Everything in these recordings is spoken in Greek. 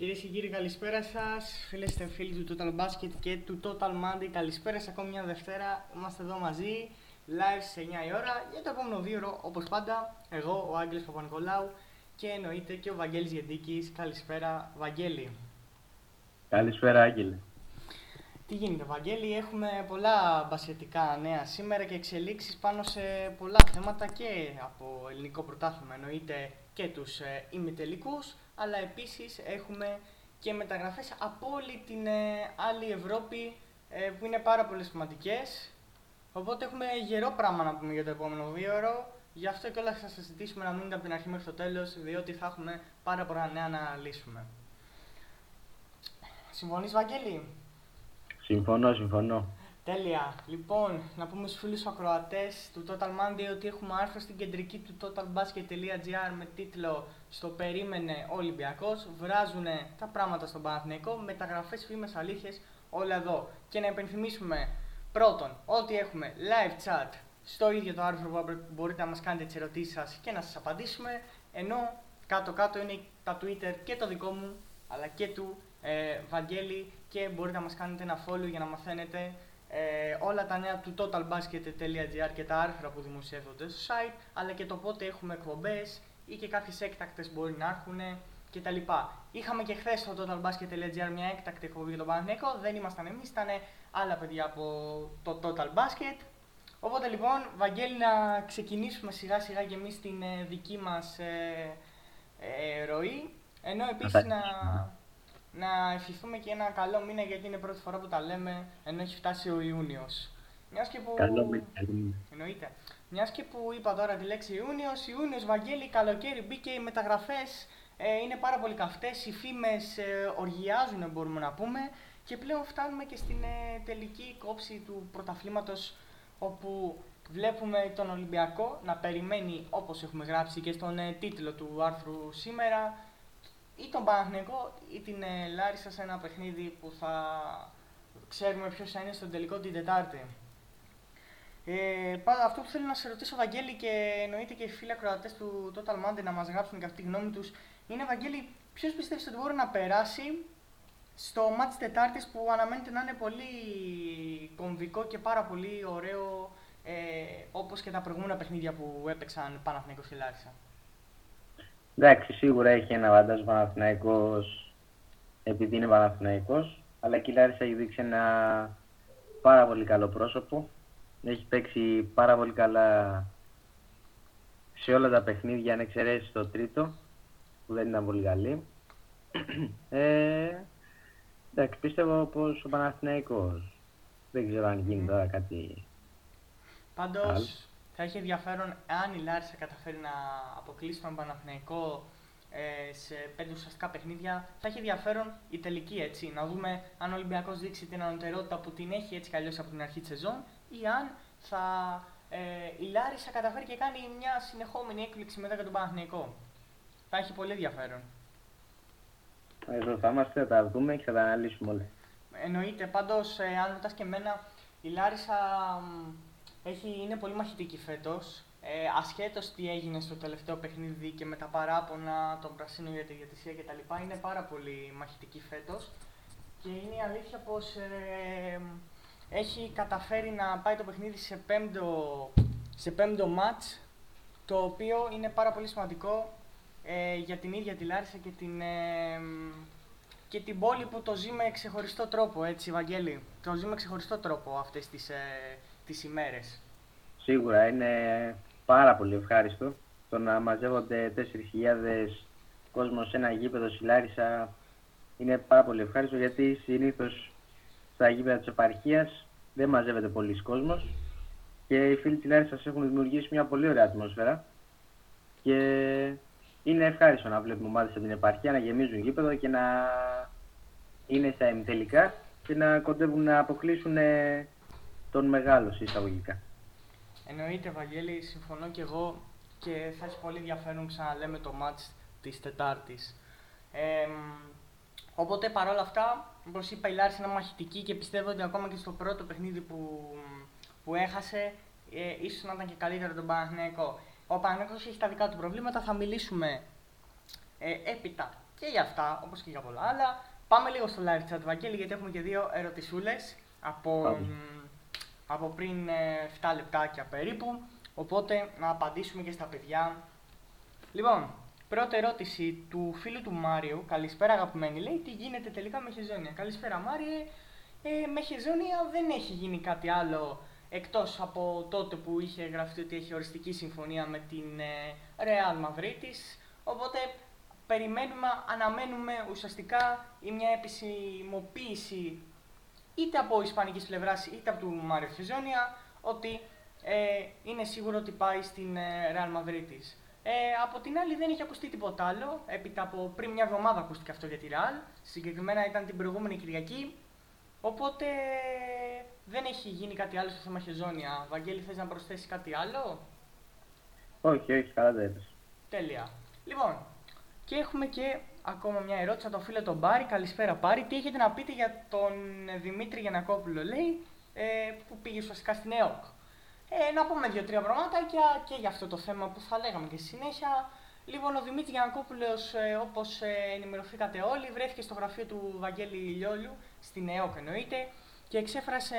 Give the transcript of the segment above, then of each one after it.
Κυρίες και κύριοι, καλησπέρα σας. Φίλες και φίλοι του Total Basket και του Total Monday, καλησπέρα σε ακόμη μια Δευτέρα. Είμαστε εδώ μαζί, live σε 9 η ώρα. Για το επόμενο 2ωρο, όπως πάντα, εγώ, ο Άγγελος Παπανικολάου και εννοείται και ο Βαγγέλης Γεντίκης. Καλησπέρα, Βαγγέλη. Καλησπέρα, Άγγελε. Τι γίνεται, Βαγγέλη? Έχουμε πολλά μπασκετικά νέα σήμερα και εξελίξεις πάνω σε πολλά θέματα και από ελληνικό πρωτάθλημα, εννοείται, και τους ημιτελικούς, αλλά επίσης έχουμε και μεταγραφές από όλη την άλλη Ευρώπη που είναι πάρα πολύ σημαντικές. Οπότε έχουμε γερό πράγμα να πούμε για το επόμενο 2ωρο. Γι' αυτό και όλα θα σας ζητήσουμε να μείνετε από την αρχή μέχρι το τέλος, διότι θα έχουμε πάρα πολλά νέα να λύσουμε. Συμφωνείς, Βαγγέλη? Συμφωνώ. Τέλεια. Λοιπόν, να πούμε στους φίλους ακροατές του Total Monday ότι έχουμε άρθρο στην κεντρική του totalbasket.gr με τίτλο «Στο περίμενε Ολυμπιακός, βράζουνε τα πράγματα στον Παναθηναϊκό, μεταγραφές, φήμες, αλήθειες, όλα εδώ». Και να υπενθυμίσουμε πρώτον ότι έχουμε live chat στο ίδιο το άρθρο που μπορείτε να μας κάνετε τις ερωτήσεις σας και να σας απαντήσουμε, ενώ κάτω-κάτω είναι τα Twitter και το δικό μου αλλά και του Βαγγέλη, και μπορείτε να μας κάνετε ένα follow για να μαθαίνετε όλα τα νέα του totalbasket.gr και τα άρθρα που δημοσιεύονται στο site, αλλά και το πότε έχουμε εκπομπές ή και κάποιες έκτακτες μπορεί να έρχουν κτλ. Είχαμε και χθες στο totalbasket.gr μια έκτακτη εκπομπή για τον Παναθηναϊκό, δεν ήμασταν εμείς, ήταν άλλα παιδιά από το Total Basket. Οπότε λοιπόν, Βαγγέλη, να ξεκινήσουμε σιγά σιγά και εμείς την δική μας ροή, ενώ επίσης να ευχηθούμε και ένα καλό μήνα, γιατί είναι πρώτη φορά που τα λέμε, ενώ έχει φτάσει ο Ιούνιος. Καλό μήνα. Εννοείται. Μιας και που είπα τώρα τη λέξη Ιούνιος, Βαγγέλη, καλοκαίρι μπήκε, οι μεταγραφές είναι πάρα πολύ καυτές, οι φήμες οργιάζουν, μπορούμε να πούμε, και πλέον φτάνουμε και στην τελική κόψη του πρωταθλήματος, όπου βλέπουμε τον Ολυμπιακό να περιμένει, όπως έχουμε γράψει και στον τίτλο του άρθρου σήμερα, ή τον Παναθηναϊκό ή την Λάρισα σε ένα παιχνίδι που θα ξέρουμε ποιος θα είναι στον τελικό την Τετάρτη. Αυτό που θέλω να σε ρωτήσω, Βαγγέλη, και εννοείται και οι φίλοι ακροατές του Total Monday να μας γράψουν και αυτή τη γνώμη τους, είναι, Βαγγέλη, ποιος πιστεύεις ότι μπορεί να περάσει στο μάτς Τετάρτης που αναμένεται να είναι πολύ κομβικό και πάρα πολύ ωραίο, όπως και τα προηγούμενα παιχνίδια που έπαιξαν Παναθηναϊκός και Λάρισα? Εντάξει, σίγουρα έχει ένα βαντάζ Παναθηναϊκός, επειδή είναι Παναθηναϊκός, αλλά και η Λάρισα έχει δείξει ένα πάρα πολύ καλό πρόσωπο. Έχει παίξει πάρα πολύ καλά σε όλα τα παιχνίδια, αν εξαιρέσει το τρίτο, που δεν ήταν πολύ καλή. Εντάξει, πίστευω πως ο Παναθηναϊκός, δεν ξέρω αν γίνει τώρα κάτι. Πάντως, άλλο. Θα έχει ενδιαφέρον αν η Λάρισα καταφέρει να αποκλείσει τον Παναθηναϊκό σε 5 ουσιαστικά παιχνίδια. Θα έχει ενδιαφέρον η τελική, έτσι, να δούμε αν ο Ολυμπιακός δείξει την ανωτερότητα που την έχει έτσι καλώς από την αρχή της σεζόν, ή αν θα, η Λάρισα καταφέρει και κάνει μια συνεχόμενη έκπληξη μετά για τον Παναθηναϊκό. Θα έχει πολύ ενδιαφέρον. Εδώ θα είμαστε, θα τα δούμε και θα τα αναλύσουμε όλα. Εννοείται. Πάντως, αν ρωτάς και εμένα, η Λάρισα είναι πολύ μαχητική φέτος, ασχέτως τι έγινε στο τελευταίο παιχνίδι και με τα παράπονα, τον πρασίνο για τη διατησία κτλ. Είναι πάρα πολύ μαχητική φέτος και είναι η αλήθεια πως έχει καταφέρει να πάει το παιχνίδι σε πέμπτο μάτς, το οποίο είναι πάρα πολύ σημαντικό για την ίδια τη Λάρισα και την πόλη που το ζει με ξεχωριστό τρόπο, έτσι, Βαγγέλη. Το ζει με ξεχωριστό τρόπο αυτές τις ημέρες. Σίγουρα είναι πάρα πολύ ευχάριστο το να μαζεύονται 4.000 κόσμο σε ένα γήπεδο στη Λάρισα. Είναι πάρα πολύ ευχάριστο, γιατί συνήθως στα γήπεδα της επαρχίας δεν μαζεύεται πολύς κόσμος, και οι φίλοι της Λάρισας έχουν δημιουργήσει μια πολύ ωραία ατμόσφαιρα και είναι ευχάριστο να βλέπουμε ομάδες από την επαρχία να γεμίζουν γήπεδο και να είναι στα ημιτελικά και να κοντεύουν να αποκλείσουν τον μεγάλο, εισαγωγικά. Εννοείται, Βαγγέλη, συμφωνώ και εγώ, και θα έχει πολύ ενδιαφέρον, ξαναλέμε, το μάτς της Τετάρτης. Οπότε, παρόλα αυτά, όπως είπα, η Λάρισα είναι μαχητική και πιστεύω ότι ακόμα και στο πρώτο παιχνίδι που έχασε, ίσως να ήταν και καλύτερο τον Παναθηναϊκό. Ο Παναθηναϊκός έχει τα δικά του προβλήματα, θα μιλήσουμε έπειτα και για αυτά, όπως και για πολλά άλλα. Πάμε λίγο στο live chat, Βαγγέλη, γιατί έχουμε και δύο ερωτησούλες από πριν 7 λεπτάκια περίπου. Οπότε να απαντήσουμε και στα παιδιά. Λοιπόν, πρώτη ερώτηση του φίλου του Μάριου. Καλησπέρα, αγαπημένοι. Λέει, τι γίνεται τελικά με Χεζόνια? Καλησπέρα, Μάριε. Με Χεζόνια δεν έχει γίνει κάτι άλλο εκτός από τότε που είχε γραφτεί ότι έχει οριστική συμφωνία με την Real Madrid της. Οπότε περιμένουμε, αναμένουμε ουσιαστικά μια επισημοποίηση είτε από ισπανικής πλευράς είτε από του Μάριο Χεζόνια ότι είναι σίγουρο ότι πάει στην Real Madrid της. Από την άλλη δεν είχε ακουστεί τίποτα άλλο, έπειτα από πριν μια εβδομάδα ακούστηκε αυτό για τη Real, συγκεκριμένα ήταν την προηγούμενη Κυριακή, οπότε δεν έχει γίνει κάτι άλλο στο θέμα Χεζόνια. Βαγγέλη, θες να προσθέσεις κάτι άλλο? Όχι, όχι, καλά δεν έπαιξε. Τέλεια. Λοιπόν, και έχουμε και ακόμα μια ερώτηση από τον φίλο τον Πάρη. Καλησπέρα, Πάρη. Τι έχετε να πείτε για τον Δημήτρη Γιαννακόπουλο, λέει, που πήγε ουσιαστικά στην ΕΟΚ? Να πούμε 2-3 πραγματάκια και για αυτό το θέμα που θα λέγαμε και στη συνέχεια. Λοιπόν, ο Δημήτρης Γιαννακόπουλος, όπως ενημερωθήκατε όλοι, βρέθηκε στο γραφείο του Βαγγέλη Λιόλιου, στην ΕΟΚ εννοείται, και εξέφρασε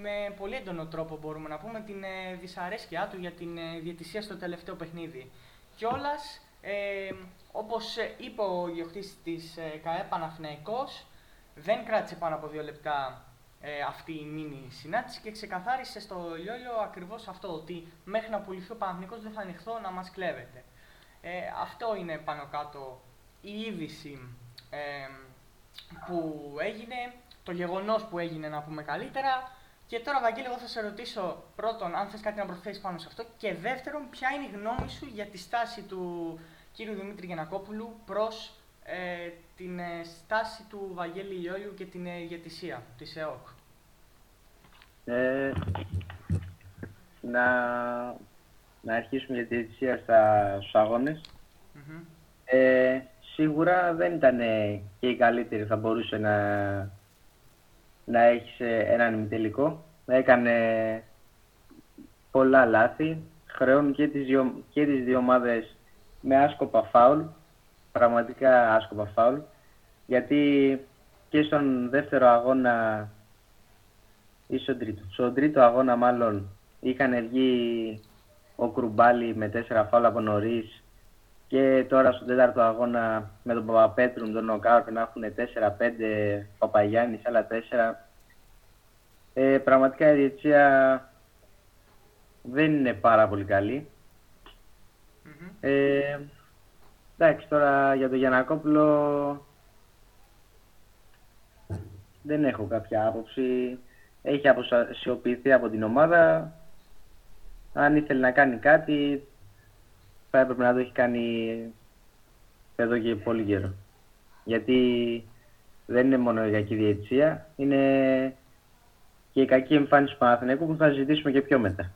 με πολύ έντονο τρόπο, μπορούμε να πούμε, την δυσαρέσκειά του για την διαιτησία στο τελευταίο παιχνίδι. Κιόλας, όπως είπε ο ιδιοκτήτης της ΚΑΕ Παναθηναϊκός, δεν κράτησε πάνω από 2 λεπτά αυτή η μίνι συνάντηση και ξεκαθάρισε στο Λιόλιο ακριβώς αυτό, ότι μέχρι να πουληθεί ο Παναθηναϊκός δεν θα ανοιχθώ να μας κλέβετε. Αυτό είναι πάνω κάτω η είδηση που έγινε, το γεγονός που έγινε, να πούμε καλύτερα. Και τώρα, Βαγγέλη, εγώ θα σε ρωτήσω πρώτον αν θες κάτι να προσθέσεις πάνω σε αυτό και δεύτερον ποια είναι η γνώμη σου για τη στάση του κύριου Δημήτρη Γιαννακόπουλου προς την στάση του Βαγγέλη Λιόλιου και την ηγετησία της ΕΟΚ. Να αρχίσουμε για τη ηγετησία στους αγώνες. Mm-hmm. Σίγουρα δεν ήταν και η καλύτερη, θα μπορούσε να έχεις έναν ημιτελικό. Έκανε πολλά λάθη, χρεώνουν και τις δύο ομάδες με άσκοπα φάουλ, πραγματικά άσκοπα φάουλ, γιατί και στον δεύτερο αγώνα ή στον τρίτο αγώνα μάλλον είχαν βγει ο Κρουμπάλι με 4 φάουλ από νωρίς και τώρα στον τέταρτο αγώνα με τον Παπαπέτρου, με τον Νοκάου, να έχουν 4-5, Παπαγιάννης άλλα 4. Πραγματικά η διετησία δεν είναι πάρα πολύ καλή. Mm-hmm. Εντάξει, τώρα για τον Γιαννακόπουλο δεν έχω κάποια άποψη. Έχει αποσιωπηθεί από την ομάδα. Αν ήθελε να κάνει κάτι, θα έπρεπε να το έχει κάνει εδώ και πολύ καιρό. Γιατί δεν είναι μόνο η κακή διαιτησία, είναι και η κακή εμφάνιση του Παναθηναϊκού που θα συζητήσουμε και πιο μετά.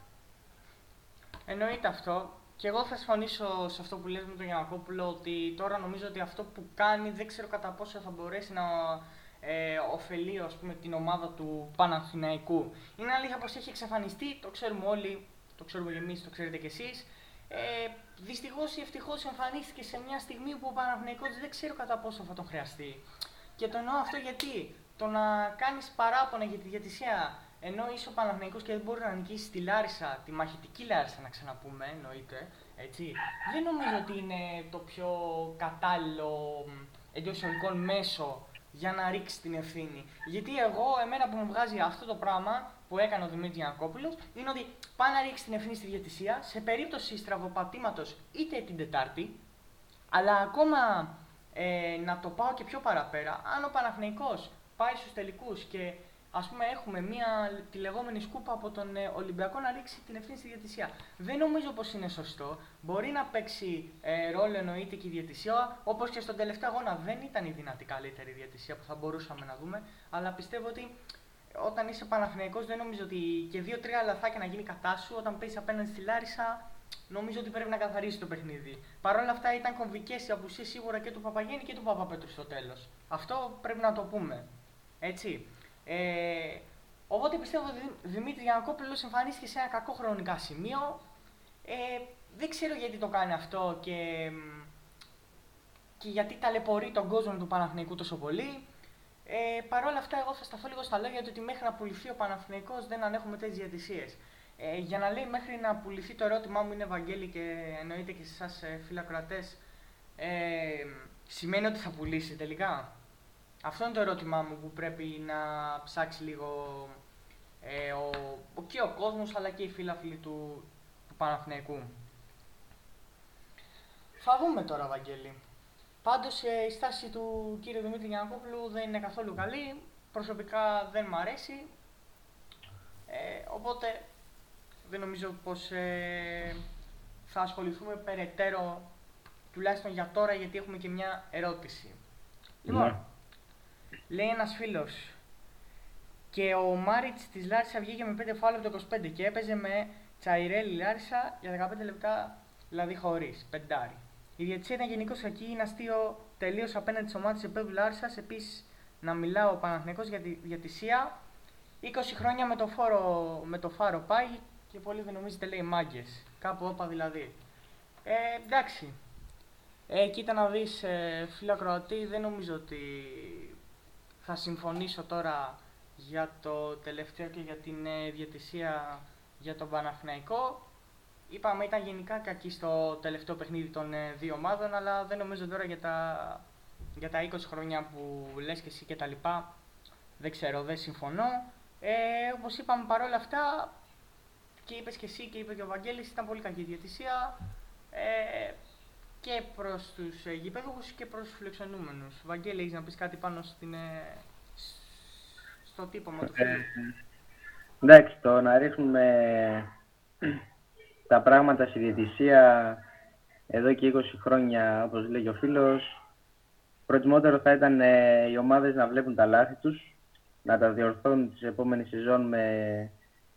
Εννοείται αυτό. Και εγώ θα συμφωνήσω σε αυτό που λες με τον Γιαννακόπουλο, ότι τώρα νομίζω ότι αυτό που κάνει δεν ξέρω κατά πόσο θα μπορέσει να ωφελεί, ας πούμε, την ομάδα του Παναθηναϊκού. Είναι αλήθεια πως έχει εξαφανιστεί, το ξέρουμε όλοι, το ξέρουμε και εμείς, το ξέρετε κι εσείς. Δυστυχώς ή ευτυχώς εμφανίστηκε σε μια στιγμή που ο Παναθηναϊκός δεν ξέρω κατά πόσο θα τον χρειαστεί. Και το εννοώ αυτό γιατί το να κάνεις παράπονα για τη διαιτησία, ενώ είσαι ο Παναθηναϊκός και δεν μπορεί να νικήσει τη Λάρισα, τη μαχητική Λάρισα, να ξαναπούμε, εννοείται, έτσι, δεν νομίζω ότι είναι το πιο κατάλληλο εντός εισαγωγικών μέσο για να ρίξει την ευθύνη. Γιατί εμένα που μου βγάζει αυτό το πράγμα που έκανε ο Δημήτρης Γιαννακόπουλος, είναι ότι πάει να ρίξει την ευθύνη στη διαιτησία σε περίπτωση στραβοπατήματος είτε την Τετάρτη, αλλά ακόμα να το πάω και πιο παραπέρα, αν ο Παναθηναϊκός πάει στους τελικούς και, ας πούμε, έχουμε τη λεγόμενη σκούπα από τον Ολυμπιακό να ρίξει την ευθύνη στη διαιτησία. Δεν νομίζω πως είναι σωστό. Μπορεί να παίξει ρόλο, εννοείται, και η διαιτησία, όπως και στον τελευταίο αγώνα δεν ήταν η δυνατή καλύτερη διαιτησία που θα μπορούσαμε να δούμε. Αλλά πιστεύω ότι όταν είσαι Παναθηναϊκός, δεν νομίζω ότι και 2-3 λαθάκια να γίνει κατά σου. Όταν παίζεις απέναντι στη Λάρισα, νομίζω ότι πρέπει να καθαρίσει το παιχνίδι. Παρ' όλα αυτά, ήταν κομβικές οι απουσίες σίγουρα και του Παπαγιάννη και του Παπαπέτρου στο τέλος. Αυτό πρέπει να το πούμε. Έτσι. Οπότε πιστεύω ότι ο Δημήτρης Γιαννακόπουλος εμφανίστηκε σε ένα κακό χρονικά σημείο. Δεν ξέρω γιατί το κάνει αυτό και και γιατί ταλαιπωρεί τον κόσμο του Παναθηναϊκού τόσο πολύ. Παρ' όλα αυτά, εγώ θα σταθώ λίγο στα λόγια του ότι μέχρι να πουληθεί ο Παναθηναϊκός δεν ανέχουμε τέτοιες διαιτησίες. Για να λέει μέχρι να πουληθεί, το ερώτημά μου είναι, Βαγγέλη, και εννοείται και σε εσάς φίλοι ακροατές, σημαίνει ότι θα πουλήσει τελικά? Αυτό είναι το ερώτημά μου που πρέπει να ψάξει λίγο και ο κόσμος αλλά και οι φίλοι του Παναθηναϊκού. Θα δούμε τώρα, Βαγγέλη. Πάντως η στάση του κύριου Δημήτρη Γιαννακόπουλου δεν είναι καθόλου καλή, προσωπικά δεν μ' αρέσει, οπότε δεν νομίζω πως θα ασχοληθούμε περαιτέρω, τουλάχιστον για τώρα, γιατί έχουμε και μια ερώτηση. Λοιπόν, λέει ένας φίλος, και ο Μάριτς της Λάρισα βγήκε με 5 φάουλ από το 25 και έπαιζε με Τσαϊρέλη Λάρισα για 15 λεπτά, δηλαδή χωρίς, πεντάρι. Η διαιτησία ήταν γενικώς κακή, είναι αστείο τελείως απέναντι της ομάδας της Επέδου Λάρισας. Επίσης, να μιλά ο Παναθηναϊκός για τη διαιτησία. 20 χρόνια με το φάρο πάει και πολλοί δεν νομίζετε, λέει, μάγκες. Κάπου όπα δηλαδή. Εντάξει. Κοίτα να δεις, φίλο ακροατή, δεν νομίζω ότι θα συμφωνήσω τώρα για το τελευταίο και για την διαιτησία για τον Παναθηναϊκό. Είπαμε, ήταν γενικά κακή στο τελευταίο παιχνίδι των δύο ομάδων, αλλά δεν νομίζω τώρα για τα 20 χρόνια που λες και εσύ και τα λοιπά, δεν ξέρω, δεν συμφωνώ. Όπως είπαμε, παρόλα αυτά, και είπες και εσύ και είπε και ο Βαγγέλης, ήταν πολύ κακή διαιτησία και προς τους γηπέδους και προς τους φιλοξενούμενους. Βαγγέλη, έχεις να πεις κάτι πάνω στο τύπομα του φίλου? Εντάξει, το να ρίχνουμε τα πράγματα στη διαιτησία εδώ και 20 χρόνια, όπως λέει ο φίλος, προτιμότερο θα ήταν οι ομάδες να βλέπουν τα λάθη τους, να τα διορθώνουν τις επόμενες σεζόν με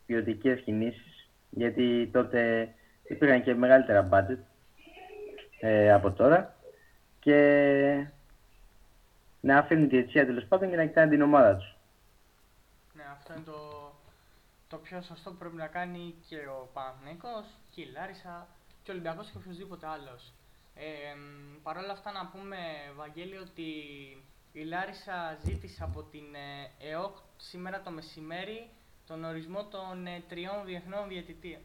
ποιοτικές κινήσεις, γιατί τότε υπήρχαν και μεγαλύτερα budget από τώρα, και να αφήνουν τη διαιτησία τέλος πάντων και να κοιτάνε την ομάδα τους. Ναι, αυτό είναι το πιο σωστό που πρέπει να κάνει και ο Παναθηναϊκός και η Λάρισα και ο Ολυμπιακός και οποιοδήποτε άλλος. Παρ' όλα αυτά, να πούμε, Βαγγέλη, ότι η Λάρισα ζήτησε από την ΕΟΚ σήμερα το μεσημέρι τον ορισμό των 3 διεθνών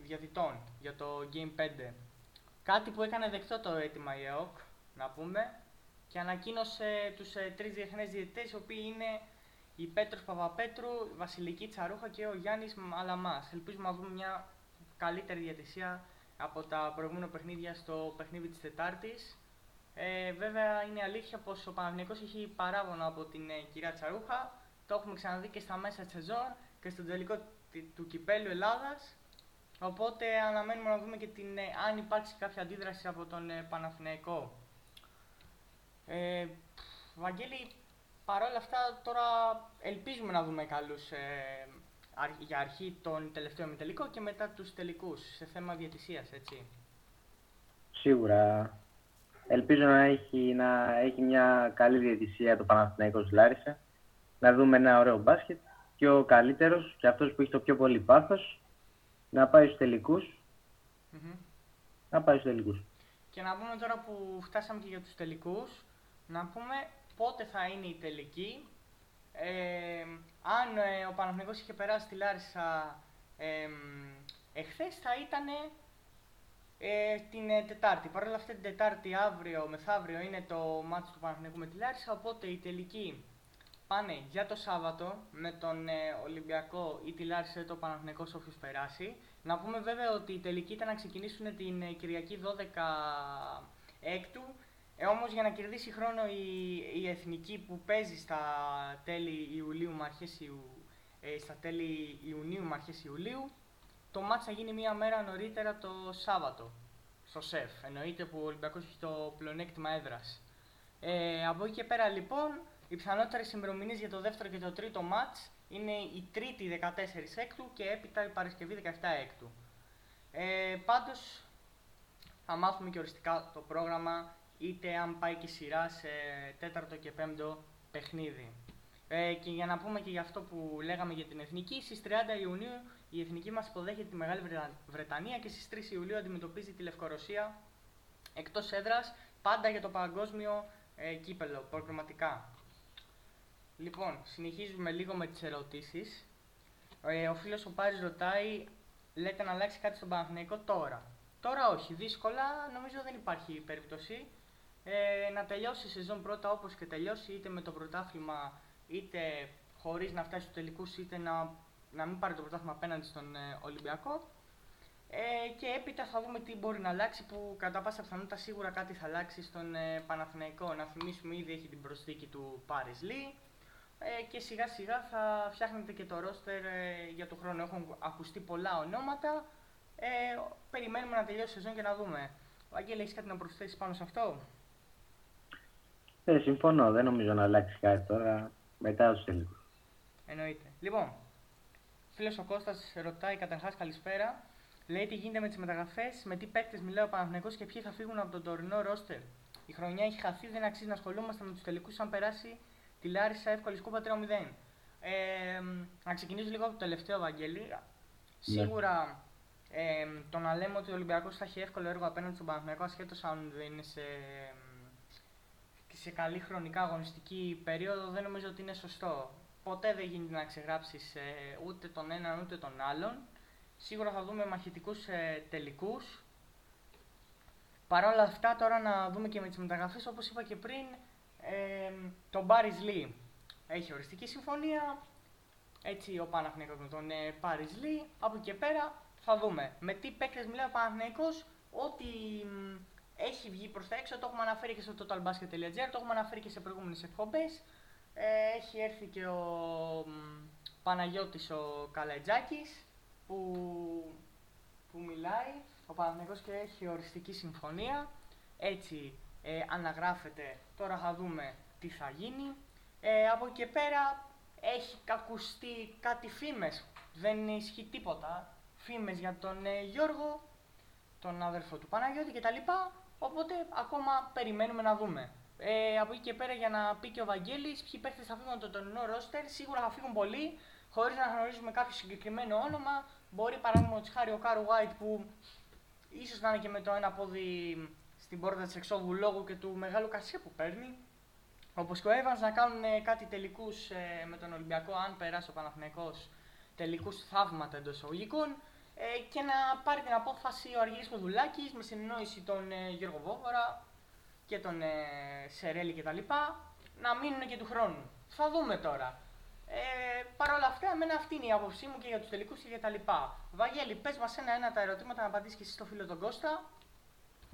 διαιτητών για το Game 5. Κάτι που έκανε δεκτό το αίτημα η ΕΟΚ, να πούμε, και ανακοίνωσε τους 3 διεθνείς διαιτητές, οι οποίοι είναι η Πέτρος Παπαπέτρου, η Βασιλική Τσαρούχα και ο Γιάννης Αλαμάς. Ελπίζουμε να δούμε μια καλύτερη διαιτησία από τα προηγούμενα παιχνίδια στο παιχνίδι της Τετάρτης. Βέβαια, είναι αλήθεια πως ο Παναθηναϊκός έχει παράπονα από την κυρία Τσαρούχα. Το έχουμε ξαναδεί και στα μέσα της σεζόν και στον τελικό του Κυπέλλου Ελλάδας. Οπότε αναμένουμε να δούμε και αν υπάρξει κάποια αντίδραση από τον Παναθηναϊκό. Βαγγέλη, παρ' όλα αυτά, τώρα ελπίζουμε να δούμε καλούς για αρχή τον τελευταίο ημιτελικό και μετά τους τελικούς σε θέμα διαιτησίας, έτσι. Σίγουρα. Ελπίζω να έχει μια καλή διαιτησία το Παναθηναϊκός Λάρισα. Να δούμε ένα ωραίο μπάσκετ και ο καλύτερος και αυτός που έχει το πιο πολύ πάθος να πάει στους τελικούς. Mm-hmm. Να πάει στους τελικούς. Και να πούμε τώρα που φτάσαμε και για τους τελικούς, να πούμε πότε θα είναι η τελική. Αν ο Παναθηναϊκός είχε περάσει τη Λάρισα εχθές, θα ήταν την Τετάρτη. Παρ' όλα αυτά, την Τετάρτη, αύριο μεθαύριο, είναι το μάτσο του Παναθηναϊκού με τη Λάρισα, οπότε η τελική πάνε για το Σάββατο με τον Ολυμπιακό ή τη Λάρισα ή το Παναθηναϊκό, όποιος περάσει. Να πούμε βέβαια ότι η τελική ήταν να ξεκινήσουν την Κυριακή 12 Έκτου. Όμως για να κερδίσει χρόνο η Εθνική που παίζει στα τέλη Ιουνίου με αρχές Ιουλίου, το μάτς θα γίνει μία μέρα νωρίτερα το Σάββατο, στο ΣΕΦ, εννοείται, που ο Ολυμπιακός έχει το πλεονέκτημα έδρας. Από εκεί και πέρα, λοιπόν, οι πιθανότερες ημερομηνίες για το δεύτερο και το τρίτο μάτς είναι η Τρίτη 14 Έκτου και έπειτα η Παρασκευή 17 Έκτου. Πάντως, θα μάθουμε και οριστικά το πρόγραμμα, είτε αν πάει και σειρά σε τέταρτο και πέμπτο παιχνίδι. Και για να πούμε και για αυτό που λέγαμε για την Εθνική, στις 30 Ιουνίου η Εθνική μας υποδέχεται τη Μεγάλη Βρετανία και στις 3 Ιουλίου αντιμετωπίζει τη Λευκορωσία εκτός έδρας, πάντα για το παγκόσμιο κύπελλο, προκριματικά. Λοιπόν, συνεχίζουμε λίγο με τις ερωτήσεις. Ο φίλος ο Πάρης ρωτάει, λέτε να αλλάξει κάτι στον Παναθηναϊκό τώρα. Τώρα όχι, δύσκολα, νομίζω δεν υπάρχει περίπτωση. Να τελειώσει η σεζόν πρώτα όπως και τελειώσει, είτε με το πρωτάθλημα, είτε χωρίς να φτάσει στους τελικούς, είτε να μην πάρει το πρωτάθλημα απέναντι στον Ολυμπιακό. Και έπειτα θα δούμε τι μπορεί να αλλάξει, που κατά πάσα πιθανότητα σίγουρα κάτι θα αλλάξει στον Παναθηναϊκό. Να θυμίσουμε, ήδη έχει την προσθήκη του Πάρης Λι. Και σιγά σιγά θα φτιάχνετε και το ρόστερ για τον χρόνο. Έχουν ακουστεί πολλά ονόματα. Περιμένουμε να τελειώσει η σεζόν και να δούμε. Ο Αγγέλη, έχεις κάτι να προσθέσεις πάνω σε αυτό? Συμφωνώ. Δεν νομίζω να αλλάξει κάτι τώρα. Μετά τους τελικούς. Εννοείται. Λοιπόν, φίλος ο Κώστας ρωτάει, καταρχάς καλησπέρα. Λέει τι γίνεται με τις μεταγραφές, με τι παίκτες μιλάει ο Παναθηναϊκός και ποιοι θα φύγουν από τον τωρινό ρόστερ. Η χρονιά έχει χαθεί, δεν αξίζει να ασχολούμαστε με τους τελικούς. Αν περάσει τη Λάρισα, εύκολη σκούπα 3-0. Να ξεκινήσω λίγο από το τελευταίο, Βαγγέλη. Ναι. Σίγουρα το να λέμε ότι ο Ολυμπιακός θα έχει εύκολο έργο απέναντι στον Παναθηναϊκό, ασχέτως αν δεν είναι σε καλή χρονικά αγωνιστική περίοδο, δεν νομίζω ότι είναι σωστό. Ποτέ δεν γίνεται να ξεγράψεις ούτε τον έναν ούτε τον άλλον. Σίγουρα θα δούμε μαχητικούς τελικούς. Παρ' όλα αυτά, τώρα να δούμε και με τις μεταγραφές, όπως είπα και πριν. Τον Πάρης Λι έχει οριστική συμφωνία, έτσι ο Παναθηναϊκός με τον Πάρης Λι. Από εκεί και πέρα θα δούμε με τι παίκτες μιλάει ο Παναθηναϊκός. Ό,τι έχει βγει προς τα έξω το έχουμε αναφέρει και στο totalbasket.gr, το έχουμε αναφέρει και σε προηγούμενες εκπομπές. Έχει έρθει και ο Παναγιώτης ο Καλατζάκης που μιλάει ο Παναθηναϊκός και έχει οριστική συμφωνία, έτσι αναγράφεται. Τώρα θα δούμε τι θα γίνει. Από εκεί και πέρα έχει ακουστεί κάτι φήμες, δεν ισχύει τίποτα. Φήμες για τον Γιώργο, τον αδερφό του Παναγιώτη κτλ. Οπότε ακόμα περιμένουμε να δούμε. Από εκεί και πέρα, για να πει και ο Βαγγέλης, ποιοι παίχτες θα φύγουν από το τωρινό ρόστερ, σίγουρα θα φύγουν πολλοί, χωρίς να γνωρίζουμε κάποιο συγκεκριμένο όνομα. Μπορεί παράδειγμα χάρη ο Κάρου Γουάιτ, που ίσως να είναι και με το ένα πόδι στην πόρτα της εξόδου λόγω και του μεγάλου κασέ που παίρνει. Όπως και ο Έβανς, να κάνουν κάτι τελικούς με τον Ολυμπιακό, αν περάσει ο Παναθηναϊκός, τελικούς θαύματα εντός εισαγωγικών. Και να πάρει την απόφαση ο Αργύρης Πεδουλάκης με συνεννόηση τον Γιώργο Βόβορα και τον Σερέλη κτλ. Να μείνουν και του χρόνου. Θα δούμε τώρα. Παρ' όλα αυτά, εμένα αυτή είναι η άποψή μου και για τους τελικούς και για τα λοιπά. Βαγγέλη, πες μας ένα-ένα τα ερωτήματα να απαντήσεις και εσύ στο φίλο τον Κώστα.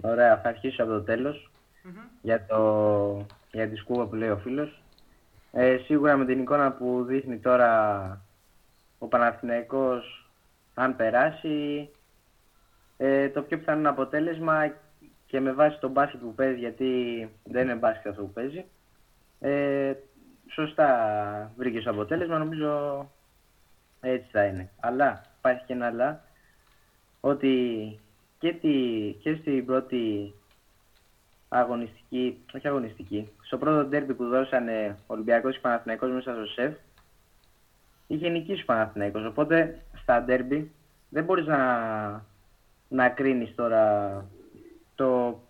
Ωραία, θα αρχίσω από το τέλος, για τη σκούπα που λέει ο φίλος. Σίγουρα με την εικόνα που δείχνει τώρα ο Παναθηναϊκός, αν περάσει, το πιο πιθανό αποτέλεσμα και με βάση το μπάσκετ που παίζει, γιατί δεν είναι μπάσκετ αυτό που παίζει, σωστά βρήκε το αποτέλεσμα, νομίζω έτσι θα είναι. Αλλά υπάρχει και ένα αλλά, ότι και στην πρώτη αγωνιστική, στο πρώτο ντέρμπι που δώσανε Ολυμπιακός και Παναθηναϊκός μέσα στο ΣΕΦ, είχε νικήσει ο Παναθηναϊκός. Οπότε στα ντέρμπι δεν μπορείς να κρίνεις τώρα το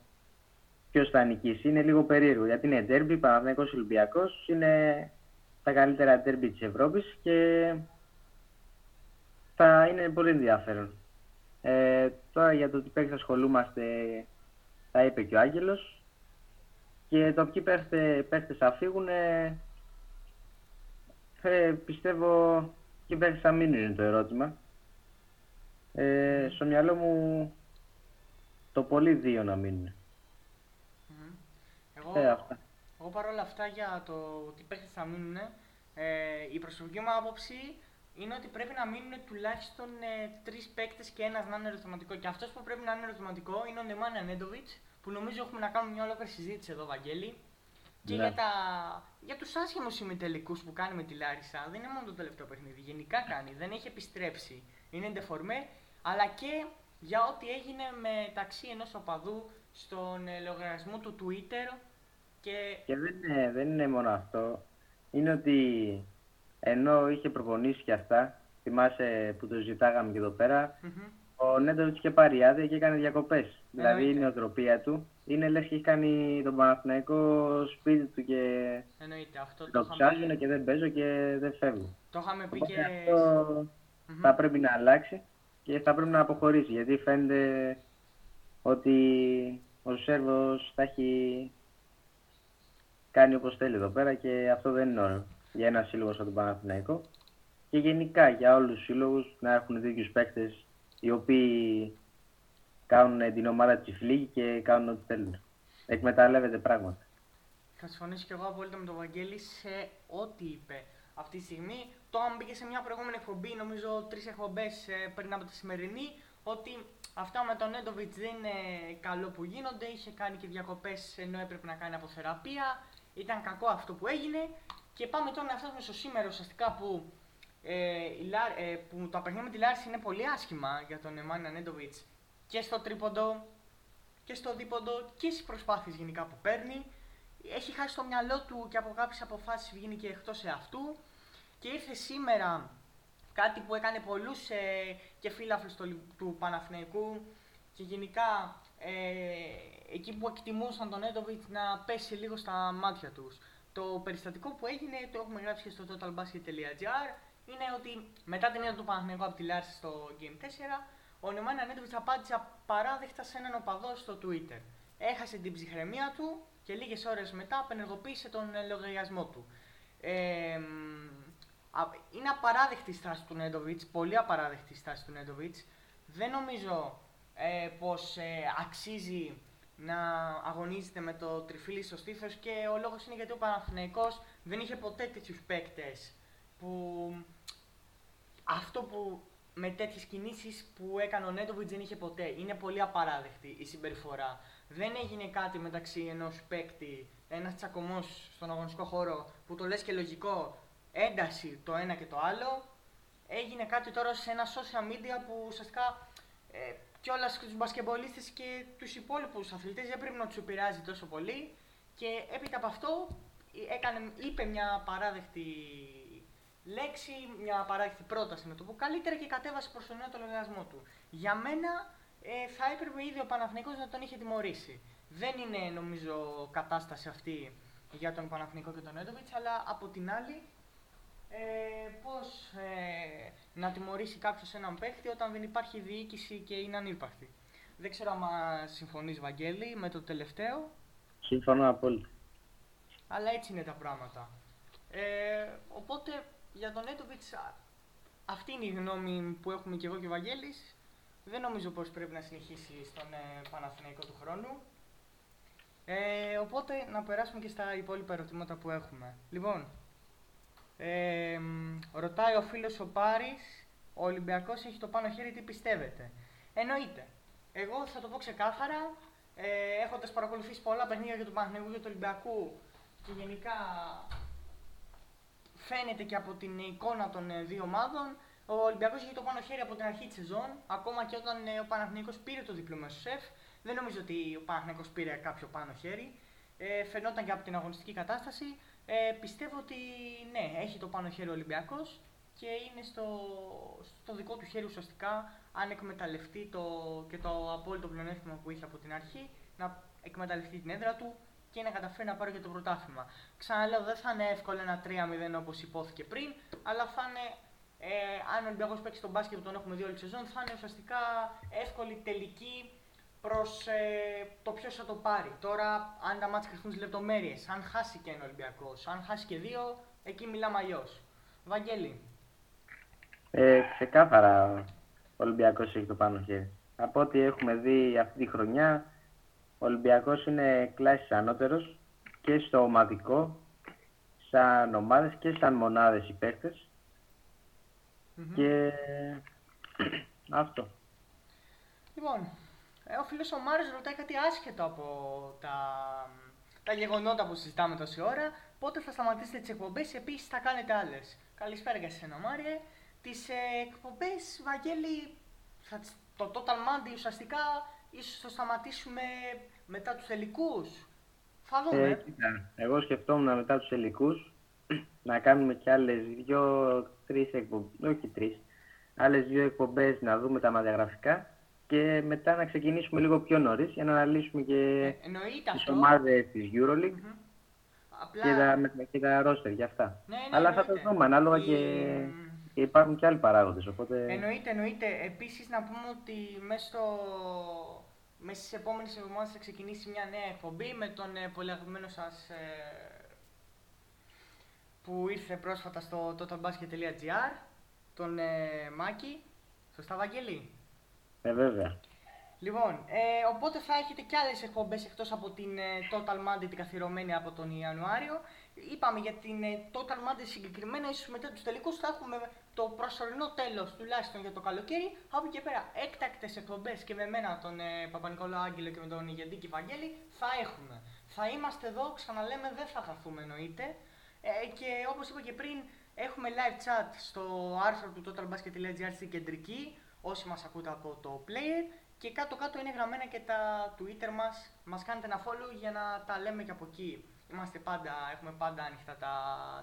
ποιος θα νικήσει. Είναι λίγο περίεργο, γιατί είναι ντέρμπι, Παναθηναϊκός Ολυμπιακός, είναι τα καλύτερα ντέρμπι της Ευρώπης και θα είναι πολύ ενδιαφέρον. Τώρα για το τι παίκτες ασχολούμαστε, τα είπε και ο Άγγελος, και το ποιοι παίκτες θα φύγουν, πιστεύω ποιοι παίκτες θα μείνουν είναι το ερώτημα. Στο μυαλό μου το πολύ δύο να μείνουν. Εγώ παρόλα αυτά για το τι παίκτες θα μείνουν, η προσωπική μου άποψη είναι ότι πρέπει να μείνουν τουλάχιστον τρεις παίκτες και ένας να είναι ερωτηματικό. Και αυτός που πρέπει να είναι ερωτηματικό είναι ο Νέμαν Έντοβιτς, που νομίζω έχουμε να κάνουμε μια ολόκληρη συζήτηση εδώ, Βαγγέλη. Και για τους άσχημους ημιτελικούς που κάνει με τη Λάρισα, δεν είναι μόνο το τελευταίο παιχνίδι. Γενικά κάνει, δεν έχει επιστρέψει. Είναι ντεφορμέ, αλλά και για ό,τι έγινε μεταξύ ενός οπαδού στον λογαριασμό του Twitter. Και δεν είναι μόνο αυτό. Είναι ότι, ενώ είχε προπονήσει και αυτά, θυμάσαι που το ζητάγαμε και εδώ πέρα, Ο Νέντοβιτς είχε πάρει άδεια και έκανε διακοπές. Δηλαδή η νοοτροπία του είναι λες και έχει κάνει τον Παναθηναϊκό σπίτι του και αυτό το ψάχνω και δεν παίζω και δεν φεύγω. Το είχαμε πει και... Αυτό θα πρέπει να αλλάξει και θα πρέπει να αποχωρήσει, γιατί φαίνεται ότι ο Σέρβος θα έχει κάνει όπως θέλει εδώ πέρα και αυτό δεν είναι όλο για ένα σύλλογο σαν τον Παναθηναϊκό. Και γενικά για όλους τους σύλλογους να έχουν δίκιους παίκτες οι οποίοι κάνουν την ομάδα τσιφλή και κάνουν ό,τι θέλουν. Εκμεταλλεύεται πράγματα. Θα συμφωνήσω και εγώ απόλυτα με τον Βαγγέλη σε ό,τι είπε αυτή τη στιγμή. Το αν μπήκε σε μια προηγούμενη εκπομπή, νομίζω 3 εκπομπές πριν από τη σημερινή, ότι αυτά με τον Έντοβιτς δεν είναι καλό που γίνονται. Είχε κάνει και διακοπές ενώ έπρεπε να κάνει αποθεραπεία. Ήταν κακό αυτό που έγινε. Και πάμε τώρα να φτάσουμε στο σήμερα ουσιαστικά που. Που το παιχνίδι με τη Λάρισα είναι πολύ άσχημα για τον Νέμαν Έντοβιτς και στο τρίποντο και στο δίποντο και στις προσπάθειες γενικά που παίρνει. Έχει χάσει το μυαλό του και από κάποιες αποφάσεις βγαίνει και εκτός εαυτού. Και ήρθε σήμερα κάτι που έκανε πολλούς και φίλαθλους του Παναθηναϊκού και γενικά εκεί που εκτιμούσαν τον Έντοβιτς να πέσει λίγο στα μάτια τους. Το περιστατικό που έγινε το έχουμε γράψει και στο totalbasket.gr. Είναι ότι μετά την ήττα του Παναθηναϊκού από τη Λάρισα στο Game 4, ο Νέμαν Έντοβιτς απάντησε απαράδεκτα σε έναν οπαδό στο Twitter. Έχασε την ψυχραιμία του και λίγες ώρες μετά απενεργοποίησε τον λογαριασμό του. Είναι απαράδεκτη η στάση του Έντοβιτς, πολύ απαράδεκτη η στάση του Έντοβιτς. Δεν νομίζω πως αξίζει να αγωνίζεται με το τριφύλλι στο στήθος και ο λόγος είναι γιατί ο Παναθηναϊκός δεν είχε ποτέ τέτοιους παίκτες. Που αυτό που με τέτοιες κινήσεις που έκανε ο Νέντοβιτς δεν είχε ποτέ. Είναι πολύ απαράδεκτη η συμπεριφορά. Δεν έγινε κάτι μεταξύ ενός παίκτη, ένας τσακωμός στον αγωνιστικό χώρο που το λες και λογικό, ένταση το ένα και το άλλο. Έγινε κάτι τώρα σε ένα social media που ουσιαστικά κιόλας και τους μπασκεμπολίστες και τους υπόλοιπους αθλητές δεν πρέπει να τους επηρεάζει τόσο πολύ. Και έπειτα από αυτό είπε μια παράδεκτη λέξη, μια παράδεκτη πρόταση να το πω καλύτερα και κατέβασε προς τον νέο το λογαριασμό του. Για μένα θα έπρεπε ήδη ο Παναθηναϊκός να τον είχε τιμωρήσει. Δεν είναι νομίζω κατάσταση αυτή για τον Παναθηναϊκό και τον Έντοβιτς, αλλά από την άλλη πώς να τιμωρήσει κάποιος έναν παίχτη όταν δεν υπάρχει διοίκηση και είναι ανύπαρκτη. Δεν ξέρω αν συμφωνείς Βαγγέλη με το τελευταίο. Συμφωνώ απόλυτα. Αλλά έτσι είναι τα πράγματα. Οπότε για τον Έντοβιτς, αυτή είναι η γνώμη που έχουμε και εγώ και ο Βαγγέλης. Δεν νομίζω πως πρέπει να συνεχίσει στον Παναθηναϊκό του χρόνου. Οπότε να περάσουμε και στα υπόλοιπα ερωτήματα που έχουμε. Λοιπόν, ρωτάει ο φίλος ο Πάρης, ο Ολυμπιακός έχει το πάνω χέρι, τι πιστεύετε? Εννοείται. Εγώ θα το πω ξεκάθαρα, έχοντας παρακολουθήσει πολλά παιχνίδια για τον Παναθηναϊκό και του Ολυμπιακού και γενικά φαίνεται και από την εικόνα των δύο ομάδων. Ο Ολυμπιακός είχε το πάνω χέρι από την αρχή της σεζόν, ακόμα και όταν ο Παναθηναϊκός πήρε το διπλό μέσω σεφ. Δεν νομίζω ότι ο Παναθηναϊκός πήρε κάποιο πάνω χέρι. Φαινόταν και από την αγωνιστική κατάσταση. Πιστεύω ότι ναι, έχει το πάνω χέρι ο Ολυμπιακός και είναι στο δικό του χέρι ουσιαστικά, αν εκμεταλλευτεί και το απόλυτο πλεονέκτημα που είχε από την αρχή, να εκμεταλλευτεί την έδρα του και να καταφέρει να πάρει και το πρωτάθλημα. Ξαναλέω, δεν θα είναι εύκολο ένα 3-0 όπως υπόθηκε πριν, αλλά θα είναι, αν ο Ολυμπιακός παίξει τον μπάσκετ που τον έχουμε δει όλη τη σεζόν, θα είναι ουσιαστικά εύκολη τελική προς το ποιος θα το πάρει. Τώρα, αν τα μάτς κρυφθούν στις λεπτομέρειες, αν χάσει και ένα Ολυμπιακός, αν χάσει και δύο, εκεί μιλάμε αλλιώς. Βαγγέλη. Ξεκάθαρα ο Ολυμπιακός έχει το πάνω χέρι. Από ό,τι έχουμε δει αυτή τη χρονιά, ο Ολυμπιακός είναι κλάσης ανώτερος και στο ομαδικό, σαν ομάδες και σαν μονάδες οι παίκτες. Και αυτό. Λοιπόν, ο φίλος ο Μάριος ρωτάει κάτι άσχετο από τα γεγονότα που συζητάμε τόση ώρα. Πότε θα σταματήσετε τις εκπομπές, επίσης θα κάνετε άλλες? Καλησπέρα και εσένα Μάριε. Τις εκπομπές, Βαγγέλη, το Total Monday ουσιαστικά ίσως το σταματήσουμε μετά τους τελικούς. Θα δούμε. Εγώ σκεφτόμουν μετά τους τελικούς να κάνουμε κι άλλες 2-3 εκπομπές, όχι 3, άλλες δύο εκπομπές να δούμε τα μαδιαγραφικά και μετά να ξεκινήσουμε λίγο πιο νωρίς για να αναλύσουμε και τις ομάδες της EuroLeague απλά... και τα roster για αυτά. Ναι, αλλά θα το δούμε ανάλογα και υπάρχουν και άλλοι παράγοντες. Οπότε... Εννοείται. Επίσης να πούμε ότι μέσα στις επόμενες εβδομάδες θα ξεκινήσει μια νέα εκπομπή με τον πολύ αγαπημένο σας που ήρθε πρόσφατα στο totalbasket.gr, τον Μάκη. Σωστά, Βαγγέλη? Βέβαια. Λοιπόν, οπότε θα έχετε και άλλες εκπομπές εκτός από την Total Monday την καθιερωμένη από τον Ιανουάριο. Είπαμε για την Total Monday συγκεκριμένα, ίσως μετά τους τελικούς θα έχουμε το προσωρινό τέλος τουλάχιστον για το καλοκαίρι. Από εκεί και πέρα, έκτακτες εκπομπές και με εμένα τον Παπανικολάου Άγγελο και με τον Γεντίκη Βαγγέλη θα έχουμε. Θα είμαστε εδώ, ξαναλέμε, δεν θα χαθούμε εννοείται. Και όπως είπα και πριν, έχουμε live chat στο άρθρο του totalbasket.gr στην κεντρική, όσοι μας ακούτε από το player. Και κάτω-κάτω είναι γραμμένα και τα Twitter μας. Μας κάνετε ένα follow για να τα λέμε και από εκεί. Έχουμε πάντα ανοιχτά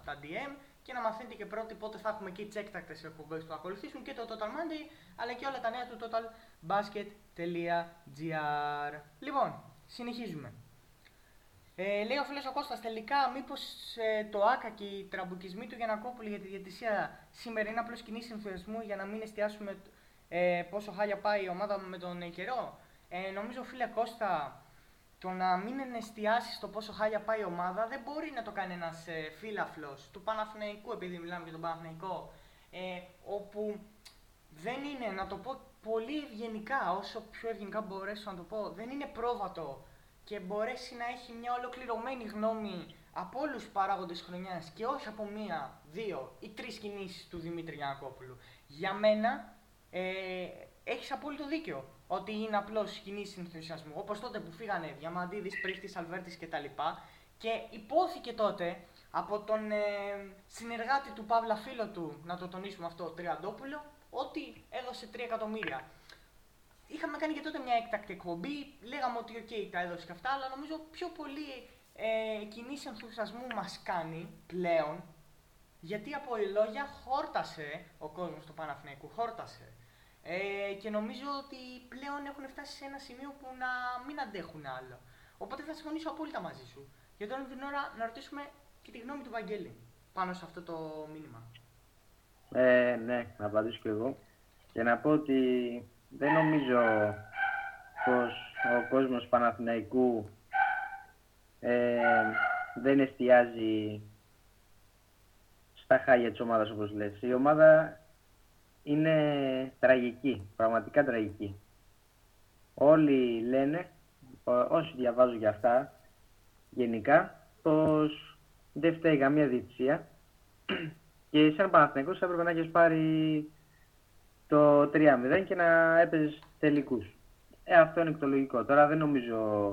τα DM και να μαθαίνετε και πρώτοι πότε θα έχουμε και τις έκτακτες εκπομπές που θα ακολουθήσουν και το Total Monday αλλά και όλα τα νέα του totalbasket.gr. Λοιπόν, συνεχίζουμε. Λέει ο φίλος ο Κώστας, τελικά μήπως το άκα και οι τραμπουκισμοί του Γιαννακόπουλου για τη διαιτησία σήμερα είναι απλώς κοινή συνθεσμού για να μην εστιάσουμε πόσο χάλια πάει η ομάδα με τον καιρό? Νομίζω, φίλε Κώστα, το να μην εστιάσει στο πόσο χάλια πάει η ομάδα δεν μπορεί να το κάνει ένας φίλαφλος του Παναθηναϊκού, επειδή μιλάμε για τον Παναθηναϊκό, όπου δεν είναι, να το πω πολύ ευγενικά, όσο πιο ευγενικά μπορέσω να το πω, δεν είναι πρόβατο και μπορέσει να έχει μια ολοκληρωμένη γνώμη από όλους τους παράγοντες χρονιάς και όχι από μία, δύο ή τρεις κινήσεις του Δημήτρη Γιαννακόπουλου. Για μένα, έχεις απόλυτο δίκιο ότι είναι απλώς κινήσεις ενθουσιασμού, όπως τότε που φύγανε Διαμαντίδης, Πρίχτης, Αλβέρτης κτλ. Και υπόθηκε τότε από τον συνεργάτη του Παύλα φίλο του, να το τονίσουμε αυτό, Τριαντόπουλο, ότι έδωσε 3 εκατομμύρια. Είχαμε κάνει και τότε μια έκτακτη εκπομπή, λέγαμε ότι ok, τα έδωσε και αυτά, αλλά νομίζω πιο πολύ κινήσεις ενθουσιασμού μας κάνει πλέον, γιατί από λόγια χόρτασε ο κόσμος του Παναθηναϊκού, χόρτασε. Και νομίζω ότι πλέον έχουν φτάσει σε ένα σημείο που να μην αντέχουν άλλο. Οπότε θα συμφωνήσω απόλυτα μαζί σου. Για τώρα την ώρα να ρωτήσουμε και τη γνώμη του Βαγγέλη πάνω σε αυτό το μήνυμα. Ναι, να απαντήσω κι εγώ. Και να πω ότι δεν νομίζω πως ο κόσμος Παναθηναϊκού δεν εστιάζει στα χάλια της ομάδας, όπως λες. Η ομάδα είναι τραγική, πραγματικά τραγική. Όλοι λένε, όσοι διαβάζουν για αυτά γενικά, πως δεν φταίει καμία διαιτησία και σαν Παναθηναϊκός έπρεπε να έχεις πάρει το 3-0 και να έπαιζες τελικούς. Αυτό είναι το λογικό. Τώρα δεν νομίζω,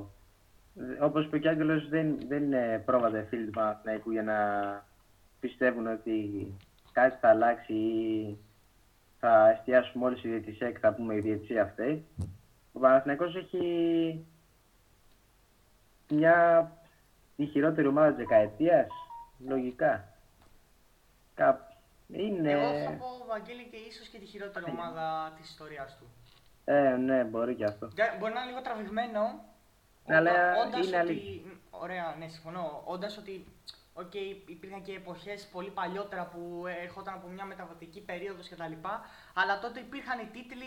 όπως είπε και ο Άγγελος, δεν είναι πρόβατα φίλοι του Παναθηναϊκού για να πιστεύουν ότι κάτι θα αλλάξει ή θα εστιάσουμε όλες οι διαιτησίες και θα πούμε η διαιτησία αυτή. Ο Παναθηναϊκός έχει τη χειρότερη ομάδα της δεκαετίας, λογικά. Εγώ θα πω, Βαγγέλη, και ίσως και τη χειρότερη ομάδα της ιστορίας του. Ναι, μπορεί και αυτό. Μπορεί να είναι λίγο τραβηγμένο, Ωραία, ναι, συμφωνώ. Όντας ότι... υπήρχαν και εποχές πολύ παλιότερα που ερχόταν από μια μεταβατική περίοδος κτλ. Αλλά τότε υπήρχαν οι τίτλοι,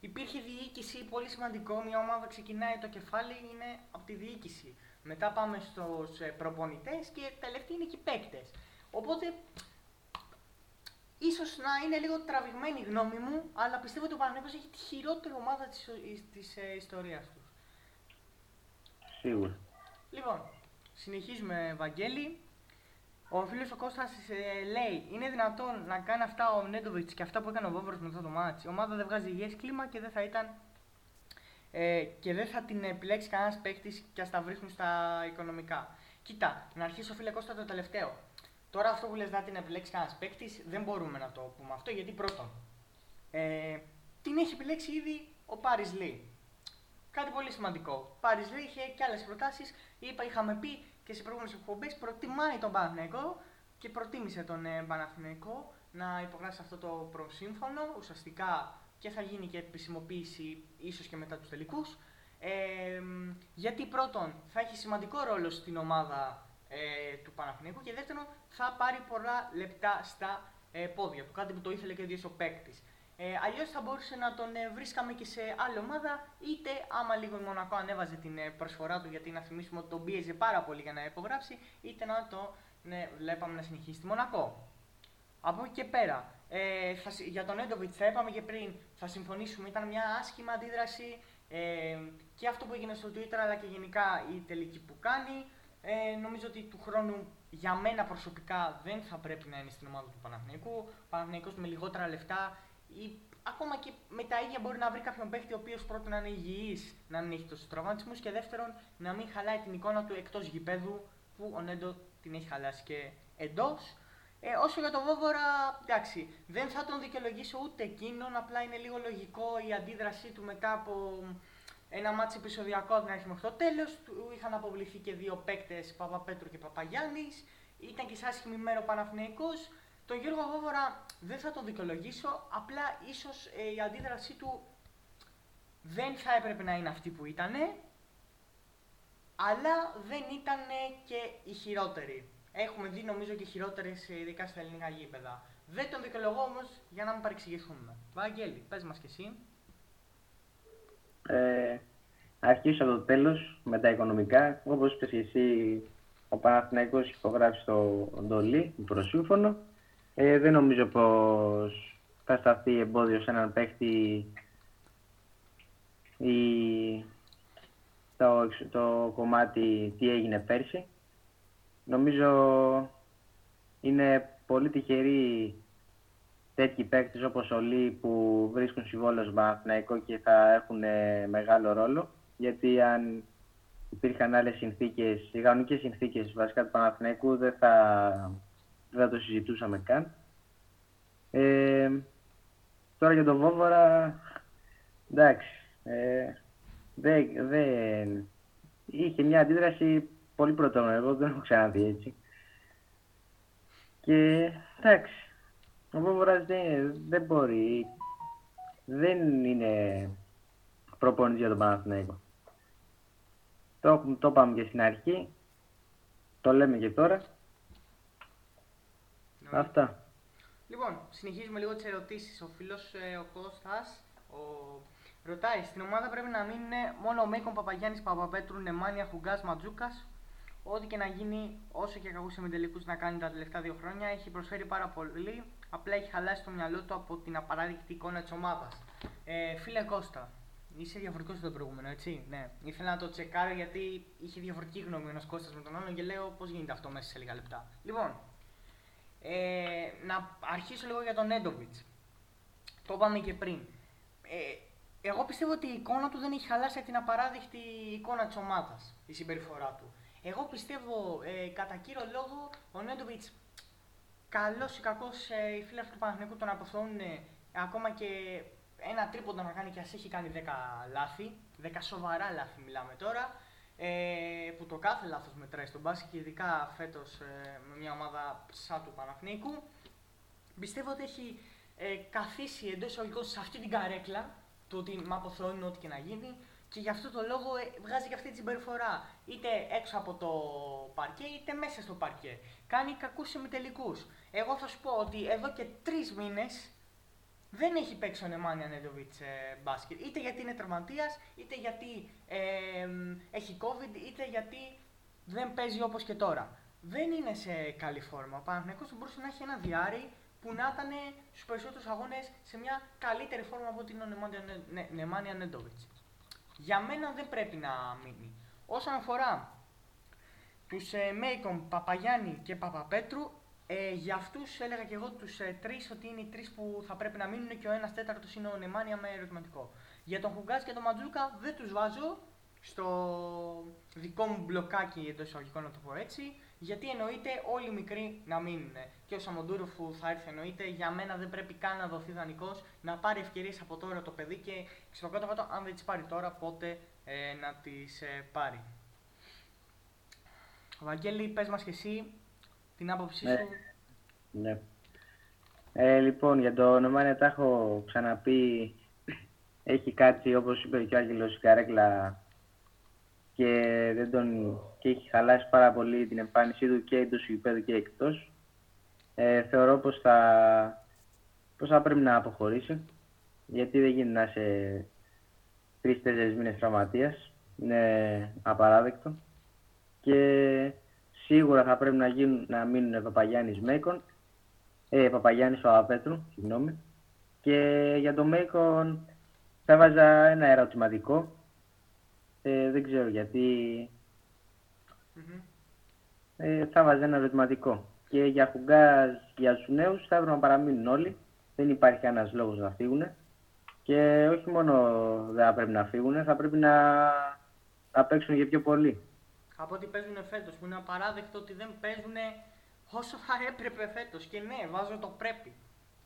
υπήρχε διοίκηση, πολύ σημαντικό. Μια ομάδα ξεκινάει, το κεφάλι είναι από τη διοίκηση. Μετά πάμε στους προπονητές και τελευταίοι είναι και οι παίκτες. Οπότε, ίσως να είναι λίγο τραβηγμένη η γνώμη μου, αλλά πιστεύω ότι ο Παναθηναϊκός έχει τη χειρότερη ομάδα της ιστορίας του. Σίγουρα. Λοιπόν. Συνεχίζουμε, Βαγγέλη. Ο φίλος ο Κώστας λέει: είναι δυνατόν να κάνει αυτά ο Νέντοβιτς και αυτά που έκανε ο Βόβορας μετά το μάτς? Η ομάδα δεν βγάζει υγιές κλίμα και δεν θα την επιλέξει κανένας παίκτης και ας τα βρίσκουν στα οικονομικά. Κοίτα, να αρχίσω, φίλε Κώστα, το τελευταίο. Τώρα αυτό που λες, να την επιλέξει κανένας παίκτης, δεν μπορούμε να το πούμε αυτό, γιατί πρώτον, την έχει επιλέξει ήδη ο Πάρης Λι. Κάτι πολύ σημαντικό. Πάρης Λι είχε και άλλες προτάσεις. Είχαμε πει και σε προηγούμενες εκπομπές, προτιμάει τον Παναθηναϊκό και προτίμησε τον Παναθηναϊκό να υπογράψει αυτό το προσύμφωνο. Ουσιαστικά και θα γίνει και επισημοποίηση, ίσως και μετά τους τελικούς. Γιατί πρώτον, θα έχει σημαντικό ρόλο στην ομάδα του Παναθηναϊκού και δεύτερον, θα πάρει πολλά λεπτά στα πόδια του. Κάτι που το ήθελε και ο ίδιος ο παίκτης. Αλλιώς θα μπορούσε να τον βρίσκαμε και σε άλλη ομάδα, είτε άμα λίγο η Μονακό ανέβαζε την προσφορά του, γιατί να θυμίσουμε ότι τον πίεζε πάρα πολύ για να υπογράψει, είτε να το βλέπαμε να συνεχίσει στη Μονακό. Από εκεί και πέρα, για τον Έντοβιτς, θα είπαμε και πριν, θα συμφωνήσουμε, ήταν μια άσχημα αντίδραση και αυτό που έγινε στο Twitter, αλλά και γενικά η τελική που κάνει. Νομίζω ότι του χρόνου για μένα προσωπικά δεν θα πρέπει να είναι στην ομάδα του Παναθηναϊκού. Ο Παναθηναϊκός με λιγότερα λεφτά ή ακόμα και με τα ίδια μπορεί να βρει κάποιον παίχτη ο οποίος πρώτον να είναι υγιής, να μην έχει τόσους τραυματισμούς και δεύτερον να μην χαλάει την εικόνα του εκτός γηπέδου που ο Νέντο την έχει χαλάσει και εντός. Όσο για τον Βόβορα, εντάξει, δεν θα τον δικαιολογήσω ούτε εκείνον, απλά είναι λίγο λογικό η αντίδρασή του μετά από ένα μάτσο επεισοδιακό από την αρχή μέχρι το τέλος. Του είχαν αποβληθεί και δύο παίκτες, Παπαπέτρου και Παπαγιάννης. Ήταν και σε άσχημη μέρα ο Παναθηναϊκός. Τον Γιώργο Βόβορα δεν θα τον δικαιολογήσω, απλά ίσως η αντίδρασή του δεν θα έπρεπε να είναι αυτή που ήτανε, αλλά δεν ήτανε και η χειρότερη. Έχουμε δει νομίζω και χειρότερες, ειδικά στα ελληνικά γήπεδα. Δεν τον δικαιολογώ όμως για να μην παρεξηγηθούμε. Βαγγέλη, πες μας κι εσύ. Αρχίσω από το τέλος με τα οικονομικά. Όπως είπες και εσύ, ο Παναθηναϊκός υπογράφει στο Ντολί, προσύμφωνο. Δεν νομίζω πως θα σταθεί εμπόδιο σε έναν παίχτη το κομμάτι τι έγινε πέρσι. Νομίζω είναι πολύ τυχεροί τέτοιοι παίκτες όπως ο Λι που βρίσκουν συμβόλαιο στον Παναθηναϊκό και θα έχουν μεγάλο ρόλο. Γιατί αν υπήρχαν άλλες συνθήκες, οι κανονικές συνθήκες βασικά του Παναθηναϊκού, δεν θα το συζητούσαμε καν. Τώρα για τον Βόβορα, εντάξει, δεν είχε μια αντίδραση πολύ πρωτόγνωρα, εγώ δεν έχω ξαναδεί έτσι. Και εντάξει, ο Βόβορας δεν μπορεί, δεν είναι προπονητής για τον Παναθηναϊκό. Το είπαμε και στην αρχή, το λέμε και τώρα. Ναι. Αυτά. Λοιπόν, συνεχίζουμε λίγο τις ερωτήσεις. Ο φίλος ο Κώστας ρωτάει, στην ομάδα πρέπει να μείνουν μόνο ο Μίκο Παπαγιάννης, Παπαπέτρου, Νεμάνια, Χουγκάς, Ματζούκας. Ό,τι και να γίνει, όσο και κακούς εμιτελικούς να κάνει τα τελευταία 2 χρόνια, έχει προσφέρει πάρα πολύ. Απλά έχει χαλάσει το μυαλό του από την απαράδεκτη εικόνα της ομάδας. Φίλε Κώστα, είσαι διαφορετικός από το προηγούμενο, έτσι. Ναι. Ήθελα να το τσεκάρω γιατί είχε διαφορετική γνώμη ο Κώστας με τον άλλον και λέω πώς γίνεται αυτό μέσα σε λίγα λεπτά. Λοιπόν, να αρχίσω λίγο για τον Έντοβιτς. Το είπαμε και πριν. Εγώ πιστεύω ότι η εικόνα του δεν έχει χαλάσει την απαράδεκτη εικόνα της ομάδας, η συμπεριφορά του. Εγώ πιστεύω κατά κύριο λόγο ο Νέντοβιτς, καλός ή κακός, οι φίλοι του Παναθηναϊκού τον αποθεώνουν ακόμα και ένα τρίποντο να κάνει και ας έχει κάνει 10 λάθη, 10 σοβαρά λάθη μιλάμε τώρα, που το κάθε λάθος μετράει στον μπάσκετ και ειδικά φέτος με μια ομάδα σαν του Παναθηναϊκού. Πιστεύω ότι έχει καθίσει εντός εισαγωγικών σε αυτή την καρέκλα, το ότι με αποθεώνουν ό,τι και να γίνει, και γι' αυτό το λόγο βγάζει και αυτή τη συμπεριφορά, είτε έξω από το παρκέ είτε μέσα στο παρκέ. Κάνει κακούς ημιτελικούς. Εγώ θα σου πω ότι εδώ και 3 μήνες δεν έχει παίξει ο Νεμάνι Έντοβιτς μπάσκετ, είτε γιατί είναι τραυματίας, είτε γιατί έχει COVID, είτε γιατί δεν παίζει όπως και τώρα. Δεν είναι σε καλή φόρμα. Ο Παναθηναϊκός μπορούσε να έχει ένα διάρρη που να ήταν στους περισσότερους αγώνες σε μια καλύτερη φόρμα από ότι είναι ο Νεμάνι Έντοβιτς. Για μένα δεν πρέπει να μείνει. Όσον αφορά τους Μέικον, Παπαγιάννη και Παπαπέτρου, για αυτούς έλεγα και εγώ τους 3 ότι είναι οι 3 που θα πρέπει να μείνουν και ο 1/4 είναι ο Νεμάνια με ερωτηματικό. Για τον Χουγκάς και τον Ματζούκα δεν τους βάζω στο δικό μου μπλοκάκι εντός εισαγωγικών, να το πω έτσι, γιατί εννοείται όλοι οι μικροί να μείνουν. Και ο Σαμοντούροφ που θα έρθει εννοείται, για μένα δεν πρέπει καν να δοθεί δανεικός, να πάρει ευκαιρίες από τώρα το παιδί και στο κάτω-κάτω, αν δεν τις πάρει τώρα, πότε να τις πάρει. Βαγγέλη, πες μας και εσύ την άποψή σου. Ναι. Λοιπόν, για το Νομάνια τα έχω ξαναπεί. Έχει κάτι, όπως είπε και ο Άγγελος, η καρέκλα και, και έχει χαλάσει πάρα πολύ την εμφάνισή του και εντός του γηπέδου και εκτός. Θεωρώ πως θα πρέπει να αποχωρήσει, γιατί δεν γίνεται να είσαι 3-4 μήνες τραυματίας. Είναι απαράδεκτο. Και σίγουρα θα πρέπει να μείνουν Παπαγιάννης Μέικον, Παπαγιάννης Παπαπέτρου, συγγνώμη. Και για το Μέικον θα έβαζα ένα ερωτηματικό. Δεν ξέρω γιατί. Θα έβαζα ένα ερωτηματικό. Και για Χουγκάς, για τους νέους θα έπρεπε να παραμείνουν όλοι. Δεν υπάρχει κανένας λόγος να φύγουν. Και όχι μόνο δεν πρέπει να φύγουν, θα πρέπει να παίξουν για πιο πολύ. Από ό,τι παίζουν φέτος, που είναι απαράδεκτο ότι δεν παίζουν όσο θα έπρεπε φέτος. Και ναι, βάζω το πρέπει.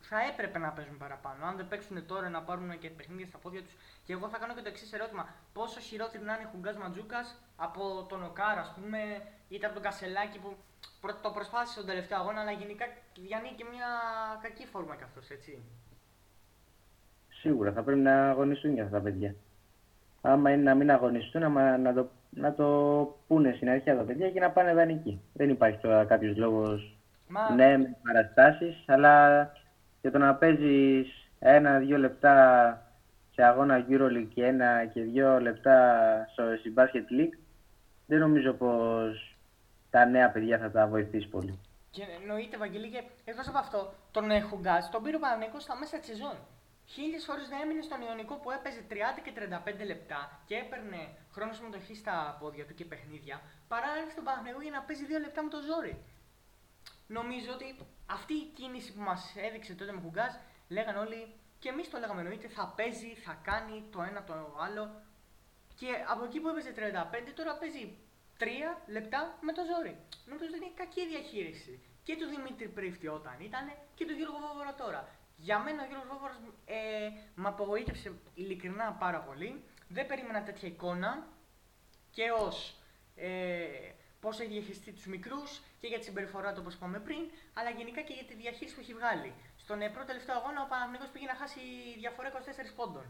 Θα έπρεπε να παίζουν παραπάνω. Αν δεν παίξουν τώρα, να πάρουν και παιχνίδια στα πόδια τους. Και εγώ θα κάνω και το εξής ερώτημα: πόσο χειρότερη να είναι Χουγκάς Ματζούκας από τον Οκάρα, ας πούμε, είτε από τον Κασελάκη που το προσπάθησε τον τελευταίο αγώνα, αλλά γενικά διανύει και μια κακή φόρμα κι αυτός, έτσι. Σίγουρα θα πρέπει να αγωνιστούν για αυτά τα παιδιά. Άμα είναι να μην αγωνιστούν, να το πούνε στην αρχή τα παιδιά και να πάνε δανεικοί. Δεν υπάρχει τώρα κάποιος λόγος. Ναι, με παραστάσεις, αλλά για το να παίζεις 1-2 λεπτά σε αγώνα EuroLeague και 1 και 2 λεπτά στην Basket League, δεν νομίζω πως τα νέα παιδιά θα τα βοηθήσει πολύ. Και εννοείται, Βαγγελή, και εκτός από αυτό, τον Χουγκάς τον πήρε ο Παναθηναϊκός στα μέσα της σεζόν. 1000 φορές να έμεινε στον Ιωνικό που έπαιζε 30 και 35 λεπτά και έπαιρνε χρόνο συμμετοχή στα πόδια του και παιχνίδια, παρά να έρθει στον Παναθηναϊκό για να παίζει 2 λεπτά με το ζόρι. Νομίζω ότι αυτή η κίνηση που μας έδειξε τότε με Χουγκάς, λέγαν όλοι, και εμείς το λέγαμε εννοείται, θα παίζει, θα κάνει το ένα το άλλο. Και από εκεί που έπαιζε 35, τώρα παίζει 3 λεπτά με το ζόρι. Νομίζω ότι είναι κακή διαχείριση και του Δημήτρη Πρίφτη όταν ήταν και του Γιώργου Βόβορα τώρα. Για μένα ο Γιώργος Βόβορας με απογοήτευσε ειλικρινά πάρα πολύ. Δεν περίμενα τέτοια εικόνα και πώς έχει διαχειριστεί τους μικρούς και για τη συμπεριφορά του, όπως είπαμε πριν, αλλά γενικά και για τη διαχείριση που έχει βγάλει. Στον πρώτο τελευταίο αγώνα ο Παναθηναϊκός πήγε να χάσει διαφορά 24 πόντων.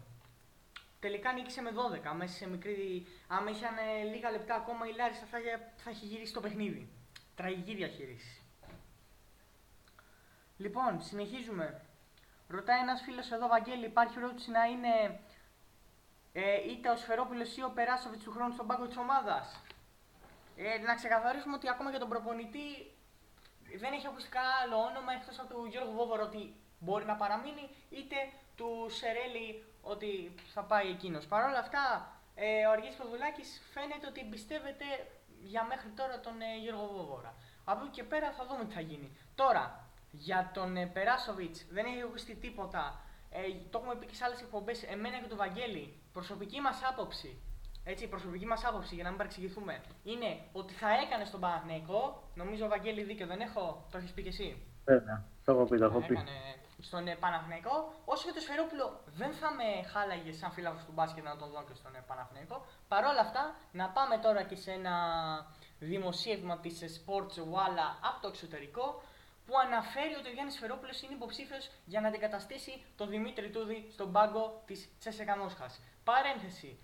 Τελικά νίκησε με 12 μέσα σε μικρή. Αν είχαν λίγα λεπτά ακόμα η Λάρισα θα έχει γυρίσει το παιχνίδι. Τραγική διαχείριση. Λοιπόν, συνεχίζουμε. Ρωτάει ένας φίλος εδώ, Βαγγέλη, υπάρχει ερώτηση να είναι είτε ο Σφαιρόπουλος ή ο Περάσοβιτς του χρόνου στον πάγκο της ομάδας. Να ξεκαθαρίσουμε ότι ακόμα για τον προπονητή δεν έχει ακουστικά άλλο όνομα εκτός από του Γιώργου Βόβορα ότι μπορεί να παραμείνει, είτε του Σερέλη ότι θα πάει εκείνος. Παρ' όλα αυτά, ο Αργύρης Πεδουλάκης φαίνεται ότι εμπιστεύεται για μέχρι τώρα τον Γιώργο Βόβορα. Από εκεί και πέρα θα δούμε τι θα γίνει. Τώρα, για τον Περάσοβιτς δεν έχει ακουστεί τίποτα. Το έχουμε πει και σε άλλες εκπομπές. Εμένα και του Βαγγέλη, προσωπική μας άποψη, έτσι, προσωπική μας άποψη για να μην παρεξηγηθούμε, είναι ότι θα έκανε στον Παναθηναϊκό. Νομίζω, Βαγγέλη, δίκιο δεν έχω, το έχεις πει και εσύ. Βέβαια, το έχω πει. Στον Παναθηναϊκό, όσο και το Σφαιρόπουλο δεν θα με χάλαγε σαν φίλαθλος του μπάσκετ να τον δω και στον Παναθηναϊκό. Παρ' όλα αυτά, να πάμε τώρα και σε ένα δημοσίευμα της Sports Walla από το εξωτερικό, που αναφέρει ότι ο Γιάννης Σφαιρόπουλος είναι υποψήφιος για να αντικαταστήσει τον Δημήτρη Τούδη στον πάγκο της Τσέσκα Μόσχας. Παρένθεση.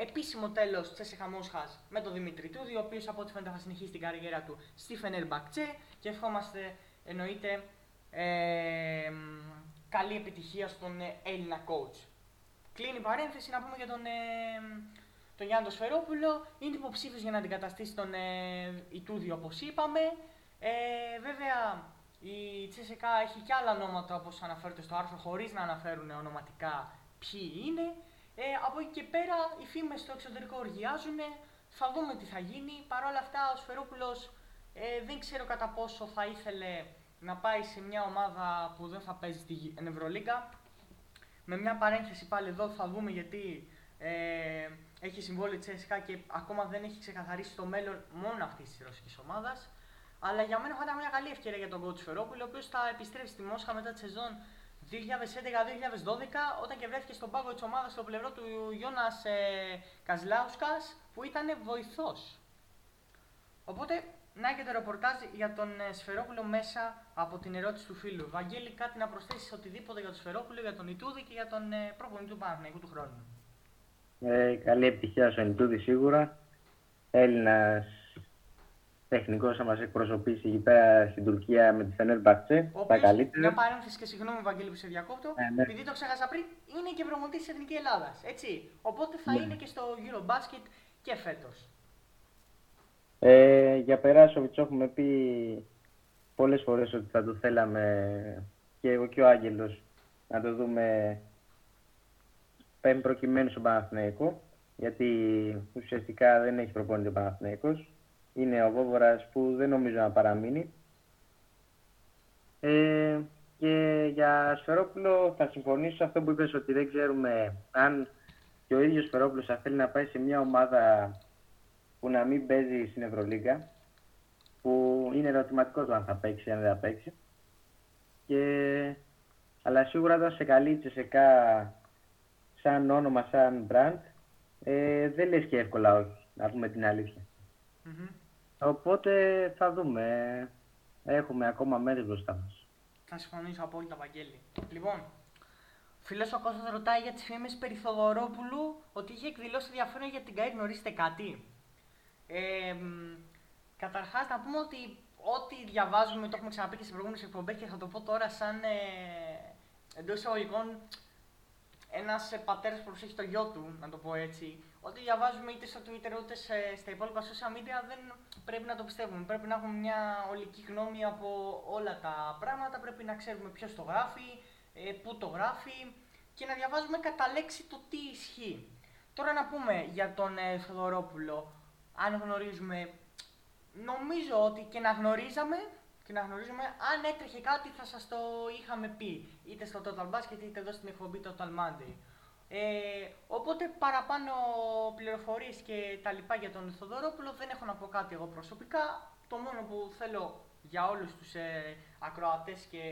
Επίσημο τέλος Τσέσκα Μόσχας με τον Δημήτρη Τούδη, ο οποίος από ό,τι φαίνεται θα συνεχίσει την καριέρα του στη Φενερμπαχτσέ, και ευχόμαστε εννοείται καλή επιτυχία στον Έλληνα coach. Κλείνει παρένθεση. Να πούμε για τον Γιάννη Σφαιρόπουλο. Είναι υποψήφιος για να αντικαταστήσει τον Τούδη, όπως είπαμε. Βέβαια, η Τσέσεκα έχει και άλλα ονόματα, όπως αναφέρεται στο άρθρο, χωρίς να αναφέρουν ονοματικά ποιοι είναι. Από εκεί και πέρα οι φήμες στο εξωτερικό οργιάζουν, θα δούμε τι θα γίνει. Παρ' όλα αυτά ο Σφαιρόπουλος δεν ξέρω κατά πόσο θα ήθελε να πάει σε μια ομάδα που δεν θα παίζει στην Ευρωλίγκα. Με μια παρένθεση πάλι εδώ, θα δούμε, γιατί έχει συμβόλαιο η Τσέσεκα και ακόμα δεν έχει ξεκαθαρίσει το μέλλον μόνο αυτής της ρωσικής ομάδας. Αλλά για μένα θα ήταν μια καλή ευκαιρία για τον coach Σφαιρόπουλο, ο οποίος θα επιστρέψει στη Μόσχα μετά τη σεζόν 2011-2012, όταν και βρέθηκε στον πάγκο της ομάδας στο πλευρό του Γιώνας Κασλάουσκας, που ήταν βοηθός. Οπότε Να και το ρεπορτάζ για τον Σφαιρόπουλο μέσα από την ερώτηση του φίλου. Βαγγέλη, κάτι να προσθέσεις οτιδήποτε για τον Σφαιρόπουλο, για τον Ιτούδη και για τον προπονητή του Παναθηναϊκού του χρόνου. Καλή επιτυχία στον Ιτούδη σίγουρα. Έλληνας τεχνικός θα μας εκπροσωπήσει εκεί πέρα στην Τουρκία με τη Φενέρμπαχτσε. Τα καλύτερα. Μια παρένθεση και συγγνώμη, Βαγγέλη, που σε διακόπτω. Ναι. Επειδή το ξέχασα πριν, είναι και προπονητής της Εθνικής Ελλάδας. Οπότε θα είναι και στο Eurobasket και φέτος. Για Περάσοβιτς έχουμε πει πολλές φορές ότι θα το θέλαμε και εγώ και ο Άγγελος να το δούμε πέμπ προκειμένου στον Παναθηναϊκό, γιατί ουσιαστικά δεν έχει προπονητή ο Παναθηναϊκός. Είναι ο Βόβορας που δεν νομίζω να παραμείνει. Και για Σφαιρόπουλο θα συμφωνήσω αυτό που είπες, ότι δεν ξέρουμε αν και ο ίδιος Σφαιρόπουλος θα θέλει να πάει σε μια ομάδα που να μην παίζει στην Ευρωλίγκα, που είναι ερωτηματικό το αν θα παίξει, αν δεν θα παίξει. Αλλά σίγουρα όταν σε καλεί Τσέσκα σαν όνομα, σαν μπραντ, δεν λες και εύκολα όχι, να πούμε την αλήθεια. Mm-hmm. Οπότε θα δούμε, έχουμε ακόμα μέρες μπροστά μας. Θα συμφωνήσω απόλυτα, Βαγγέλη. Λοιπόν, φίλος ο Κώστας ρωτάει για τις φήμες περί Θοδωρόπουλου, ότι είχε εκδηλώσει ενδιαφέρον για την ΚΑΕ, γνωρίζετε κάτι? Καταρχάς να πούμε ότι ό,τι διαβάζουμε, το έχουμε ξαναπεί και σε προηγούμενες εκπομπές και θα το πω τώρα σαν εντός εισαγωγικών ένας πατέρας που προσέχει το γιο του, να το πω έτσι. Ό,τι διαβάζουμε είτε στο Twitter είτε στα υπόλοιπα social media δεν πρέπει να το πιστεύουμε. Πρέπει να έχουμε μια ολική γνώμη από όλα τα πράγματα, πρέπει να ξέρουμε ποιος το γράφει, πού το γράφει και να διαβάζουμε κατά λέξη το τι ισχύει. Τώρα να πούμε για τον Θοδωρόπουλο. Αν γνωρίζουμε, νομίζω ότι και να γνωρίζουμε, αν έτρεχε κάτι θα σας το είχαμε πει, είτε στο Total Basket είτε εδώ στην εκπομπή Total Monday. Οπότε παραπάνω πληροφορίες και τα λοιπά για τον Θοδωρόπουλο δεν έχω να πω κάτι εγώ προσωπικά. Το μόνο που θέλω για όλους τους ακροατές και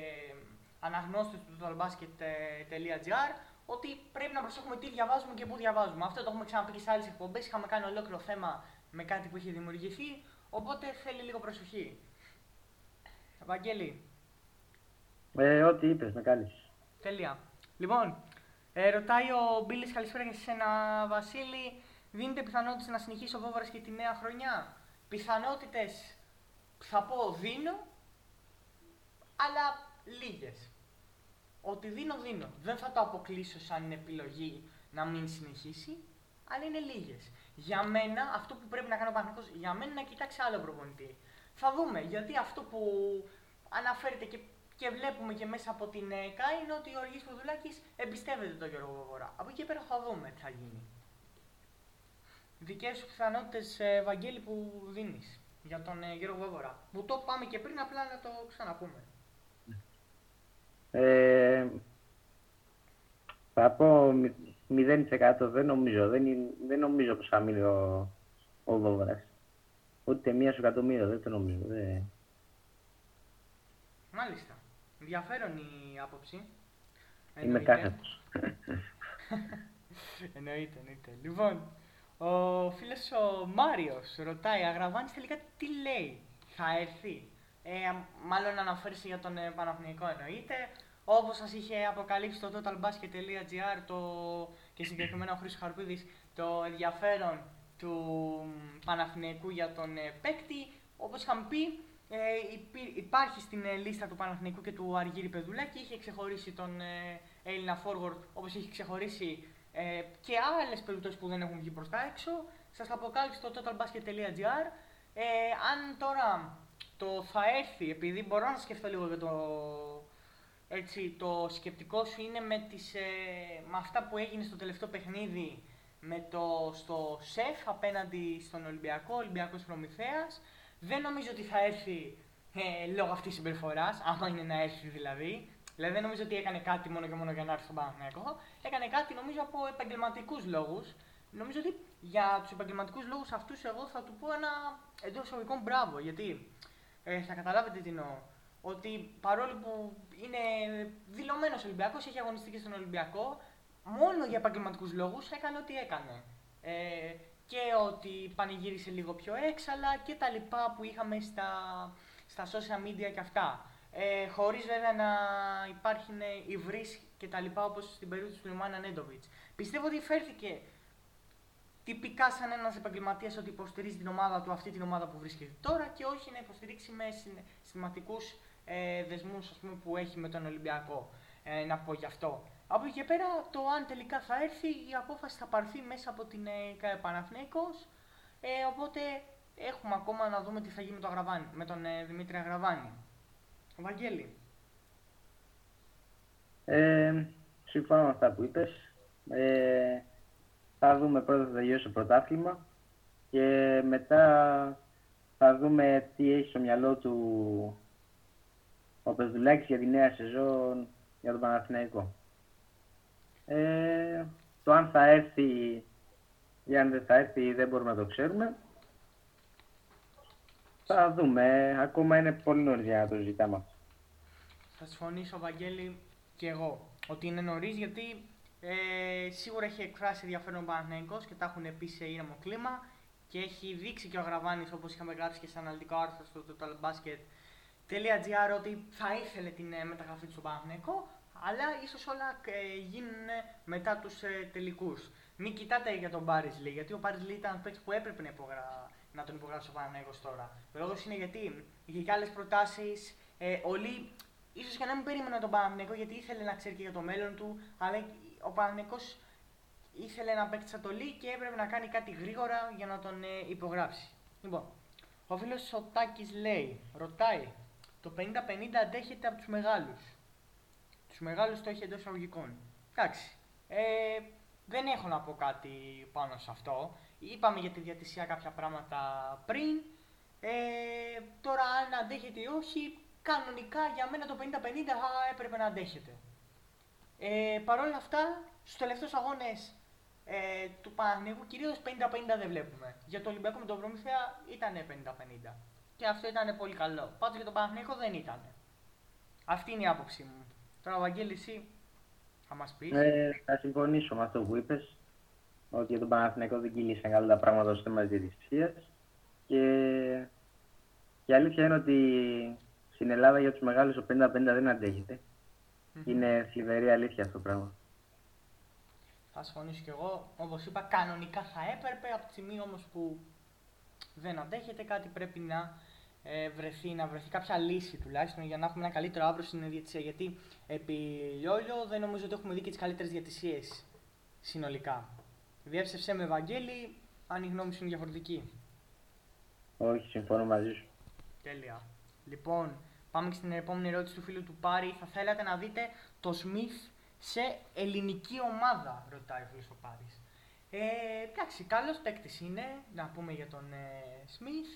αναγνώστες του totalbasket.gr ότι πρέπει να προσέχουμε τι διαβάζουμε και πού διαβάζουμε. Αυτό το έχουμε ξαναπεί και σε άλλες εκπομπές, είχαμε κάνει ολόκληρο θέμα με κάτι που είχε δημιουργηθεί, οπότε θέλει λίγο προσοχή. Βαγγέλη. Ό,τι είπες, με κάνεις. Τέλεια. Λοιπόν, ρωτάει ο Μπίλης, καλησπέρα και σε ένα Βασίλη, δίνετε πιθανότητες να συνεχίσει ο Βόβορας και τη νέα χρονιά? Πιθανότητες θα πω δίνω, αλλά λίγες. Ότι δίνω. Δεν θα το αποκλείσω σαν επιλογή να μην συνεχίσει, αλλά είναι λίγες. Για μένα, αυτό που πρέπει να κάνω ο Παναθηναϊκός, για μένα να κοιτάξει άλλο προπονητή. Θα δούμε, γιατί αυτό που αναφέρεται και βλέπουμε και μέσα από την ΚΑΕ είναι ότι ο Αργύρης Πεδουλάκης εμπιστεύεται τον Γιώργο Βόβορα. Από εκεί πέρα θα δούμε τι θα γίνει. Δικές σου πιθανότητες, Βαγγέλη, που δίνεις για τον Γιώργο Βόβορα. Που το πάμε και πριν, απλά να το ξαναπούμε. Θα πω 0%, δεν νομίζω πως θα μείνει ο Βόβορας. Ούτε 1 εκατομμύριο, δεν το νομίζω. Μάλιστα. Ενδιαφέρον η άποψη. Είμαι κάθετος. Εννοείται. Λοιπόν, ο φίλος ο Μάριος ρωτάει, Αγραβάνης τελικά τι λέει, θα έρθει? Μάλλον αναφέρεσαι για τον Παναθηναϊκό, εννοείται. Όπως σας είχε αποκαλύψει το totalbasket.gr και συγκεκριμένα ο Χρήστος Χαρπίδης το ενδιαφέρον του Παναθηναϊκού για τον παίκτη, όπως είχαμε πει, υπάρχει στην λίστα του Παναθηναϊκού και του Αργύρη Πεδουλάκη. Είχε ξεχωρίσει τον Έλληνα forward, όπως έχει ξεχωρίσει και άλλες περιπτώσεις που δεν έχουν βγει προς τα έξω. Σας αποκάλυψε το totalbasket.gr. Αν τώρα το θα έρθει, επειδή μπορώ να σκεφτώ λίγο για το σκεπτικό σου, είναι με αυτά που έγινε στο τελευταίο παιχνίδι στο ΣΕΦ απέναντι στον Ολυμπιακός Προμηθέας. Δεν νομίζω ότι θα έρθει λόγω αυτής της συμπεριφοράς, άμα είναι να έρθει δηλαδή. Δηλαδή δεν νομίζω ότι έκανε κάτι μόνο και μόνο για να έρθει στον Παναθηναϊκό. Έκανε κάτι νομίζω από επαγγελματικούς λόγους. Νομίζω ότι για τους επαγγελματικούς λόγους αυτούς εγώ θα του πω ένα εντός εισαγωγικών μπράβο, γιατί θα καταλάβετε τι εννοώ. Ότι παρόλο που είναι δηλωμένος Ολυμπιακός, έχει αγωνιστεί και στον Ολυμπιακό, μόνο για επαγγελματικούς λόγους έκανε ό,τι έκανε. και ότι πανηγύρισε λίγο πιο έξαλα και τα λοιπά που είχαμε στα social media και αυτά. Χωρίς βέβαια να υπάρχουν υβρείς και τα λοιπά όπως στην περίπτωση του Νέμαν Έντοβιτς. Πιστεύω ότι φέρθηκε τυπικά σαν ένας επαγγελματίας ότι υποστηρίζει την ομάδα του, αυτή την ομάδα που βρίσκεται τώρα και όχι να υποστηρίξει με σημαντικούς δεσμούς ας πούμε, που έχει με τον Ολυμπιακό. Να πω γι' αυτό. Από εκεί και πέρα, το αν τελικά θα έρθει, η απόφαση θα πάρθει μέσα από την Παναθηναϊκός. Οπότε έχουμε ακόμα να δούμε τι θα γίνει με τον Δημήτρη Αγραβάνη. Βαγγέλη. Συμφωνώ με αυτά που είπες. Θα δούμε πρώτα θα τελειώσει το πρωτάθλημα και μετά θα δούμε τι έχει στο μυαλό του ο Πεδουλάκης για τη νέα σεζόν για τον Παναθηναϊκό. Το αν θα έρθει ή αν δεν θα έρθει δεν μπορούμε να το ξέρουμε. Θα δούμε. Ακόμα είναι πολύ νωρίς για να το ζητάμε. Θα συμφωνήσω, Βαγγέλη, και εγώ ότι είναι νωρίς γιατί σίγουρα έχει εκφράσει ενδιαφέρον ο Παναθηναϊκός και τα έχουν πει σε ήρεμο κλίμα και έχει δείξει και ο Αγραβάνης, όπως είχαμε γράψει και σε αναλυτικό άρθρο στο totalbasket.gr, ότι θα ήθελε την μεταγραφή του στον Παναθηναϊκό, αλλά ίσως όλα γίνουν μετά τους τελικούς. Μην κοιτάτε για τον Πάρης Λι, γιατί ο Πάρης Λι ήταν παίκτης που έπρεπε να τον υπογράψει ο Παναθηναϊκός τώρα. Ο λόγος είναι γιατί είχε και άλλες προτάσεις, ο Λι ίσως και να μην περίμενε τον Παναθηναϊκό γιατί ήθελε να ξέρει και για το μέλλον του, αλλά ο Παναθηναϊκός ήθελε να παίξει σαν το Λι και έπρεπε να κάνει κάτι γρήγορα για να τον υπογράψει. Λοιπόν, ο φίλος Σωτάκης λέει, ρωτάει, το 50-50 αντέχεται από τους μεγάλους. Τους μεγάλους το έχει εντός εισαγωγικών. Εντάξει, δεν έχω να πω κάτι πάνω σε αυτό. Είπαμε για τη διατησία κάποια πράγματα πριν. Τώρα αν αντέχεται ή όχι, κανονικά για μένα το 50-50 έπρεπε να αντέχεται. Παρ' όλα αυτά, στους τελευταίους αγώνες του Παναθηναϊκού κυρίως 50-50 δεν βλέπουμε. Για το Ολυμπιακό με τον Προμηθέα ήταν 50-50. Και αυτό ήταν πολύ καλό. Πάντως για τον Παναθηναϊκό δεν ήταν. Αυτή είναι η άποψή μου. Τώρα, Βαγγέλη, εσύ θα μας πεις. Θα συμφωνήσω με αυτό που είπες, ότι για τον Παναθηναϊκό δεν κυλήσαν καλά τα πράγματα στο θέμα της διαιτησίας. Και η αλήθεια είναι ότι στην Ελλάδα για τους μεγάλους το 50-50 δεν αντέχεται. Mm-hmm. Είναι θλιβερή αλήθεια αυτό το πράγμα. Θα συμφωνήσω κι εγώ. Όπως είπα, κανονικά θα έπρεπε, από τη στιγμή όμως που δεν αντέχεται, κάτι πρέπει να βρεθεί κάποια λύση τουλάχιστον για να έχουμε ένα καλύτερο αύριο στην διαιτησία. Γιατί επί Λιόλιο δεν νομίζω ότι έχουμε δει και τις καλύτερες διαιτησίες συνολικά. Διέψευσέ με, Βαγγέλη, αν η γνώμη σου είναι διαφορετική. Όχι, συμφωνώ μαζί σου. Τέλεια. Λοιπόν, πάμε και στην επόμενη ερώτηση του φίλου του Πάρη. Θα θέλατε να δείτε το Σμιθ σε ελληνική ομάδα, ρωτάει ο φίλος ο Πάρης. Εντάξει, καλός παίκτης είναι, να πούμε για τον Σμιθ.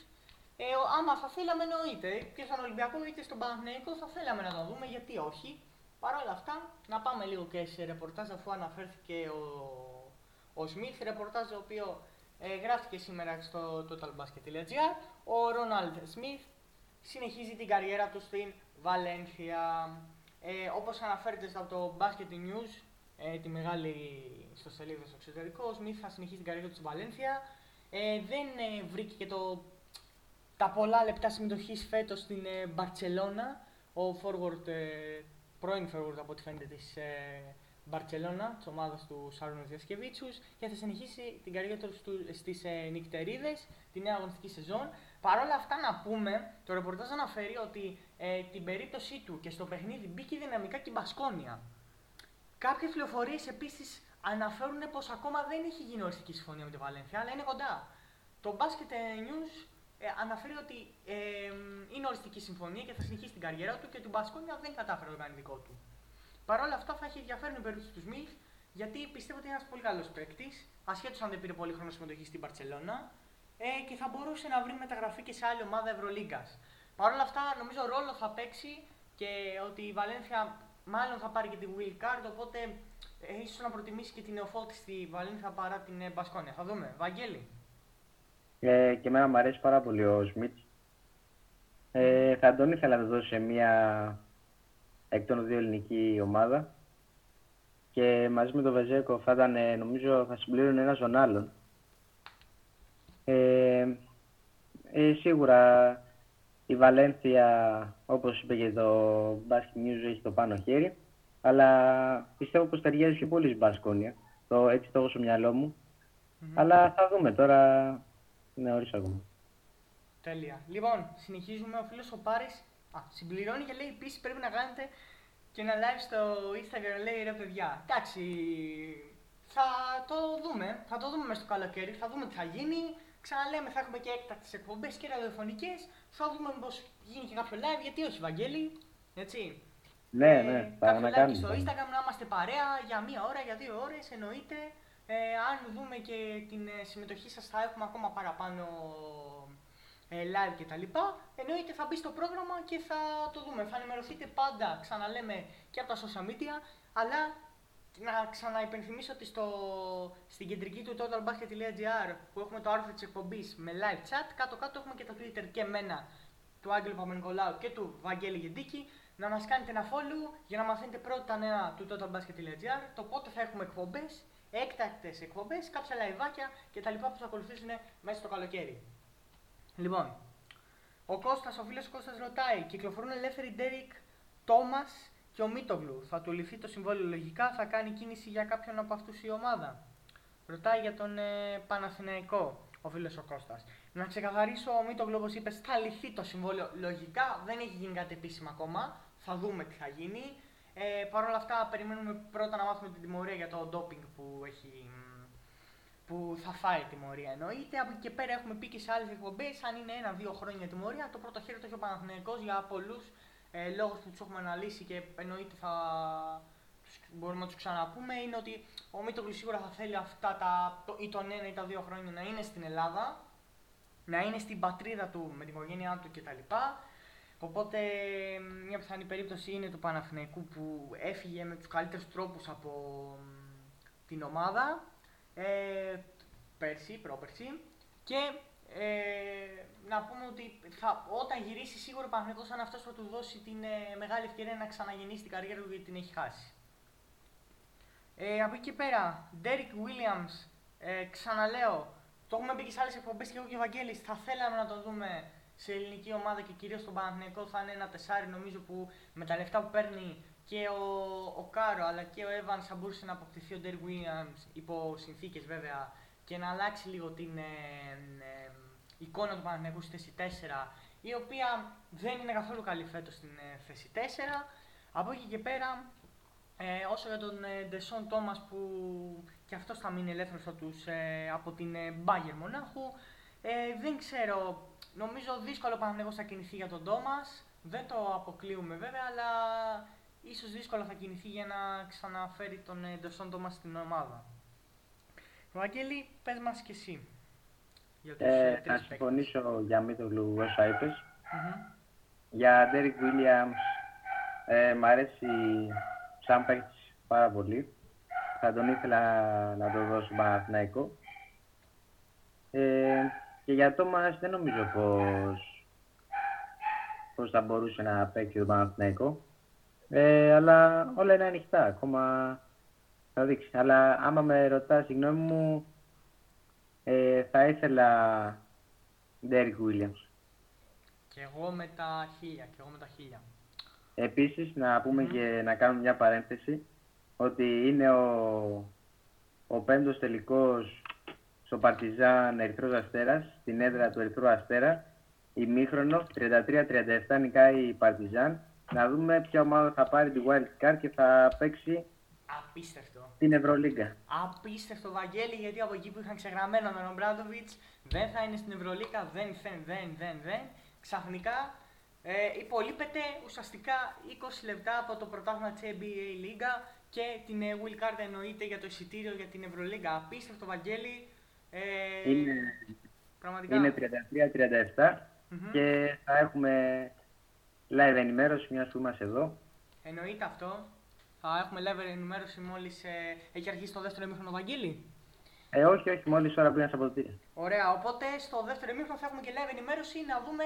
Άμα θα θέλαμε, εννοείται και στον Ολυμπιακό είτε στον Παναθηναϊκό, θα θέλαμε να το δούμε, γιατί όχι. Παρ' όλα αυτά, να πάμε λίγο και σε ρεπορτάζ, αφού αναφέρθηκε ο Σμιθ, ρεπορτάζ το οποίο γράφτηκε σήμερα στο totalbasket.gr. Ο Ρόναλντ Σμιθ συνεχίζει την καριέρα του στην Βαλένθια. Όπως αναφέρεται από το Basket News, τη μεγάλη ιστοσελίδα στο εξωτερικό, ο Σμιθ θα συνεχίσει την καριέρα του στη Βαλένθια. Δεν βρήκε και τα πολλά λεπτά συμμετοχής φέτος στην Μπαρτσελώνα, ο πρώην forward από ό,τι φαίνεται της Μπαρτσελώνα, της ομάδας του Σάρωνος Διασκεβίτσους, και θα συνεχίσει την καριέρα του στις νυκτερίδες, τη νέα αγωνιστική σεζόν. Παρ' όλα αυτά να πούμε, το ρεπορτάζ αναφέρει ότι την περίπτωσή του και στο παιχνίδι μπήκε δυναμικά και η Μπασκόνια. Κάποιες πληροφορίες επίσης αναφέρουν πως ακόμα δεν έχει γίνει οριστική συμφωνία με τη Βαλένθια, αλλά είναι κοντά. Το Basket News αναφέρει ότι είναι οριστική συμφωνία και θα συνεχίσει την καριέρα του και του Μπασκόνια δεν κατάφερε να κάνει δικό του. Παρ' όλα αυτά θα έχει ενδιαφέρον η περίπτωση του Σμιθ, γιατί πιστεύω ότι είναι ένας πολύ καλός παίκτης, ασχέτως αν δεν πήρε πολύ χρόνο συμμετοχή στην Μπαρτσελώνα, και θα μπορούσε να βρει μεταγραφή και σε άλλη ομάδα Ευρωλίγκας. Παρ' όλα αυτά νομίζω ρόλο θα παίξει και ότι η Βαλένθια μάλλον θα πάρει και την Will Card, οπότε ίσως να προτιμήσει και την νεοφώτιστη Βαλένθια παρά την Μπασκόνια. Θα δούμε. Βαγγέλη. Και εμένα μου αρέσει πάρα πολύ ο Σμιτ. Θα τον ήθελα να δώσει σε μια εκ των δύο ελληνική ομάδα και μαζί με τον Βεζέκο θα ήταν, νομίζω, θα συμπλήρουν ένας τον άλλον. Σίγουρα η Βαλένθια, όπως είπε και το Basket News, έχει το πάνω χέρι, αλλά πιστεύω πως ταιριάζει και πολύ στην Μπασκόνια. Έτσι το έχω στο μυαλό μου. Mm-hmm. Αλλά θα δούμε τώρα, είναι νωρίς ακόμα. Τέλεια. Λοιπόν, συνεχίζουμε. Ο φίλος ο Πάρης συμπληρώνει και λέει επίσης πρέπει να κάνετε και ένα live στο Instagram, λέει ρε παιδιά. Εντάξει, θα το δούμε μες στο καλοκαίρι, θα δούμε τι θα γίνει. Ξαναλέμε, θα έχουμε και έκτακτες εκπομπές και ραδιοφωνικές. Θα δούμε πως γίνει και κάποιο live, γιατί όχι Βαγγέλη, έτσι. Ναι, κάποιο live και στο Instagram, να είμαστε παρέα για μία ώρα, για 2 ώρες, εννοείται. Αν δούμε και την συμμετοχή σας, θα έχουμε ακόμα παραπάνω live κτλ. Εννοείται θα μπει στο πρόγραμμα και θα το δούμε. Θα ενημερωθείτε πάντα, ξαναλέμε, και από τα social media, αλλά να ξαναυπενθυμίσω ότι στην κεντρική του totalbasket.gr που έχουμε το άρθρο της εκπομπής με live chat, κάτω-κάτω έχουμε και τα Twitter και εμένα, του Άγγελου Παπανικολάου και του Βαγγέλη Γεντίκη, να μας κάνετε ένα follow για να μαθαίνετε πρώτα τα νέα του totalbasket.gr, το πότε θα έχουμε εκπομπές, έκτακτες εκπομπές, κάποια λαϊβάκια κτλ. Που θα ακολουθήσουν μέσα στο καλοκαίρι. Λοιπόν, ο φίλος Κώστας ρωτάει, κυκλοφορούν ελεύθεροι Derek Thomas και ο Μίτογλου, θα του ληφθεί το συμβόλαιο λογικά, θα κάνει κίνηση για κάποιον από αυτούς η ομάδα? Ρωτάει για τον Παναθηναϊκό ο φίλος ο Κώστας. Να ξεκαθαρίσω, ο Μίτογλου, όπως είπες, θα ληφθεί το συμβόλαιο λογικά, δεν έχει γίνει κάτι επίσημα ακόμα, θα δούμε τι θα γίνει. Παρ' όλα αυτά περιμένουμε πρώτα να μάθουμε την τιμωρία για το ντόπινγκ που θα φάει τιμωρία, εννοείται. Από εκεί και πέρα έχουμε πει και σε άλλες εκπομπές, αν είναι 1-2 χρόνια τιμωρία, το πρώτο χέρι το έχει ο Παναθηναϊκός για πολλούς λόγους που τους έχουμε αναλύσει και εννοείται θα μπορούμε να τους ξαναπούμε, είναι ότι ο Μίτογλου σίγουρα θα θέλει αυτά ή τον 1 ή τα 2 χρόνια να είναι στην Ελλάδα, να είναι στην πατρίδα του με την οικογένειά του κτλ. Οπότε μια πιθανή περίπτωση είναι του Παναθηναϊκού που έφυγε με τους καλύτερους τρόπους από την ομάδα πρόπερση και να πούμε ότι όταν γυρίσει σίγουρα ο Παναθηναϊκός είναι αυτός που θα του δώσει την μεγάλη ευκαιρία να ξαναγεννήσει την καριέρα του, γιατί την έχει χάσει. Από εκεί και πέρα, Derek Williams, ξαναλέω, το έχουμε πει και σε άλλες εκπομπές και εγώ και ο Βαγγέλης, θα θέλαμε να το δούμε σε ελληνική ομάδα και κυρίως στον Παναθηναϊκό, θα είναι ένα τεσάρι νομίζω που με τα λεφτά που παίρνει και ο Κάρο αλλά και ο Έβανς θα μπορούσε να αποκτηθεί ο Derek Williams υπό συνθήκες βέβαια και να αλλάξει λίγο την εικόνα του Παναθηναϊκού στη θέση 4, η οποία δεν είναι καθόλου καλή φέτος στην θέση 4. Από εκεί και πέρα, όσο για τον Ντεσόν Τόμας που και αυτός θα μείνει ελεύθερος από την Μπάγερ Μονάχου, δεν ξέρω, νομίζω δύσκολο ο Παναθηναϊκός θα κινηθεί για τον Τόμας, δεν το αποκλείουμε βέβαια, αλλά ίσως δύσκολα θα κινηθεί για να ξαναφέρει τον Ντεσόν Τόμας στην ομάδα. Βαγγέλη, πες μας και εσύ. Θα συμφωνήσω για Μίτογλου όσα είπες. Mm-hmm. Για Derek Williams, μ' αρέσει σαν παίκτης πάρα πολύ. Θα τον ήθελα να το δώσω Παναθηναϊκό. Και για Τόμας δεν νομίζω πως θα μπορούσε να παίξει το Παναθηναϊκό. Αλλά όλα είναι ανοιχτά ακόμα. Θα δείξει. Αλλά άμα με ρωτά, συγγνώμη μου, θα ήθελα Derek Williams. Και εγώ με τα χίλια. Επίσης, να πούμε και να κάνουμε μια παρένθεση, ότι είναι ο 5ος τελικός στο Παρτιζάν Ερυθρός Αστέρας, στην έδρα του Ερυθρού Αστέρα, ημίχρονο, 33-37 νικάει η Παρτιζάν. Να δούμε ποια ομάδα θα πάρει τη Wild Card και θα παίξει. Απίστευτο. Την Ευρωλίγκα. Απίστευτο, Βαγγέλη, γιατί από εκεί που είχαν ξεγραμμένο με τον Μπράντοβιτς, δεν θα είναι στην Ευρωλίγκα, δεν. Ξαφνικά υπολείπεται ουσιαστικά 20 λεπτά από το πρωτάθλημα της NBA Λίγκα και την Wild Card, εννοείται, για το εισιτήριο για την Ευρωλίγκα. Απίστευτο, Βαγγέλη. Είναι 33-37 και θα έχουμε live ενημέρωση, μιας που είμαστε εδώ. Εννοείται αυτό. Θα έχουμε live ενημέρωση μόλις έχει αρχίσει το δεύτερο ημίχρονο, Βαγγέλη. Όχι, μόλις ώρα πριν από το τίτλο. Ωραία, οπότε στο δεύτερο ημίχρονο θα έχουμε και live ενημέρωση να δούμε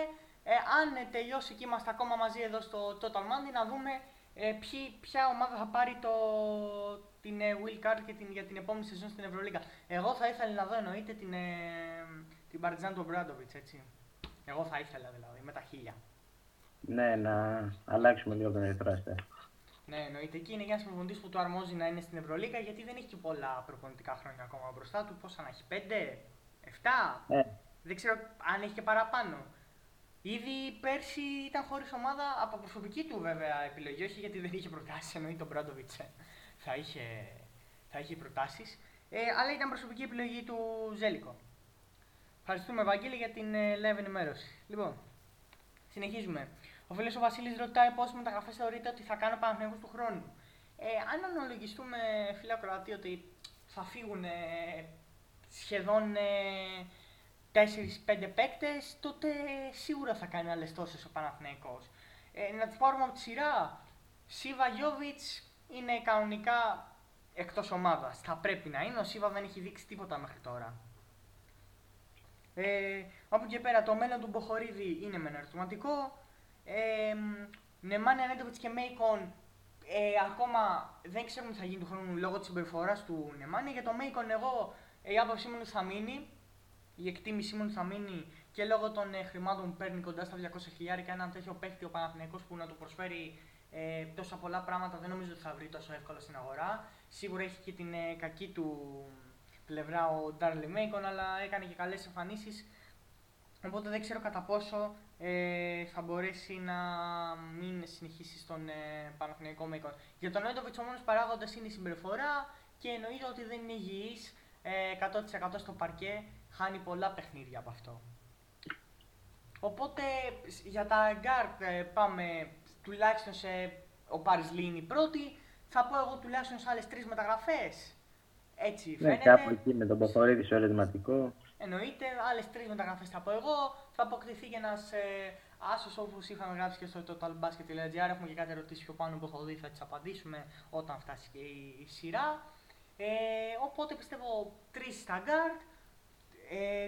αν τελειώσει, και είμαστε ακόμα μαζί εδώ στο Total Monday, να δούμε ποια ομάδα θα πάρει την Wild Card για την επόμενη σεζόν στην Ευρωλίγκα. Εγώ θα ήθελα να δω, εννοείται, την την Παρτιζάν τον Μπράντοβιτς, έτσι. Εγώ θα ήθελα δηλαδή, με τα 1000. Ναι, να αλλάξουμε λίγο τον Ερυθρό Αστέρα. Ναι, εννοείται. Εκεί είναι ένας προπονητής που του αρμόζει να είναι στην Ευρωλίγα, γιατί δεν έχει και πολλά προπονητικά χρόνια ακόμα μπροστά του. Πόσα να έχει, 5, 7. Δεν ξέρω αν έχει και παραπάνω. Ήδη πέρσι ήταν χωρίς ομάδα από προσωπική του βέβαια επιλογή, όχι γιατί δεν είχε προτάσεις, εννοεί τον Μπράντοβιτς θα είχε προτάσεις. Αλλά ήταν προσωπική επιλογή του Ζέλικο. Ευχαριστούμε Βαγγέλη για την live ενημέρωση. Λοιπόν, συνεχίζουμε. Ο φίλος ο Βασίλης ρωτάει πόσες μεταγραφές θεωρείτε ότι θα κάνει ο Παναθηναϊκός του χρόνου. Αν αναλογιστούμε, φίλε ακροατή, ότι θα φύγουν σχεδόν 4-5 παίκτες, τότε σίγουρα θα κάνει άλλες τόσες ο Παναθηναϊκός. Να τους πάρουμε από τη σειρά. Σίβα Γιόβιτς είναι κανονικά εκτός ομάδας. Θα πρέπει να είναι. Ο Σίβα δεν έχει δείξει τίποτα μέχρι τώρα. Από εκεί πέρα το μέλλον του Μποχορίδη είναι μεν ερωτηματικό. Νέμαν Έντοβιτς και Μέικον ακόμα δεν ξέρουμε τι θα γίνει του χρόνου λόγω της συμπεριφοράς του Νεμάν. Για το Μέικον, εγώ η άποψή μου θα μείνει. Η εκτίμησή μου θα μείνει και λόγω των χρημάτων που παίρνει κοντά στα 200.000 και έναν τέτοιο παίχτη ο Παναθηναϊκός που να του προσφέρει τόσα πολλά πράγματα, δεν νομίζω ότι θα βρει τόσο εύκολα στην αγορά. Σίγουρα έχει και την κακή του πλευρά ο Ντάρλι Μέικον, αλλά έκανε και καλές εμφανίσεις. Οπότε δεν ξέρω κατά πόσο θα μπορέσει να μην συνεχίσει στον Παναθηναϊκό Μέικον. Για τον Έντοβιτς ο μόνος παράγοντας είναι η συμπεριφορά και εννοείται ότι δεν είναι υγιής 100% στο παρκέ. Χάνει πολλά παιχνίδια από αυτό. Οπότε για τα guard πάμε τουλάχιστον σε ο Πάρης Λι είναι η πρώτη. Θα πω εγώ τουλάχιστον σε άλλες 3 μεταγραφές. Έτσι φαίνεται. Ναι, κάπου εκεί με τον Ποχορίδη σε ερωτηματικό. Εννοείται, άλλες 3 μεταγραφές θα πω εγώ. Θα αποκτηθεί και ένας άσος όπως είχαμε γράψει και στο totalbasket.gr. Έχουμε και κάτι ερωτήσεις πιο πάνω που έχω δει, θα τις απαντήσουμε όταν φτάσει και η σειρά. Οπότε πιστεύω 3 στα guard.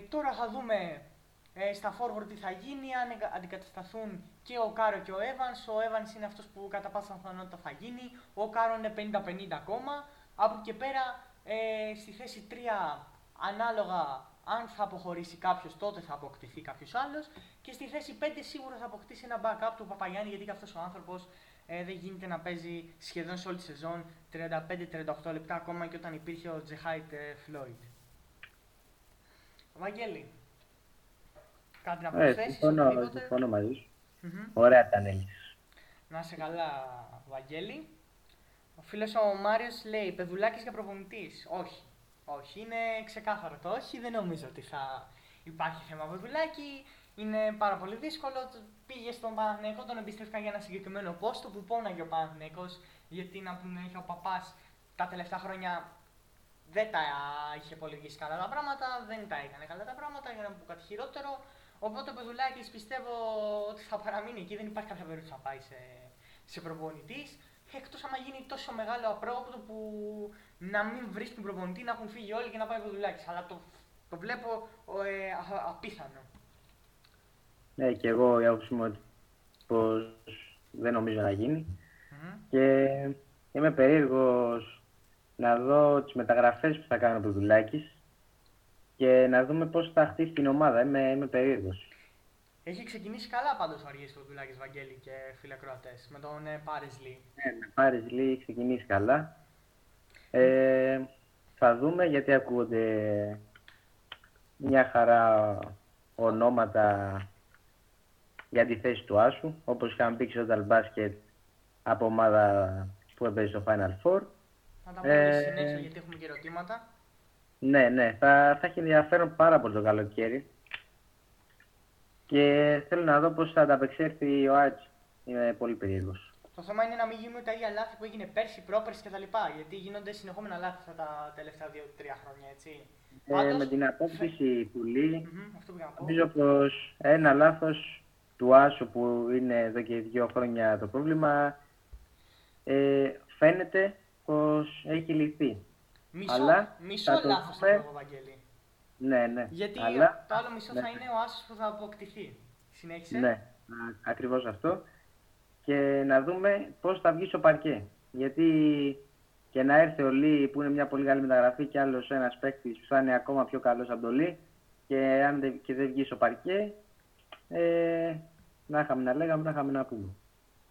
Τώρα θα δούμε στα forward τι θα γίνει, αν αντικατασταθούν και ο Κάρο και ο Έβανς. Ο Έβανς είναι αυτός που κατά πάσα πιθανότητα θα γίνει, ο Κάρο είναι 50-50 ακόμα. Από εκεί πέρα στη θέση 3 ανάλογα αν θα αποχωρήσει κάποιος τότε θα αποκτηθεί κάποιος άλλος και στη θέση 5 σίγουρα θα αποκτήσει ένα backup του Παπαγιάννη γιατί και αυτός ο άνθρωπος δεν γίνεται να παίζει σχεδόν σε όλη τη σεζόν 35-38 λεπτά ακόμα και όταν υπήρχε ο Τζεχάιτ Φλόιντ. Βαγγέλη, κάτι να προσθέσεις, οτιδήποτε. Συμφωνώ μαζί σου. Ωραία τα ανέλησες. Να είσαι καλά, Βαγγέλη. Ο φίλος ο Μάριος λέει, Πεδουλάκης για προπονητής. Όχι, είναι ξεκάθαρο το όχι. Δεν νομίζω ότι θα υπάρχει θέμα Πεδουλάκη. Είναι πάρα πολύ δύσκολο. Πήγε στον Παναθηναϊκό, τον εμπιστεύτηκαν για ένα συγκεκριμένο πόστο που πόναγε ο Παναθηναϊκός. Γιατί να πούμε, είχε ο Παπάς τα τελευταία χρόνια. Δεν τα είχε υπολογίσει καλά τα πράγματα, δεν τα έκανε καλά τα πράγματα, για να μου πω κάτι χειρότερο. Οπότε ο Πεδουλάκης πιστεύω ότι θα παραμείνει εκεί, δεν υπάρχει κάποια περίπτωση να πάει σε προπονητής. Εκτός άμα γίνει τόσο μεγάλο απρόοπτο που να μην βρει τον προπονητή, να έχουν φύγει όλοι και να πάει ο Πεδουλάκης. Αλλά το βλέπω απίθανο. Ναι, και εγώ η άποψη μου πως δεν νομίζω να γίνει. Και είμαι περίεργος να δω τις μεταγραφές που θα κάνει ο Πεδουλάκης και να δούμε πώς θα χτίσει την ομάδα. Είμαι περίεργος. Έχει ξεκινήσει καλά πάντως ο Αργύρης Πεδουλάκης, Βαγγέλη και φίλε ακροατές, με τον Πάρης Λι. Ναι, με Πάρης Λι έχει ξεκινήσει καλά. Θα δούμε γιατί ακούγονται μια χαρά ονόματα για τη θέση του Άσου, όπως είχαμε πει στο Total Basket από ομάδα που έπαιζε στο Final Four. Θα τα πούμε συνέχεια γιατί έχουμε και ερωτήματα. Ναι, θα έχει ενδιαφέρον πάρα πολύ το καλοκαίρι. Και θέλω να δω πώς θα ανταπεξέλθει ο Άτζ. Είμαι πολύ περίεργος. Το θέμα είναι να μην γίνουν τα ίδια λάθη που έγινε πέρσι, πρόπερσι κτλ. Γιατί γίνονται συνεχόμενα λάθη αυτά τα τελευταία 2-3 χρόνια, έτσι. Πάντως, με την απόκτηση του Λι, νομίζω πως ένα λάθος του Άσου που είναι εδώ και 2 χρόνια το πρόβλημα φαίνεται πως έχει λυθεί. Μισό λάθος θα πω, Βαγγέλη. Ναι. Γιατί το άλλο μισό θα είναι ο άσος που θα αποκτηθεί. Συνέχισε. Ναι, ακριβώς αυτό. Και να δούμε πώς θα βγει στο παρκέ. Γιατί και να έρθει ο Λι που είναι μια πολύ καλή μεταγραφή και άλλος ένας παίκτης που θα είναι ακόμα πιο καλός από τον Λι, και αν δεν βγει στο παρκέ, να είχαμε να λέγαμε, να είχαμε να πούμε.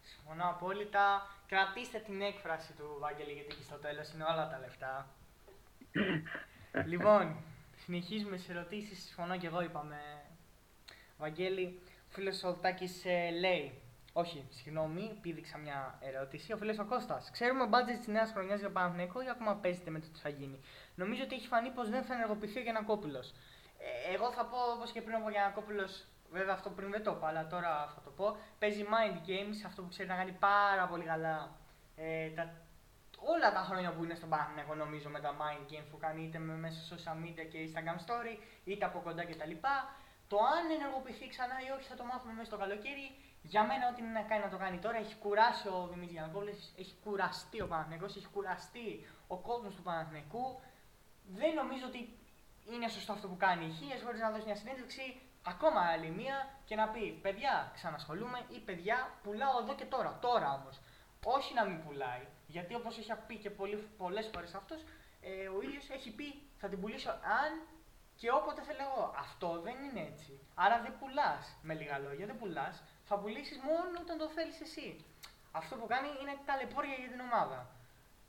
Συμφωνώ απόλυτα. Κρατήστε την έκφραση του Βαγγέλη Γεντίκη στο τέλος, είναι όλα τα λεφτά. Λοιπόν, συνεχίζουμε στις ερωτήσεις. Συμφωνώ και εγώ, είπαμε. Βαγγέλη, ο φίλος Σολτάκης λέει, όχι, συγγνώμη, πήδηξα μια ερώτηση. Ο φίλος ο Κώστας, ξέρουμε μπάτζετ της νέας χρονιάς για Παναθηναϊκό ή ακόμα παίζετε με το τι θα γίνει? Νομίζω ότι έχει φανεί πως δεν θα ενεργοποιηθεί ο Γιαννακόπουλος. Εγώ θα πω, όπως και πριν, ο Γιαννακόπουλος, βέβαια αυτό πριν δεν το είπα, αλλά τώρα θα το πω, παίζει mind games, αυτό που ξέρει να κάνει πάρα πολύ καλά όλα τα χρόνια που είναι στον Παναθηναϊκό, νομίζω, με τα mind games που κάνει, είτε μέσα social media και Instagram story, είτε από κοντά κτλ. Το αν ενεργοποιηθεί ξανά ή όχι θα το μάθουμε μέσα στο καλοκαίρι. Για μένα, ό,τι είναι να κάνει να το κάνει τώρα. Έχει κουράσει ο Δημήτρης Γιαννακόπουλος, έχει κουραστεί ο Παναθηναϊκός, έχει κουραστεί ο κόσμος του Παναθηναϊκού. Δεν νομίζω ότι είναι σωστό αυτό που κάνει. Χίλιες φορές να δώσει μια συνέντευξη, ακόμα άλλη μία, και να πει: παιδιά, ξανασχολούμαι, ή παιδιά, πουλάω εδώ και τώρα. Τώρα όμως. Όχι να μην πουλάει. Γιατί όπως έχει πει και πολλές φορές αυτός, ο ίδιος έχει πει: θα την πουλήσω αν και όποτε θέλω εγώ. Αυτό δεν είναι έτσι. Άρα δεν πουλάς, με λίγα λόγια, δεν πουλάς. Θα πουλήσεις μόνο όταν το θέλεις εσύ. Αυτό που κάνει είναι ταλαιπώρια για την ομάδα.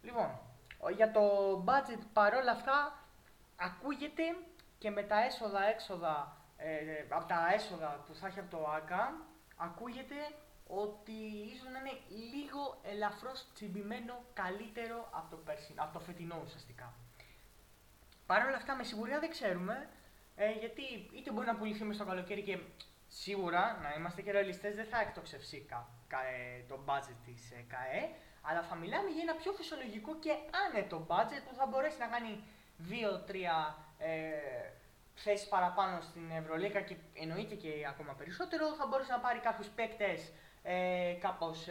Λοιπόν, για το budget παρόλα αυτά ακούγεται και με τα έσοδα-έξοδα, από τα έσοδα που θα έχει από το ΆΚΑ, ακούγεται ότι ίσως να είναι λίγο ελαφρώς τσιμπημένο καλύτερο από το φετινό ουσιαστικά. Παρ' όλα αυτά, με σιγουριά δεν ξέρουμε, γιατί είτε μπορεί να πουληθεί μες στο καλοκαίρι και σίγουρα, να είμαστε και ρεαλιστές, δεν θα εκτοξευσει το budget της ΚΑΕ, αλλά θα μιλάμε για ένα πιο φυσιολογικό και άνετο budget που θα μπορέσει να κάνει 2-3 θέσεις παραπάνω στην Ευρωλίκα και εννοείται και ακόμα περισσότερο. Θα μπορέσει να πάρει κάποιους παίκτες κάπως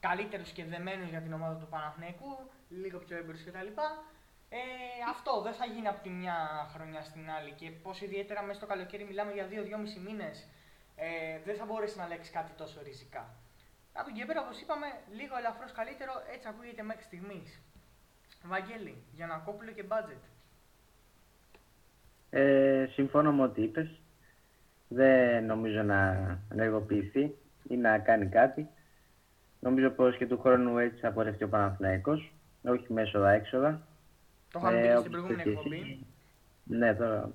καλύτερους και δεμένους για την ομάδα του Παναθηναϊκού, λίγο πιο έμπειρους κτλ. Αυτό δεν θα γίνει από τη μια χρονιά στην άλλη και πως ιδιαίτερα μέσα στο καλοκαίρι, μιλάμε για 2-2,5 μήνες, δεν θα μπορέσει να λέξει κάτι τόσο ριζικά. Από εκεί πέρα, όπως είπαμε, λίγο ελαφρώς καλύτερο, έτσι ακούγεται μέχρι στιγμής. Βαγγέλη, Γιαννακόπουλο και budget. Συμφωνώ με ό,τι είπες. Δεν νομίζω να ενεργοποιηθεί ή να κάνει κάτι. Νομίζω πως και του χρόνου έτσι θα πορευτεί ο Παναθηναϊκός, όχι μέσω έξοδα. Το είχαμε πει στην προηγούμενη εκπομπή. Ναι, τώρα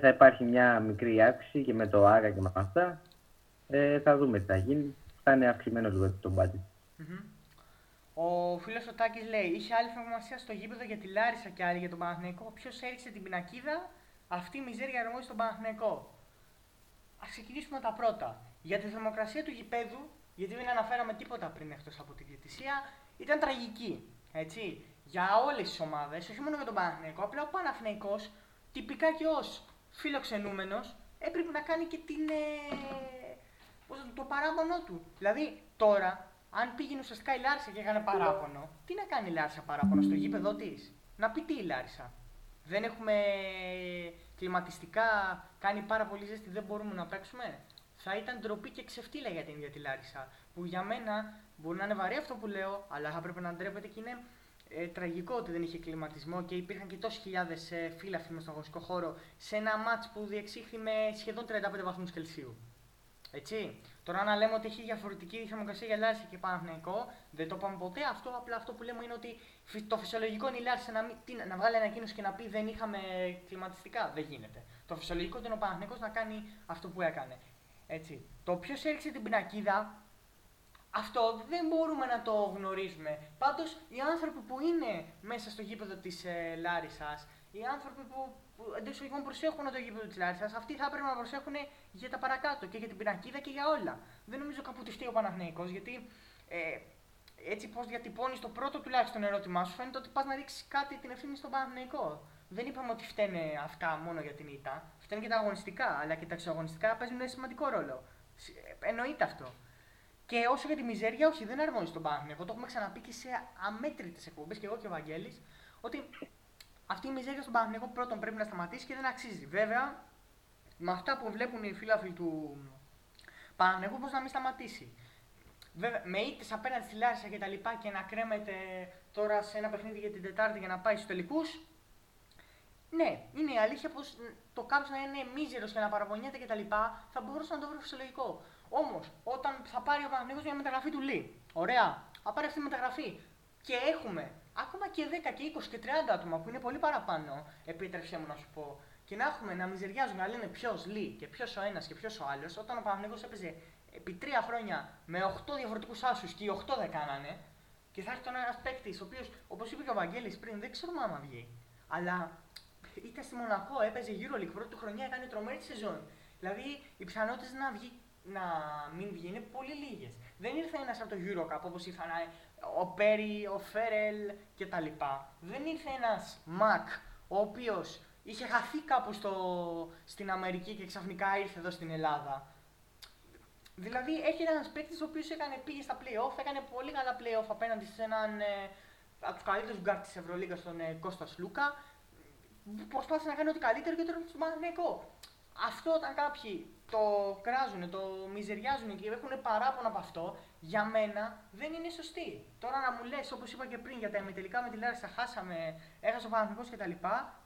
θα υπάρχει μια μικρή αύξηση και με το ΆΓΑ και με αυτά. Θα δούμε τι θα γίνει. Θα είναι αυξημένο λίγο το μπάτι. Ο φίλος ο Τάκης λέει: είχε άλλη φραγμασία στο γήπεδο για τη Λάρισα και άλλη για τον Παναθηναϊκό. Ποιος έριξε την πινακίδα? Αυτή η μιζέρια ρωμάει στον Παναθηναϊκό. Ας ξεκινήσουμε τα πρώτα. Για τη θερμοκρασία του γηπέδου, γιατί δεν αναφέραμε τίποτα πριν εκτός από τη διαιτησία, ήταν τραγική. Έτσι. Για όλες τις ομάδες, όχι μόνο για τον Παναθηναϊκό, απλά ο Παναθηναϊκός, τυπικά και ως φιλοξενούμενος, έπρεπε να κάνει και το παράπονο του. Δηλαδή, τώρα, αν πήγαινε ουσιαστικά η Λάρισα και έκανε παράπονο, τι να κάνει η Λάρισα παράπονο στο γήπεδό της? Να πει τι η Λάρισα? Δεν έχουμε κλιματιστικά, κάνει πάρα πολύ ζέστη, δεν μπορούμε να παίξουμε. Θα ήταν ντροπή και ξεφτύλα για την ίδια τη Λάρισα. Που για μένα μπορεί να είναι βαρύ αυτό που λέω, αλλά θα πρέπει να ντρέπεται και είναι. Τραγικό ότι δεν είχε κλιματισμό και υπήρχαν και τόσες χιλιάδες φύλαθλοι μες στον αγωνιστικό χώρο σε ένα μάτς που διεξήχθη με σχεδόν 35 βαθμούς Κελσίου. Έτσι. Τώρα, να λέμε ότι έχει διαφορετική θερμοκρασία για Λάρισα και Παναθηναϊκό, δεν το πάμε ποτέ αυτό. Απλά αυτό που λέμε είναι ότι το φυσιολογικό είναι η Λάρισα να βγάλει ανακοίνωση και να πει δεν είχαμε κλιματιστικά. Δεν γίνεται. Το φυσιολογικό ήταν ο Παναθηναϊκός να κάνει αυτό που έκανε. Έτσι. Το ποιος έριξε την πινακίδα. Αυτό δεν μπορούμε να το γνωρίζουμε. Πάντως, οι άνθρωποι που είναι μέσα στο γήπεδο της Λάρισας, οι άνθρωποι που εντός εισαγωγικών προσέχουν το γήπεδο της Λάρισας, αυτοί θα πρέπει να προσέχουν για τα παρακάτω και για την πινακίδα και για όλα. Δεν νομίζω κάπου τη φταίει ο Παναθηναϊκός, γιατί έτσι πως διατυπώνεις το πρώτο τουλάχιστον ερώτημά σου, φαίνεται ότι πας να ρίξεις κάτι την ευθύνη στον Παναθηναϊκό. Δεν είπαμε ότι φταίνε αυτά μόνο για την ήττα. Φταίνε και τα αγωνιστικά, αλλά και τα εξωαγωνιστικά παίζουν ένα σημαντικό ρόλο. Εννοείται αυτό. Και όσο για τη μιζέρια, όχι, δεν αρμόζει στον Παναθηναϊκό. Το έχουμε ξαναπεί και σε αμέτρητες εκπομπές, και εγώ και ο Βαγγέλης, ότι αυτή η μιζέρια στον Παναθηναϊκό πρώτον πρέπει να σταματήσει και δεν αξίζει. Βέβαια, με αυτά που βλέπουν οι φίλαθλοι του Παναθηναϊκού, πώς να μην σταματήσει. Βέβαια, με ήττες απέναντι στη Λάρισα και τα λοιπά και να κρέμεται τώρα σε ένα παιχνίδι για την Τετάρτη για να πάει στους τελικούς, Ναι, είναι η αλήθεια πως το κάποιος να είναι μίζερος και να παραπονιέται κτλ. Θα μπορούσε να το βρει φυσιολογικό. Όμως, όταν θα πάρει ο Παναθηναϊκός μια μεταγραφή του Λι, ωραία, θα πάρει αυτή τη μεταγραφή και έχουμε ακόμα και 10 και 20 και 30 άτομα που είναι πολύ παραπάνω, επίτρεψέ μου να σου πω, και να έχουμε να μιζεριάζουν να λένε ποιος Λι και ποιος ο ένας και ποιος ο άλλος, όταν ο Παναθηναϊκός έπαιζε επί 3 χρόνια με 8 διαφορετικούς άσους και οι 8 δεν κάνανε, και θα έρθει ένας παίκτης ο οποίος, όπως είπε και ο Βαγγέλης πριν, δεν ξέρουμε άμα βγει. Αλλά ήταν στη Μονακό, έπαιζε EuroLeague πρώτη του χρονιά, έκανε τρομερή τη σεζόν. Δηλαδή οι πιθανότητες να μην βγει είναι πολύ λίγες. Δεν ήρθε ένας από το EuroCup όπως ήρθαν ο Πέρι, ο Φέρελ κτλ. Δεν ήρθε ένας Μακ ο οποίος είχε χαθεί κάπου στην Αμερική και ξαφνικά ήρθε εδώ στην Ελλάδα. Δηλαδή έχει ένας παίκτης ο οποίος πήγε στα play-off, έκανε πολύ καλά play-off απέναντι σε έναν από τους καλύτερους γκάρτ της Ευρωλίγκας, τον Κώστα Σλούκα. Προσπάθησε να κάνει ό,τι καλύτερο και τώρα είναι στον Παναθηναϊκό. Αυτό όταν κάποιοι το κράζουν, το μιζεριάζουν και έχουν παράπονα από αυτό, για μένα δεν είναι σωστή. Τώρα να μου λες, όπως είπα και πριν, για τα ημιτελικά με τη Λάρισα χάσαμε, έχασε ο Παναθηναϊκός κτλ.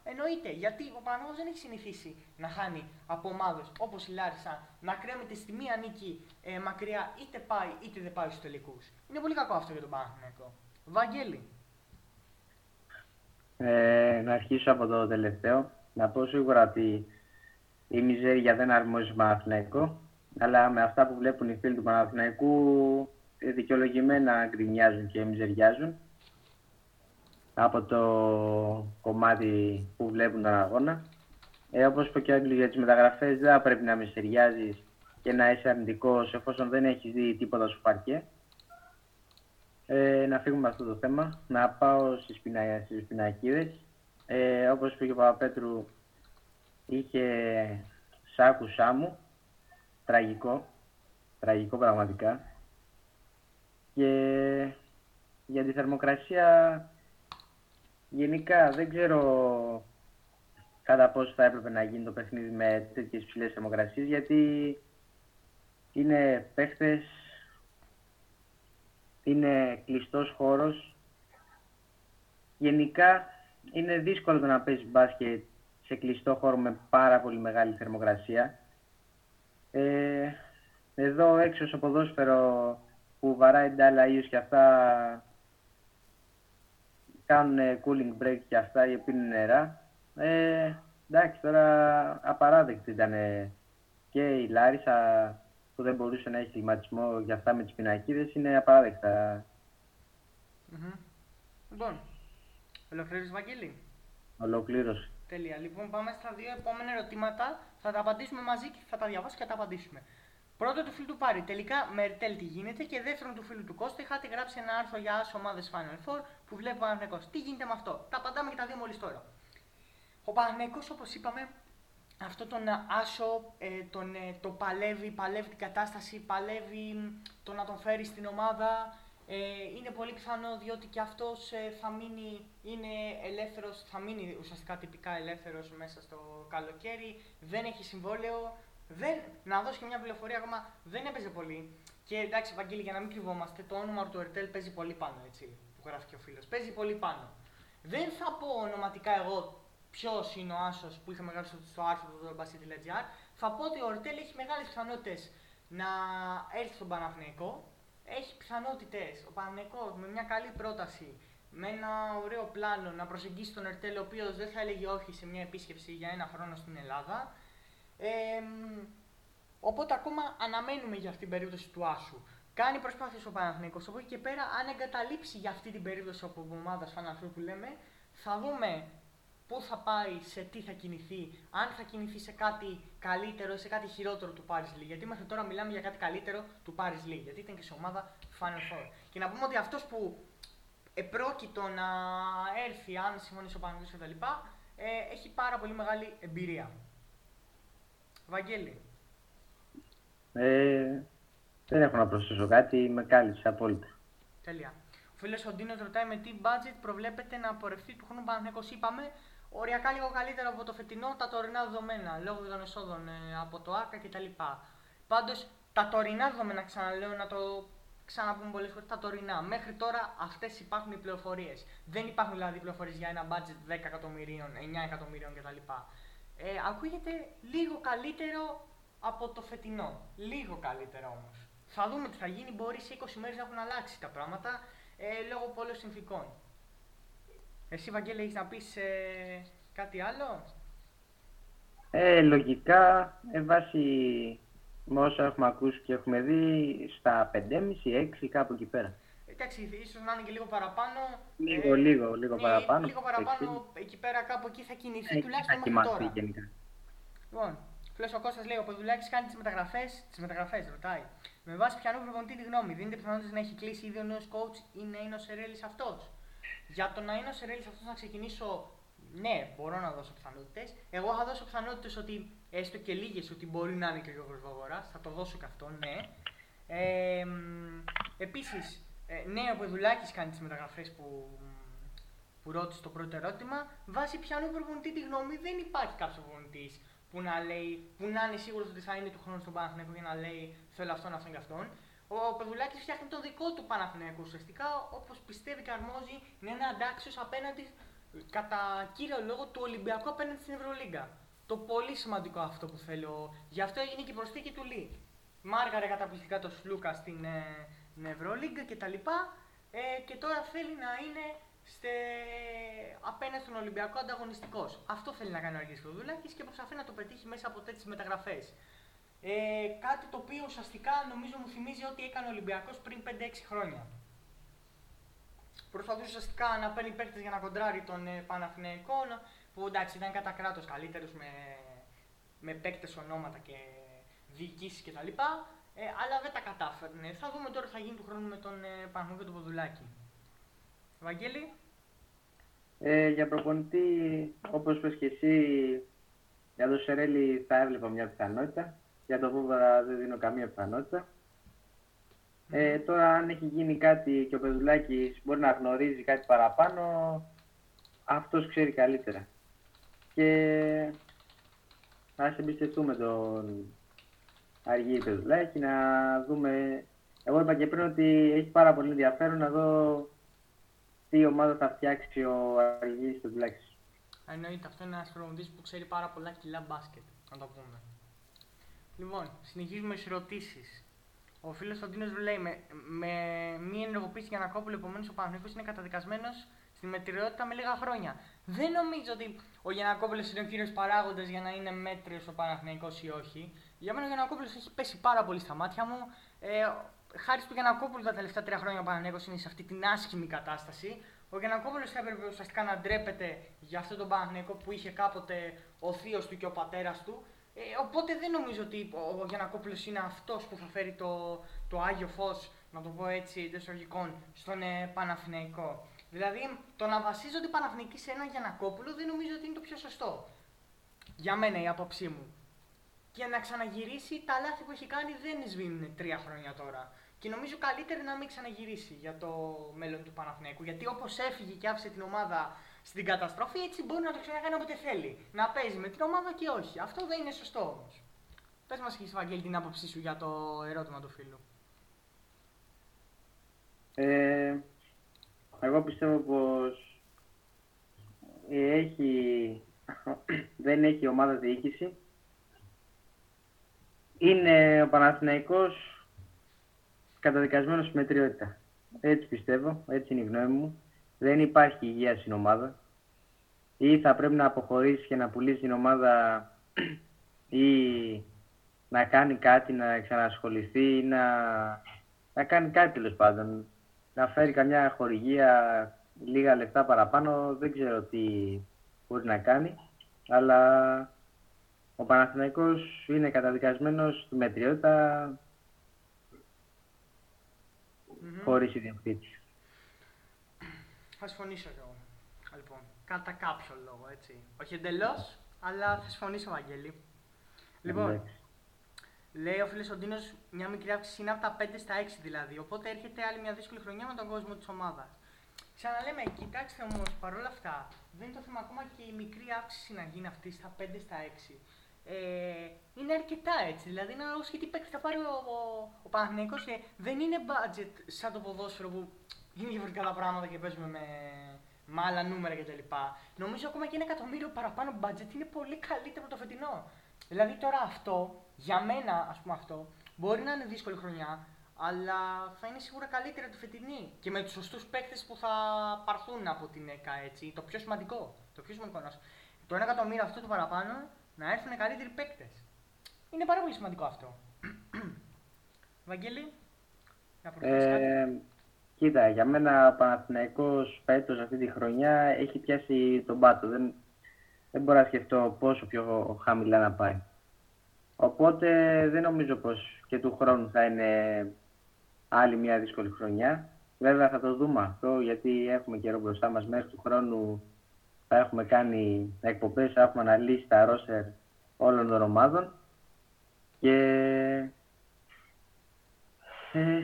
Εννοείται, γιατί ο Παναθηναϊκός δεν έχει συνηθίσει να χάνει από ομάδες όπως η Λάρισα, να κρέμεται στη μία νίκη μακριά, είτε πάει είτε δεν πάει στους τελικούς. Είναι πολύ κακό αυτό για τον Παναθηναϊκό. Βαγγέλη. Να αρχίσω από το τελευταίο. Να πω σίγουρα ότι η μιζέρια δεν αρμόζει στον Παναθηναϊκό, αλλά με αυτά που βλέπουν οι φίλοι του Παναθηναϊκού δικαιολογημένα γκρινιάζουν και μιζεριάζουν από το κομμάτι που βλέπουν τον αγώνα. Όπως είπε και ο Άγγελος για τις μεταγραφές, δεν πρέπει να μιζεριάζεις και να είσαι αρνητικός εφόσον δεν έχεις δει τίποτα στο παρκέ. Να φύγουμε αυτό το θέμα, να πάω στις πινακίδες. Όπως είπε και ο Παπαπέτρου, είχε σάκουσά μου, τραγικό πραγματικά. Και για τη θερμοκρασία γενικά δεν ξέρω κατά πόσο θα έπρεπε να γίνει το παιχνίδι με τέτοιες ψηλές θερμοκρασίες, γιατί είναι παίχτες, είναι κλειστός χώρος. Γενικά είναι δύσκολο το να παίζει μπάσκετ σε κλειστό χώρο με πάρα πολύ μεγάλη θερμοκρασία. Εδώ έξω στο ποδόσφαιρο που βαράει ντάλα ήλιος και αυτά, κάνουν cooling break και αυτά, ή πίνουν νερά. Εντάξει, τώρα απαράδεκτη ήταν και η Λάρισα που δεν μπορούσε να έχει κλιματισμό για αυτά με τις πινακίδες, είναι απαράδεκτα. Λοιπόν, ολοκλήρωση Βαγγέλη. Ολοκλήρωση. Τέλεια. Λοιπόν, πάμε στα δύο επόμενα ερωτήματα, θα τα απαντήσουμε μαζί και θα τα διαβάσω και θα τα απαντήσουμε. Πρώτο του φίλου του Πάρη, τελικά με Ερτέλ τι γίνεται, και δεύτερον του φίλου του Κώστα, είχατε γράψει ένα άρθρο για άσο ομάδες Final Four που βλέπω Παναθηναϊκός. Τι γίνεται με αυτό? Τα απαντάμε και τα δύο μόλις τώρα. Ο Παναθηναϊκός, όπως είπαμε, αυτό τον άσο, το παλεύει την κατάσταση, παλεύει το να τον φέρει στην ομάδα. Είναι πολύ πιθανό διότι και αυτός θα μείνει, είναι ελεύθερος, θα μείνει ουσιαστικά τυπικά ελεύθερος μέσα στο καλοκαίρι, δεν έχει συμβόλαιο. Να δώσω και μια πληροφορία ακόμα, δεν έπαιζε πολύ. Και εντάξει, Βαγγέλη, για να μην κρυβόμαστε, το όνομα του Ερτέλ παίζει πολύ πάνω, έτσι, που γράφει και ο φίλος. Παίζει πολύ πάνω. Δεν θα πω ονοματικά εγώ ποιος είναι ο άσος που είχαμε γράψει στο άρθρο του Total Basket.gr. Θα πω ότι ο Ερτέλ έχει μεγάλες πιθανότητες να έρθει στον Παναθηναϊκό. Έχει πιθανότητες ο Παναθηναϊκός με μια καλή πρόταση, με ένα ωραίο πλάνο, να προσεγγίσει τον Ερτέλ, ο οποίος δεν θα έλεγε όχι σε μια επίσκεψη για ένα χρόνο στην Ελλάδα. Οπότε ακόμα αναμένουμε για αυτή την περίπτωση του άσου. Κάνει προσπάθειες ο Παναθηναϊκός. Από εκεί και πέρα, αν εγκαταλείψει για αυτή την περίπτωση από ομάδας Final Four που λέμε, θα δούμε πού θα πάει, σε τι θα κινηθεί, αν θα κινηθεί σε κάτι καλύτερο, σε κάτι χειρότερο του Πάρης Λι. Γιατί μέχρι τώρα μιλάμε για κάτι καλύτερο του Πάρης Λι, γιατί ήταν και σε ομάδα Final Four. Και να πούμε ότι αυτός που επρόκειτο να έρθει, αν συμφωνήσει ο Παναθηναϊκός κτλ., έχει πάρα πολύ μεγάλη εμπειρία. Βαγγέλη. Δεν έχω να προσθέσω κάτι, με κάλυψε απόλυτα. Τέλεια. Ο φίλος ο Ντίνος ρωτάει με τι budget προβλέπετε να απορρευτεί του χρόνου Παναθηναϊκός. Είπαμε, οριακά λίγο καλύτερα από το φετινό, τα τωρινά δεδομένα, λόγω των εσόδων από το ΆΚΑ κτλ. Πάντως, τα τωρινά δεδομένα, ξαναλέω, να το ξαναπούμε πολλές φορές τα τωρινά. Μέχρι τώρα αυτές υπάρχουν οι πληροφορίες. Δεν υπάρχουν δηλαδή πληροφορίες για ένα budget 10 εκατομμυρίων, 9 εκατομμυρίων κτλ. Ακούγεται λίγο καλύτερο από το φετινό. Λίγο καλύτερο όμως. Θα δούμε τι θα γίνει. Μπορεί σε 20 μέρες να έχουν αλλάξει τα πράγματα λόγω πολλών συνθηκών. Εσύ, Βαγγέλη, έχεις να πεις κάτι άλλο? Λογικά, βάσει με όσα έχουμε ακούσει και έχουμε δει, στα 5,5-6 κάπου εκεί πέρα. Εντάξει, ίσως να είναι και λίγο παραπάνω. Λίγο παραπάνω, εκεί πέρα κάπου εκεί θα κινηθεί τουλάχιστον μέχρι τώρα. Λοιπόν, πλέον ο Κώστας λέει: ο Πεδουλάκης κάνει τις μεταγραφές. Τις μεταγραφές, ρωτάει. Με βάση ποιανού προπονητή τη γνώμη, δίνεται πιθανότητα να έχει κλείσει ήδη ο νέος coach ή να είναι ο Σερέλης αυτός? Για το να είναι ο Σερέλης αυτός να ξεκινήσω, ναι, μπορώ να δώσω πιθανότητες. Εγώ θα δώσω πιθανότητες ότι έστω και λίγες, ότι μπορεί να είναι και ο Γιώργος Βόβορας. Θα το δώσω και αυτό, ναι. Επίσης, ναι, ο Πεδουλάκης κάνει τις μεταγραφές που ρώτησε το πρώτο ερώτημα. Βάσει ποιανού προπονητή τη γνώμη, δεν υπάρχει κάποιος προπονητής που να είναι σίγουρος ότι θα είναι του χρόνου στον Παναθηναϊκό για να λέει θέλω αυτόν, αυτόν και αυτόν. Ο Πεδουλάκης φτιάχνει τον δικό του Παναθηναϊκό ουσιαστικά, όπως πιστεύει και αρμόζει, είναι ένα αντάξιος απέναντι, κατά κύριο λόγο, του Ολυμπιακού απέναντι στην Ευρωλίγκα. Το πολύ σημαντικό αυτό που θέλω. Γι' αυτό έγινε και η προσθήκη του Λι. Μάργαρε καταπληκτικά τον Σλούκα στην Ευρωλίγκα κτλ. Και τώρα θέλει να είναι απέναντι στον Ολυμπιακό ανταγωνιστικός. Αυτό θέλει να κάνει ο Αργύρης Πεδουλάκης και προσπαθεί να το πετύχει μέσα από τέτοιες μεταγραφές. Κάτι το οποίο ουσιαστικά νομίζω μου θυμίζει ότι έκανε ο Ολυμπιακός πριν 5-6 χρόνια. Προσπαθούσε ουσιαστικά να παίρνει παίκτες για να κοντράρει τον Παναθηναϊκό, που εντάξει ήταν κατά κράτος καλύτερος με παίκτες ονόματα και διοικήσεις κτλ. Αλλά δεν τα κατάφερνε. Θα δούμε τώρα τι θα γίνει του χρόνου με τον Παναθηναϊκό και τον Πεδουλάκη. Βαγγέλη. Για προπονητή, όπως πες και εσύ, για τον Σερέλη θα έβλεπα μια πιθανότητα. Για τον Βόβορα δεν δίνω καμία πιθανότητα. Τώρα, αν έχει γίνει κάτι και ο Πεδουλάκης μπορεί να γνωρίζει κάτι παραπάνω, αυτός ξέρει καλύτερα. Και ας εμπιστευτούμε τον Αργύρη Πεδουλάκη να δούμε. Εγώ είπα και πριν ότι έχει πάρα πολύ ενδιαφέρον να δω τι ομάδα θα φτιάξει ο Αργύρης Πεδουλάκης. Εννοείται, αυτό είναι ένας προπονητής που ξέρει πάρα πολλά κιλά μπάσκετ, να το πούμε. Λοιπόν, συνεχίζουμε στις ερωτήσεις. Ο φίλος Αντίνος λέει: με μία ενεργοποίηση Γιαννακόπουλου, επομένως ο Παναθηναϊκός είναι καταδικασμένος στην μετριότητα με λίγα χρόνια. Δεν νομίζω ότι ο Γιαννακόπουλος είναι ο κύριος παράγοντας για να είναι μέτριος ο Παναθηναϊκός ή όχι. Για μένα ο Γιαννακόπουλος έχει πέσει πάρα πολύ στα μάτια μου. Χάρη του Γιαννακόπουλου τα τελευταία 3 χρόνια ο Παναθηναϊκός είναι σε αυτή την άσχημη κατάσταση. Ο Γιαννακόπουλος θα έπρεπε ουσιαστικά να ντρέπεται για αυτόν τον Παναθηναϊκό που είχε κάποτε ο θείος του και ο πατέρας του. Οπότε δεν νομίζω ότι ο Γιαννακόπουλος είναι αυτός που θα φέρει το άγιο φως, να το πω έτσι εντός οργικών, στον Παναθηναϊκό. Δηλαδή, το να βασίζονται οι Παναθηναϊκοί σε έναν Γιαννακόπουλο δεν νομίζω ότι είναι το πιο σωστό. Για μένα η άποψή μου. Και να ξαναγυρίσει, τα λάθη που έχει κάνει δεν σβήνουν 3 χρόνια τώρα. Και νομίζω καλύτερα να μην ξαναγυρίσει για το μέλλον του Παναθηναϊκού. Γιατί όπως έφυγε και άφησε την ομάδα στην καταστροφή, έτσι μπορεί να το ξανακάνει όποτε θέλει. Να παίζει με την ομάδα και όχι. Αυτό δεν είναι σωστό όμως. Πες μας, Βαγγέλη, την άποψή σου για το ερώτημα του φίλου. Εγώ πιστεύω πως δεν έχει ομάδα διοίκηση. Είναι ο Παναθηναϊκός καταδικασμένος στη μετριότητα. Έτσι πιστεύω, έτσι είναι η γνώμη μου. Δεν υπάρχει υγεία στην ομάδα. Ή θα πρέπει να αποχωρήσει και να πουλήσει την ομάδα, ή να κάνει κάτι, να ξανασχοληθεί, ή να κάνει κάτι τέλος πάντων. Να φέρει καμιά χορηγία, λίγα λεφτά παραπάνω, δεν ξέρω τι μπορεί να κάνει. Αλλά ο Παναθηναϊκός είναι καταδικασμένος στη μετριότητα, χωρίς ιδιοκτήτηση. Θα συμφωνήσω κι εγώ. Λοιπόν, κατά κάποιο λόγο, έτσι. Όχι εντελώς, αλλά θα συμφωνήσω, Βαγγέλη. Λοιπόν, λέει ο φίλος ο Ντίνος, μια μικρή αύξηση είναι από τα 5 στα 6 δηλαδή. Οπότε έρχεται άλλη μια δύσκολη χρονιά με τον κόσμο της ομάδας. Ξαναλέμε, κοιτάξτε όμως, παρόλα αυτά, δεν είναι το θέμα ακόμα και η μικρή αύξηση να γίνει αυτή στα 5 στα 6. είναι αρκετά έτσι. Δηλαδή, να όσο και τι παίκτη θα πάρει ο Παναθηναϊκός, δεν είναι budget σαν το ποδόσφαιρο που γίνουν διαφορετικά τα πράγματα και παίζουμε με άλλα νούμερα κτλ. Νομίζω ακόμα και $1 εκατομμύριο παραπάνω budget είναι πολύ καλύτερο από το φετινό. Δηλαδή, τώρα αυτό, για μένα, ας πούμε, αυτό μπορεί να είναι δύσκολη χρονιά, αλλά θα είναι σίγουρα καλύτερη από τη φετινή και με τους σωστούς παίκτες που θα παρθούν από την ΕΚΑ, έτσι. Το πιο σημαντικό, το $1 εκατομμύριο αυτό το παραπάνω να έρθουν καλύτεροι παίκτες. Είναι πάρα πολύ σημαντικό αυτό. Βαγγέλη, να προσθέσεις κάτι. Κοίτα, για μένα ο Παναθηναϊκός φέτος αυτή τη χρονιά έχει πιάσει τον πάτο. Δεν μπορώ να σκεφτώ πόσο πιο χαμηλά να πάει. Οπότε δεν νομίζω πως και του χρόνου θα είναι άλλη μια δύσκολη χρονιά. Βέβαια θα το δούμε αυτό, γιατί έχουμε καιρό μπροστά μας. Μέχρι του χρόνου θα έχουμε κάνει εκπομπές, θα έχουμε αναλύσει τα ρόστερ όλων των ομάδων. Και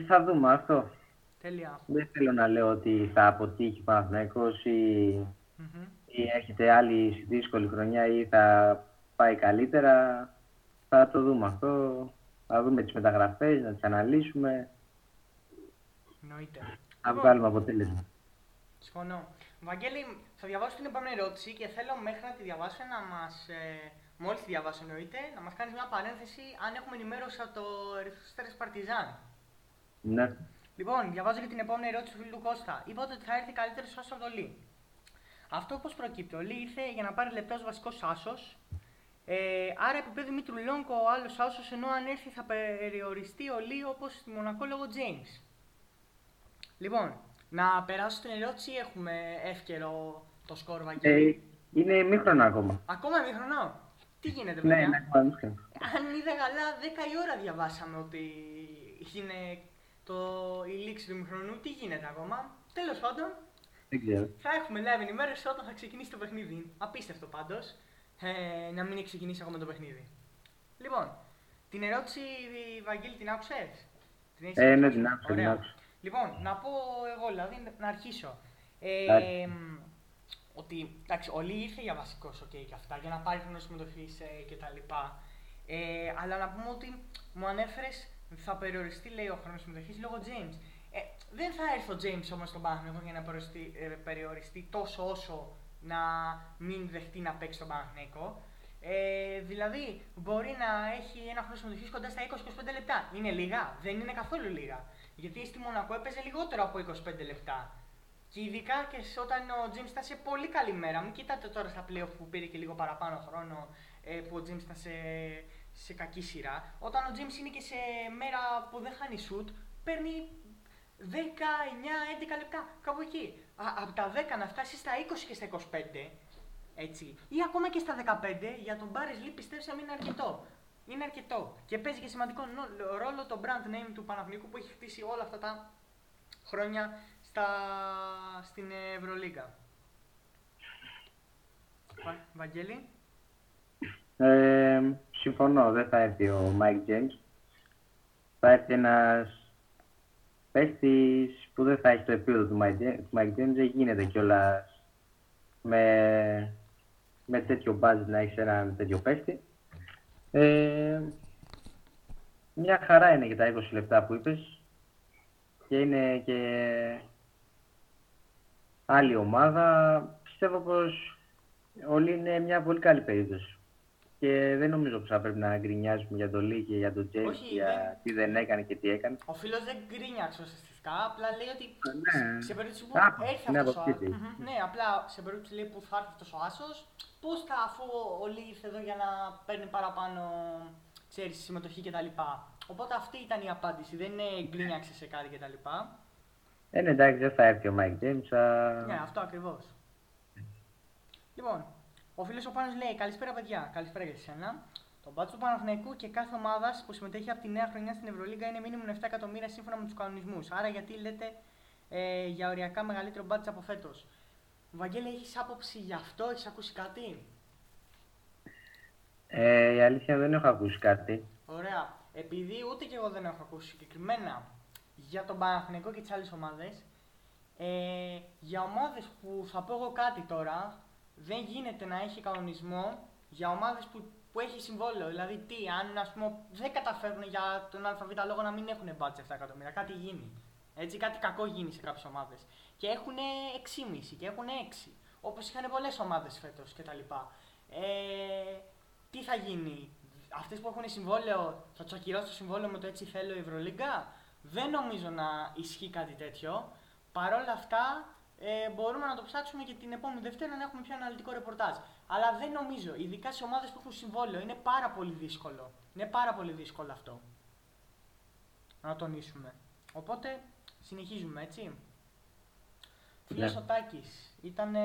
θα δούμε αυτό. Τέλεια. Δεν θέλω να λέω ότι θα αποτύχει ο Παναθηναϊκός ή έρχεται άλλη δύσκολη χρονιά ή θα πάει καλύτερα. Θα το δούμε αυτό, θα δούμε τις μεταγραφές, να τις αναλύσουμε. Εννοείται. Θα βγάλουμε αποτέλεσμα. Συμφωνώ. Βαγγέλη, θα διαβάσω την επόμενη ερώτηση και θέλω μέχρι να τη διαβάσω να μας, μόλις τη διαβάσω εννοείται, να μας κάνεις μια παρένθεση αν έχουμε ενημέρωση από το Ερυθρός Αστέρας Παρτιζάν. Ναι. Λοιπόν, διαβάζω και την επόμενη ερώτηση του φίλου του Κώστα. Είπατε ότι θα έρθει καλύτερος άσος από το Λι. Αυτό πώς προκύπτει? Ο Λι ήρθε για να πάρει λεπτός βασικός άσος. Άρα, επίπεδο Δημήτρου Λόγκο, ο άλλος άσος, ενώ αν έρθει θα περιοριστεί ο Λι όπως στη Μονακό λόγω Τζέιμς. Λοιπόν, να περάσω στην ερώτηση ή έχουμε εύκαιρο το σκορ, Βαγγέλη? Είναι μήχρονο ακόμα. Ακόμα μήχρονο? Τι γίνεται, παιδιά? Ναι, είναι ακόμα μήχρονο. Αν είδα καλά, 10 η ώρα διαβάσαμε ότι είναι η λήξη του μήχρονου. Τι γίνεται ακόμα? Τέλος πάντων, θα έχουμε live ενημέρωση όταν θα ξεκινήσει το παιχνίδι. Απίστευτο πάντως. Να μην ξεκινήσει ακόμα το παιχνίδι. Λοιπόν, την ερώτηση, Βαγγέλη, την άκουσες? Ναι, την άκουσα. Λοιπόν, να πω εγώ, δηλαδή, να αρχίσω. Ότι, εντάξει, ο Λι ήρθε για βασικός, και αυτά, για να πάρει χρόνο συμμετοχής κτλ. Αλλά να πούμε ότι μου ανέφερες θα περιοριστεί, λέει, ο χρόνος συμμετοχής λόγω James. Δεν θα έρθει ο James όμως στον Παναθηναϊκό για να περιοριστεί τόσο όσο να μην δεχτεί να παίξει τον Παναθηναϊκό. Δηλαδή, μπορεί να έχει ένα χρόνο συμμετοχής κοντά στα 20-25 λεπτά. Είναι λίγα? Δεν είναι καθόλου λίγα. Γιατί στη Μονακό έπαιζε λιγότερο από 25 λεπτά. Και ειδικά και όταν ο Τζέιμς ήταν σε πολύ καλή μέρα. Μην κοιτάτε τώρα στα playoff που πήρε και λίγο παραπάνω χρόνο που ο Τζέιμς ήταν σε κακή σειρά. Όταν ο Τζέιμς είναι και σε μέρα που δεν χάνει σουτ, παίρνει 10, 9, 11 λεπτά, κάπου εκεί. Από τα 10 να φτάσει στα 20 και στα 25, έτσι, ή ακόμα και στα 15, για τον Πάρης Λι πιστεύσαμε είναι αρκετό. Είναι αρκετό και παίζει και σημαντικό ρόλο το brand name του Παναθηναϊκού που έχει χτίσει όλα αυτά τα χρόνια στην Ευρωλίγκα. Βαγγέλη. Συμφωνώ, δεν θα έρθει ο Μάικ Τζέιμς. Θα έρθει ένας παίκτης που δεν θα έχει το επίπεδο του Μάικ Τζέιμς. Δεν γίνεται κιόλας με τέτοιο μπάζι να έχεις έναν τέτοιο παίκτη. Μια χαρά είναι για τα 20 λεπτά που είπες και είναι και άλλη ομάδα. Πιστεύω πως ο Λι είναι μια πολύ καλή περίπτωση και δεν νομίζω πως θα πρέπει να γκρινιάζουμε για το Λι και για το Τζέιμς για τι δεν έκανε και τι έκανε. Ο φίλος δεν γκρινιάζει ουσιαστικά, απλά λέει ότι σε περίπτωση που έρθει αυτός ο άσος, ναι, απλά σε περίπτωση που θα έρθει αυτός ο άσος, πώς θα, αφού ο Λι ήρθε εδώ για να παίρνει παραπάνω, ξέρεις, συμμετοχή κτλ. Οπότε αυτή ήταν η απάντηση, δεν γκρίνιαξε σε κάτι κτλ. Εντάξει, δεν θα έρθει ο Μάικ Τζέιμς. Ναι, αυτό ακριβώς. Λοιπόν, ο φίλος ο Πάνος λέει: «Καλησπέρα, παιδιά». Καλησπέρα για εσένα. Το μπάτζετ του Παναθηναϊκού και κάθε ομάδα που συμμετέχει από τη νέα χρονιά στην Ευρωλίγκα είναι μίνιμουμ 7 εκατομμύρια σύμφωνα με τους κανονισμούς. Άρα, γιατί λέτε για οριακά μεγαλύτερο μπάτζετ από φέτος? Βαγγέλη, έχεις άποψη γι' αυτό, έχεις ακούσει κάτι? Η αλήθεια, δεν έχω ακούσει κάτι. Ωραία. Επειδή ούτε και εγώ δεν έχω ακούσει συγκεκριμένα για τον Παναθηναϊκό και τις άλλες ομάδες, για ομάδες που θα πω εγώ κάτι τώρα, δεν γίνεται να έχει κανονισμό για ομάδες που που έχει συμβόλαιο. Δηλαδή, τι, αν ας πούμε, δεν καταφέρουν για τον ΑΒ λόγο να μην έχουν μπάτσε 7 εκατομμύρια, κάτι γίνει. Έτσι, κάτι κακό γίνει σε κάποιες ομάδες. Και έχουν 6,5 και έχουν 6. Όπως είχαν πολλές ομάδες φέτος κτλ. Τι θα γίνει, αυτές που έχουν συμβόλαιο, θα τους ακυρώσει το συμβόλαιο με το έτσι θέλω η Ευρωλίγκα? Δεν νομίζω να ισχύει κάτι τέτοιο. Παρ' όλα αυτά, μπορούμε να το ψάξουμε και την επόμενη Δευτέρα να έχουμε πιο αναλυτικό ρεπορτάζ. Αλλά δεν νομίζω, ειδικά σε ομάδες που έχουν συμβόλαιο, είναι πάρα πολύ δύσκολο. Είναι πάρα πολύ δύσκολο αυτό. Να τονίσουμε. Οπότε, συνεχίζουμε, έτσι. Φίλος ο Τάκης, ήταν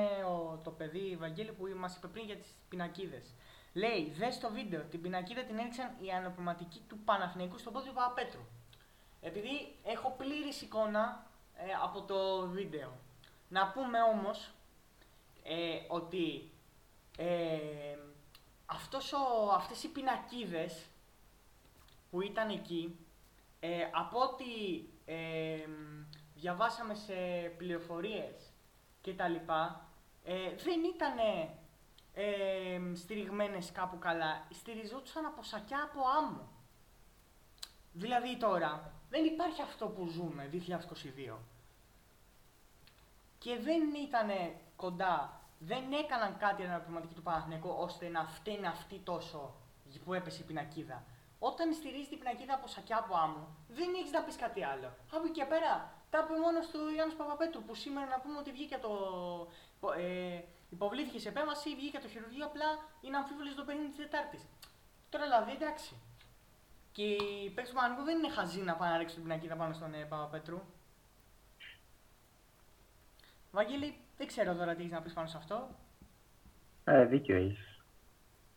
το παιδί Βαγγέλη που μας είπε πριν για τις πινακίδες. Λέει, δες το βίντεο, την πινακίδα την έριξαν οι αναπληρωματικοί του Παναθηναϊκού στον πόδι του Παπαπέτρου. Επειδή έχω πλήρης εικόνα από το βίντεο. Να πούμε όμως ότι αυτές οι πινακίδες που ήταν εκεί, από ό,τι διαβάσαμε σε πληροφορίες και τα λοιπά, δεν ήταν στηριγμένες κάπου καλά, στηριζόντουσαν από σακιά από άμμο. Δηλαδή τώρα, δεν υπάρχει αυτό που ζούμε 2022. Και δεν ήταν κοντά, δεν έκαναν κάτι αναπληρωματική του Παναθηναϊκού ώστε να φταίνε αυτοί τόσο που έπεσε η πινακίδα. Όταν στηρίζει την πινακίδα από σακιά από άμμο, δεν έχει να πει κάτι άλλο. Από εκεί και πέρα, τα είπε μόνο του Γιάννη Παπαπέτρου, που σήμερα να πούμε ότι βγήκε το. Υποβλήθηκε σε επέμβαση, βγήκε το χειρουργείο, απλά είναι αμφίβολη το 54η. Τώρα δηλαδή, εντάξει. Και οι παίκτες του Παναθηναϊκού δεν είναι χαζοί να πάνε να ρίξουν την πινακίδα πάνω στον Παπαπέτρου. Βαγγέλη, δεν ξέρω τώρα τι έχεις να πεις πάνω σε αυτό. Δίκιο έχεις.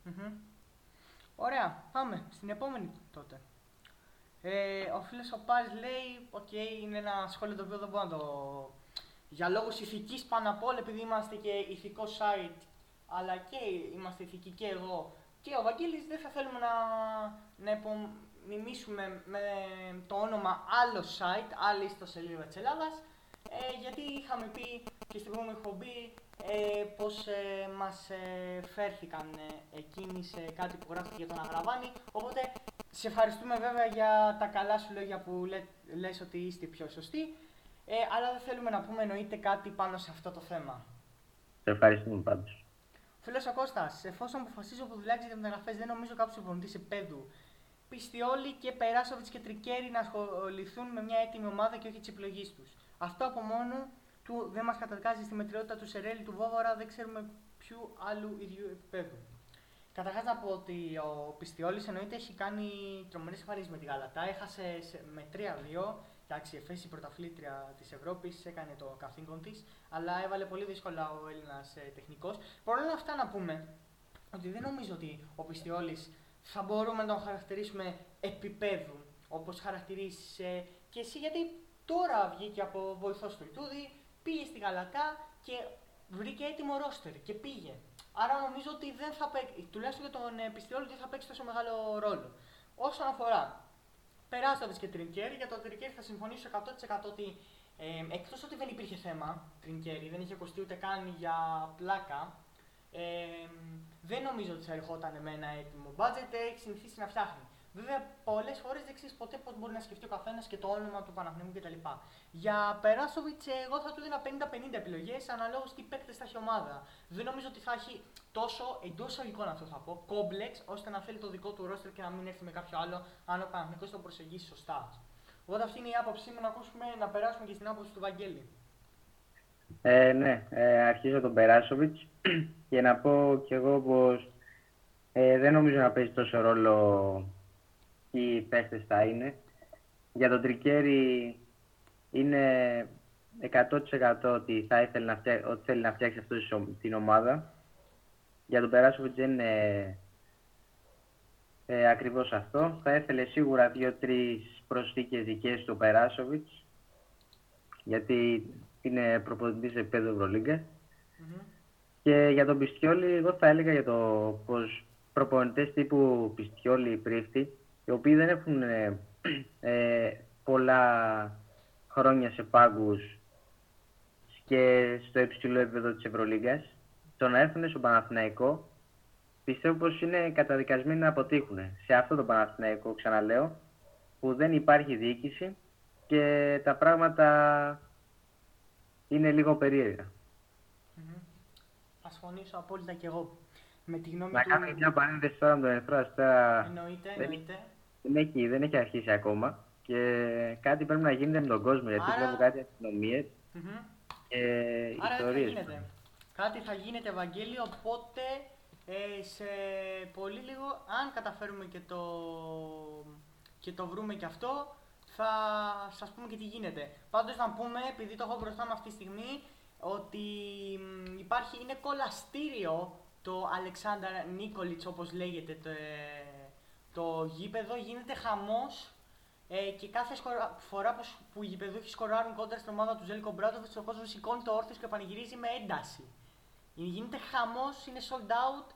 Mm-hmm. Ωραία, πάμε στην επόμενη τότε. Ο φίλος ο Πάρης λέει, okay, είναι ένα σχόλιο το οποίο δεν μπορώ να το... Για λόγους ηθικής πάνω απ' όλα, επειδή είμαστε και ηθικό site, αλλά και είμαστε ηθικοί και εγώ και ο Βαγγέλης, δεν θα θέλουμε να υπομνημίσουμε με το όνομα άλλο site, άλλη ιστοσελίδα της Ελλάδας, γιατί είχαμε πει και στην πρώτη εκπομπή πως μας φέρθηκαν εκείνοι σε κάτι που γράφτηκε για τον Αγραβάνη. Οπότε σε ευχαριστούμε βέβαια για τα καλά σου λόγια που λες ότι είστε πιο σωστοί, αλλά δεν θέλουμε να πούμε εννοείται κάτι πάνω σε αυτό το θέμα. Σε ευχαριστούμε πάντως. Φίλος ο Κώστας, εφόσον αποφασίζω που δουλεύει για μεταγραφές, δεν νομίζω κάποιος υπομονητής επέδου. Πιστοί όλοι και Περάσοβιτς και Τρικέρι να ασχοληθούν με μια έτοιμη ομάδα και όχι τις επιλογές τους. Αυτό από μόνο του δεν μας καταδικάζει στη μετριότητα του Σερέλη, του Βόβορα, δεν ξέρουμε ποιου άλλου ίδιου επίπεδου. Καταρχάς να πω ότι ο Πιστιόλης εννοείται έχει κάνει τρομερές εμφανίσεις με τη Γαλατά. Έχασε με 3-2, εντάξει, η πρωταθλήτρια της Ευρώπης, έκανε το καθήκον της, αλλά έβαλε πολύ δύσκολα ο Έλληνας τεχνικός. Παρ' όλα αυτά να πούμε ότι δεν νομίζω ότι ο Πιστιόλης θα μπορούμε να τον χαρακτηρίσουμε επίπεδου, όπως χαρακτηρίζεις και εσύ, γιατί τώρα βγήκε από βοηθός του Τούδη, πήγε στη Γαλατά και βρήκε έτοιμο ρόστερ και πήγε. Άρα νομίζω ότι δεν θα παίξει, τουλάχιστον για τον Πιστιόλη, δεν θα παίξει τόσο μεγάλο ρόλο. Όσον αφορά Περάσοβιτς και Τρινκέρι, για τον Τρινκέρι θα συμφωνήσω 100% ότι εκτός ότι δεν υπήρχε θέμα Τρινκέρι, δεν είχε κοστεί ούτε καν για πλάκα, δεν νομίζω ότι θα ερχόταν με ένα έτοιμο μπάτζετ, έχει συνηθίσει να φτιάχνει. Βέβαια, πολλές φορές δεν ξέρεις ποτέ πώς μπορεί να σκεφτεί ο καθένας και το όνομα του Παναθηναϊκού κτλ. Για Περάσοβιτς, εγώ θα του δίνα 50-50 επιλογές αναλόγως τι παίκτες θα έχει ομάδα. Δεν νομίζω ότι θα έχει τόσο εντός αγικών, αυτό θα πω, κόμπλεξ, ώστε να θέλει το δικό του ρόστερ και να μην έρθει με κάποιο άλλο, αν ο Παναθηναϊκός τον προσεγγίσει σωστά. Οπότε αυτή είναι η άποψή μου, να ακούσουμε, να περάσουμε και στην άποψη του Βαγγέλη. Ναι, αρχίζω τον Περάσοβιτς και να πω κι εγώ πως δεν νομίζω να παίζει τόσο ρόλο. Οι παίχτες θα είναι. Για τον Τρικέρι είναι 100% ότι θα ήθελε να φτιάξει, ότι θέλει να φτιάξει αυτό την ομάδα. Για τον Περάσοβιτς δεν είναι ακριβώς αυτό. Θα ήθελε σίγουρα 2-3 προσθήκες δικές του Περάσοβιτς, γιατί είναι προπονητής σε επίπεδο Ευρωλίγκα. Mm-hmm. Και για τον Πιστιόλη, εγώ θα έλεγα για το πως προπονητές τύπου Πιστιόλη Πρίφτη, οι οποίοι δεν έχουν πολλά χρόνια σε πάγκους και στο υψηλό επίπεδο της Ευρωλίγκας, το να έρθουν στον Παναθηναϊκό πιστεύω πως είναι καταδικασμένοι να αποτύχουν σε αυτό το Παναθηναϊκό, ξαναλέω, που δεν υπάρχει διοίκηση και τα πράγματα είναι λίγο περίεργα. Θα συμφωνήσω απόλυτα και εγώ. Με τη γνώμη να κάνουμε μια παρένθεση τώρα με τον Ερυθρό Αστέρα. Εννοείται. Δεν έχει αρχίσει ακόμα και κάτι πρέπει να γίνεται με τον κόσμο, γιατί βλέπω κάτι αστυνομίες και ιστορίες. Κάτι θα γίνεται, Βαγγέλη, οπότε σε πολύ λίγο, αν καταφέρουμε και το βρούμε και αυτό, θα σας πούμε και τι γίνεται. Πάντως να πούμε, επειδή το έχω μπροστά μου αυτή τη στιγμή, ότι είναι κολαστήριο το Αλεξάνδρα Νίκολιτς, όπως λέγεται το γήπεδο, γίνεται χαμός και κάθε φορά που οι γηπεδούχοι σκοράρουν κόντρα στην ομάδα του Ζέλικο Μπράντοβιτς, ο κόσμος σηκώνει το όρθιος και πανηγυρίζει με ένταση. Γίνεται χαμός, είναι sold out,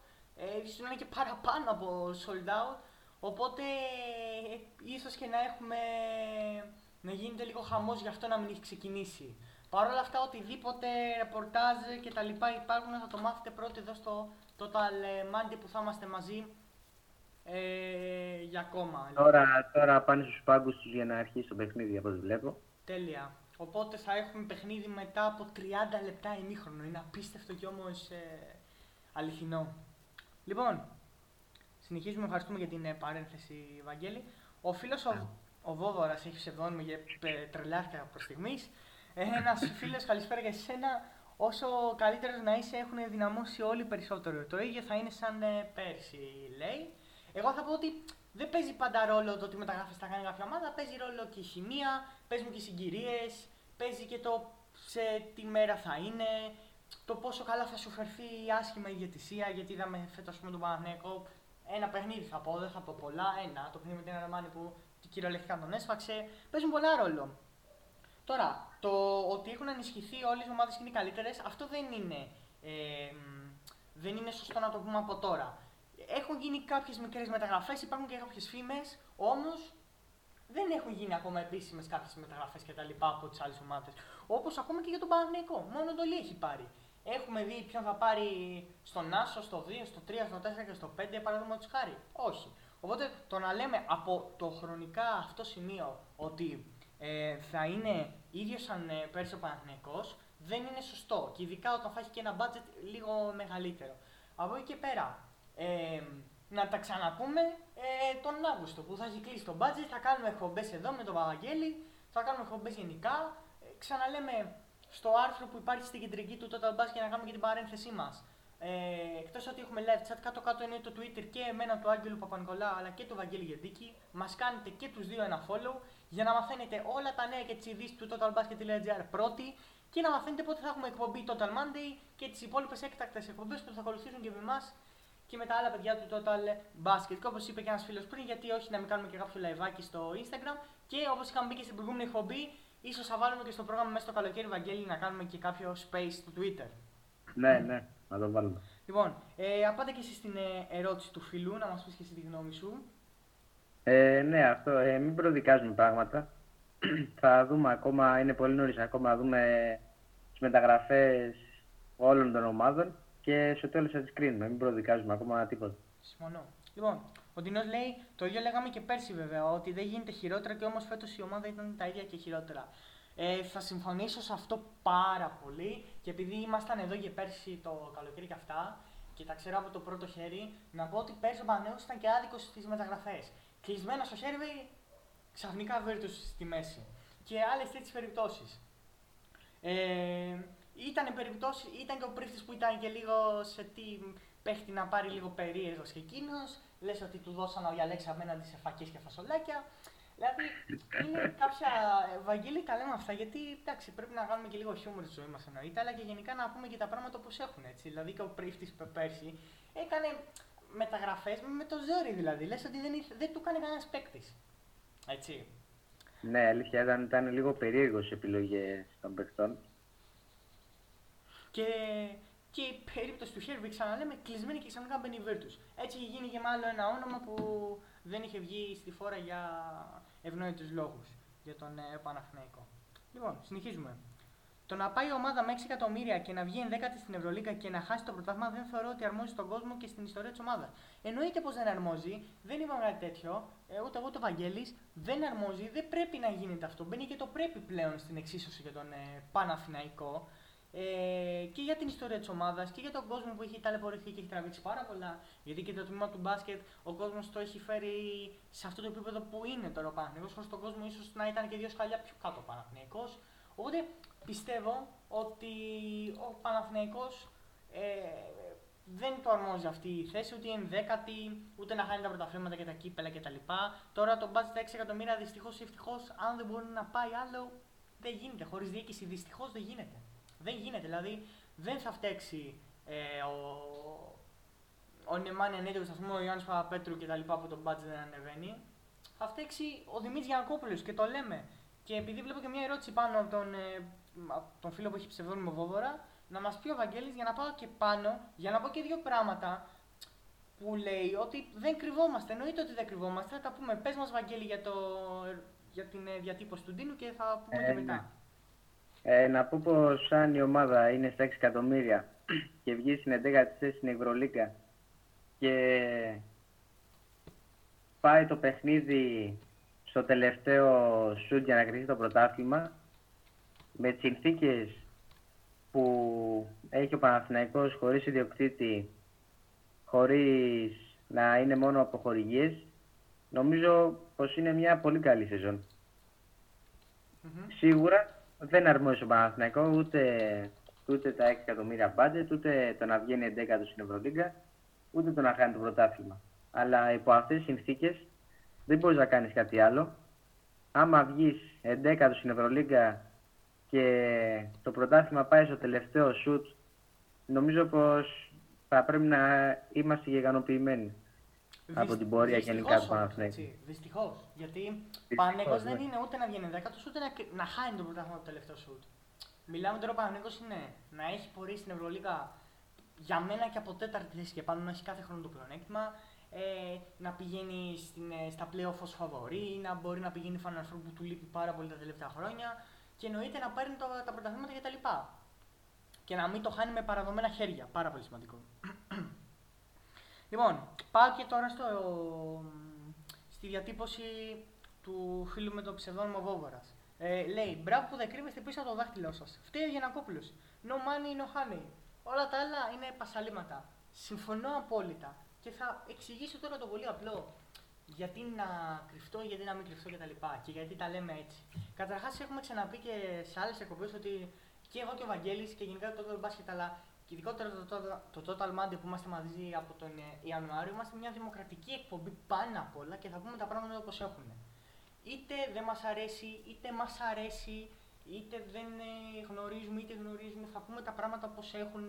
ίσως είναι και παραπάνω από sold out, οπότε ίσως και να γίνεται λίγο χαμός, γι' αυτό να μην έχει ξεκινήσει. Παρ' όλα αυτά, οτιδήποτε ρεπορτάζ και τα λοιπά υπάρχουν, θα το μάθετε πρώτοι εδώ στο Total Monday που θα είμαστε μαζί για ακόμα. Τώρα πάνε στους πάγκους τους για να αρχίσει το παιχνίδι, όπως βλέπω. Τέλεια. Οπότε θα έχουμε παιχνίδι μετά από 30 λεπτά ημίχρονο. Είναι απίστευτο και όμως αληθινό. Λοιπόν, συνεχίζουμε. Ευχαριστούμε για την παρένθεση, Βαγγέλη. Ο φίλος ο Βόβορας έχει ψευδώνει για τρελάρκα προς στιγμής. Ένας φίλος, καλησπέρα για εσένα. Όσο καλύτερος να είσαι, έχουν δυναμώσει όλοι περισσότερο. Το ίδιο θα είναι σαν πέρσι, λέει. Εγώ θα πω ότι δεν παίζει πάντα ρόλο το τι μεταγράφες θα κάνει κάποια ομάδα. Παίζει ρόλο και η χημεία, παίζουν και οι συγκυρίες, παίζει και το σε τι μέρα θα είναι, το πόσο καλά θα σου φερθεί η άσχημα ηγετησία. Γιατί είδαμε φέτος τον Παναθηναϊκό. Ένα παιχνίδι θα πω, δεν θα πω πολλά. Το παιχνίδι με την Ερμάνη που κυριολεκτικά τον έσφαξε. Παίζουν πολλά ρόλο. Τώρα, το ότι έχουν ενισχυθεί όλες οι ομάδες και είναι καλύτερες, αυτό δεν είναι σωστό να το πούμε από τώρα. Έχουν γίνει κάποιες μικρές μεταγραφές, υπάρχουν και κάποιες φήμες, όμως δεν έχουν γίνει ακόμα επίσημες κάποιες μεταγραφές και τα λοιπά από τις άλλες ομάδες. Όπως ακόμα και για τον Παναθηναϊκό, μόνο εντολή έχει πάρει. Έχουμε δει ποιον θα πάρει στον Άσο, στο 2, στο 3, στο 4 και στο 5, παραδείγματος χάρη. Όχι. Οπότε το να λέμε από το χρονικά αυτό σημείο ότι θα είναι ίδιος σαν πέρσι ο Παναθηναϊκός, δεν είναι σωστό, και ειδικά όταν θα έχει και ένα budget λίγο μεγαλύτερο. Από εκεί και πέρα, να τα ξαναπούμε τον Αύγουστο που θα έχει κλείσει το budget, θα κάνουμε εκπομπές εδώ με τον Βαγγέλη, θα κάνουμε εκπομπές γενικά, ξαναλέμε στο άρθρο που υπάρχει στην κεντρική του Total Basket για να κάνουμε και την παρένθεσή μας. Εκτός ότι έχουμε live chat, κάτω-κάτω είναι το Twitter και εμένα του Άγγελου Παπανικολάου αλλά και του Βαγγέλη Γεντίκη. Μας κάνετε και τους δύο ένα follow για να μαθαίνετε όλα τα νέα και τις ειδήσεις του totalbasket.gr πρώτοι και να μαθαίνετε πότε θα έχουμε εκπομπή Total Monday και τις υπόλοιπες έκτακτες εκπομπές που θα ακολουθήσουν και με εμάς και με τα άλλα παιδιά του Total Basket. Και όπως είπε και ένας φίλος πριν, γιατί όχι να μην κάνουμε και κάποιο liveάκι στο Instagram, και όπως είχαμε μπει και στην προηγούμενη εκπομπή, ίσως θα βάλουμε και στο πρόγραμμα μέσα στο καλοκαίρι, Βαγγέλη, να κάνουμε και κάποιο space στο Twitter. Ναι, να το βάλουμε. Λοιπόν, απάντα και εσύ στην ερώτηση του φίλου, να μας πεις και εσύ τη γνώμη σου. Ναι, αυτό. Μην προδικάζουμε πράγματα. Θα δούμε ακόμα, είναι πολύ νωρίς ακόμα, να δούμε τις μεταγραφές όλων των ομάδων και στο τέλος θα τις κρίνουμε. Μην προδικάζουμε ακόμα τίποτα. Συμφωνώ. Λοιπόν, ο Ντινός λέει, το ίδιο λέγαμε και πέρσι βέβαια, ότι δεν γίνεται χειρότερα και όμως φέτος η ομάδα ήταν τα ίδια και χειρότερα. Θα συμφωνήσω σε αυτό πάρα πολύ και επειδή ήμασταν εδώ και πέρσι το καλοκαίρι και αυτά και τα ξέρω από το πρώτο χέρι, να πω ότι πέρσι ο Παναθηναϊκός ήταν και άδικος στις μεταγραφές. Κλεισμένα στο χέρι, ξαφνικά Βίρτους στη μέση. Και άλλες τέτοιες περιπτώσεις. Ήταν και ο Πρίφτης που ήταν και λίγο σε τι παίχτη να πάρει, λίγο περίεργος και εκείνος. Λες ότι του δώσαν να διαλέξει απέναντι σε φακές και φασολάκια. Δηλαδή, είναι κάποια. Βαγγέλη, τα λέμε αυτά γιατί εντάξει, πρέπει να κάνουμε και λίγο χιούμορ στη ζωή μας, εννοείται, αλλά και γενικά να πούμε και τα πράγματα όπως έχουν. Έτσι. Δηλαδή, και ο Πρίφτης πέρσι έκανε μεταγραφές με το ζόρι, δηλαδή. Λες ότι δεν του κάνει κανένας παίκτης. Έτσι. Ναι, αλήθεια ήταν λίγο περίεργος οι επιλογές των παιχτών. Και η περίπτωση του Χέρβι, ξαναλέμε, κλεισμένη και ξανά μπαίνει η Virtus. Έτσι γίνει και μάλλον ένα όνομα που δεν είχε βγει στη φόρα για ευνόητους λόγους για τον Παναθηναϊκό. Λοιπόν, συνεχίζουμε. Το να πάει η ομάδα με 6 εκατομμύρια και να βγει 10η στην Ευρωλίγκα και να χάσει το πρωτάθλημα δεν θεωρώ ότι αρμόζει στον κόσμο και στην ιστορία της ομάδας. Εννοείται πως δεν αρμόζει, δεν είπαμε κάτι τέτοιο, ούτε εγώ το Βαγγέλης, δεν αρμόζει, δεν πρέπει να γίνεται αυτό. Μπαίνει και το πρέπει πλέον στην εξίσωση για τον Παναθηναϊκό. Και για την ιστορία της ομάδας και για τον κόσμο που έχει ταλαιπωρηθεί και έχει τραβήξει πάρα πολλά. Γιατί και το τμήμα του μπάσκετ ο κόσμος το έχει φέρει σε αυτό το επίπεδο που είναι τώρα ο Παναθηναϊκός. Χωρίς τον κόσμο, ίσως να ήταν και δύο σκαλιά πιο κάτω ο Παναθηναϊκός. Οπότε πιστεύω ότι ο Παναθηναϊκός δεν το αρμόζει αυτή η θέση, ούτε είναι δέκατη, ούτε να χάνει τα πρωταθλήματα και τα κύπελα κτλ. Τώρα το μπάσκετ τα 6 εκατομμύρια δυστυχώς ή ευτυχώς, αν δεν μπορεί να πάει άλλο, δεν γίνεται. Χωρίς διοίκηση δυστυχώς δεν γίνεται. Δεν γίνεται, δηλαδή δεν θα φταίξει ο Νέμαν Έντοβιτς, ο Γιάννης Παπαπέτρου κτλ. Που τον μπάτζε δεν ανεβαίνει. Θα φταίξει ο Δημήτρης Γιαννακόπουλος και το λέμε. Και επειδή βλέπω και μια ερώτηση πάνω από τον φίλο που έχει ψευδώνυμο Βόβορα, να μας πει ο Βαγγέλης για να πάω και πάνω, για να πω και δύο πράγματα που λέει ότι δεν κρυβόμαστε. Εννοείται ότι δεν κρυβόμαστε. Θα τα πούμε. Πες μας, Βαγγέλη, για την διατύπωση του Ντίνου και θα πούμε και μετά. Να πω πως αν η ομάδα είναι στα 6 εκατομμύρια και βγει στην 11η θέση στην Ευρωλίγκα και πάει το παιχνίδι στο τελευταίο σουτ για να κριθεί το πρωτάθλημα με τις συνθήκες που έχει ο Παναθηναϊκός, χωρίς ιδιοκτήτη, χωρίς να είναι μόνο από χορηγίες, νομίζω πως είναι μια πολύ καλή σεζόν. Mm-hmm. Σίγουρα δεν αρμόζει στον Παναθηναϊκό ούτε τα 6 εκατομμύρια μπάτζετ, ούτε το να βγαίνει 11ο στην Ευρωλίγκα, ούτε το να χάνει το πρωτάθλημα. Αλλά υπό αυτές τις συνθήκες δεν μπορείς να κάνεις κάτι άλλο. Άμα βγεις 11ο στην Ευρωλίγκα και το πρωτάθλημα πάει στο τελευταίο σουτ, νομίζω πως θα πρέπει να είμαστε γεγανοποιημένοι από την πορεία γενικά του Παναθηναϊκού. Δυστυχώς. Γιατί ο Παναθηναϊκός δεν είναι ούτε να βγαίνει 10ος ούτε να χάνει το πρωτάθλημα από το τελευταίο σουτ. Μιλάμε τώρα, ο Παναθηναϊκός είναι να έχει πορεία στην Ευρωλίγκα για μένα και από 4η θέση και πάνω, να έχει κάθε χρόνο το πλεονέκτημα, να πηγαίνει στα play-off ως φαβορί, να μπορεί να πηγαίνει Final Four που του λείπει πάρα πολύ τα τελευταία χρόνια και εννοείται να παίρνει τα πρωταθλήματα κτλ. Και να μην το χάνει με παραδομένα χέρια. Πάρα πολύ σημαντικό. Λοιπόν, πάω και τώρα στη διατύπωση του φίλου με το ψευδόνυμο Βόβορας. Λέει, μπράβο που δεν κρύβεστε πίσω από το δάχτυλό σας. Φταίει ο Γιαννακόπουλος. No money, no honey. Όλα τα άλλα είναι πασαλήματα. Συμφωνώ απόλυτα. Και θα εξηγήσω τώρα το πολύ απλό. Γιατί να κρυφτώ, γιατί να μην κρυφτώ κτλ. Και γιατί τα λέμε έτσι. Καταρχάς, έχουμε ξαναπεί και σε άλλες εκπομπές ότι και εγώ και ο Βαγγέλης και γενικά το Total Basket, αλλά και ειδικότερα το Total Monday που είμαστε μαζί από τον Ιανουάριο, είμαστε μια δημοκρατική εκπομπή πάνω απ' όλα και θα πούμε τα πράγματα όπως έχουν. Είτε δεν μας αρέσει, είτε μας αρέσει, είτε δεν γνωρίζουμε, είτε γνωρίζουμε, θα πούμε τα πράγματα όπως έχουν,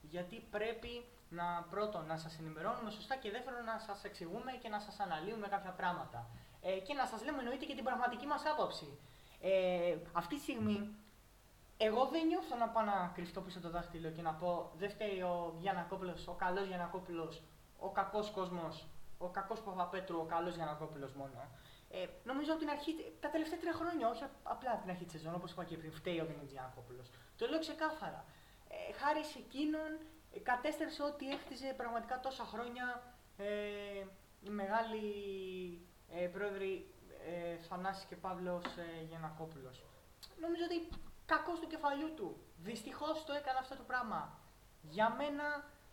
γιατί πρέπει να, πρώτον, να σας ενημερώνουμε σωστά και δεύτερον, να σας εξηγούμε και να σας αναλύουμε κάποια πράγματα. Και να σας λέμε εννοείται και την πραγματική μας άποψη. Αυτή τη στιγμή, εγώ δεν νιώθω να πάω να κρυφτώ πίσω το δάχτυλο και να πω δεν φταίει ο Γιαννακόπουλος, ο καλός Γιαννακόπουλος, ο κακός κόσμος, ο κακός Παπαπέτρου, ο καλός Γιαννακόπουλος μόνο. Νομίζω από την αρχή, τα τελευταία 3 χρόνια, όχι απλά από την αρχή της σεζόν, όπως είπα και πριν, φταίει ο Δημήτρης Γιαννακόπουλος. Το λέω ξεκάθαρα. Χάρη σε εκείνον κατέστρεψε ό,τι έχτιζε πραγματικά τόσα χρόνια οι μεγάλοι πρόεδροι Θανάσης και Παύλος Γιαννακόπουλος. Νομίζω ότι κακός του κεφαλιού του. Δυστυχώς το έκανε αυτό το πράγμα. Για μένα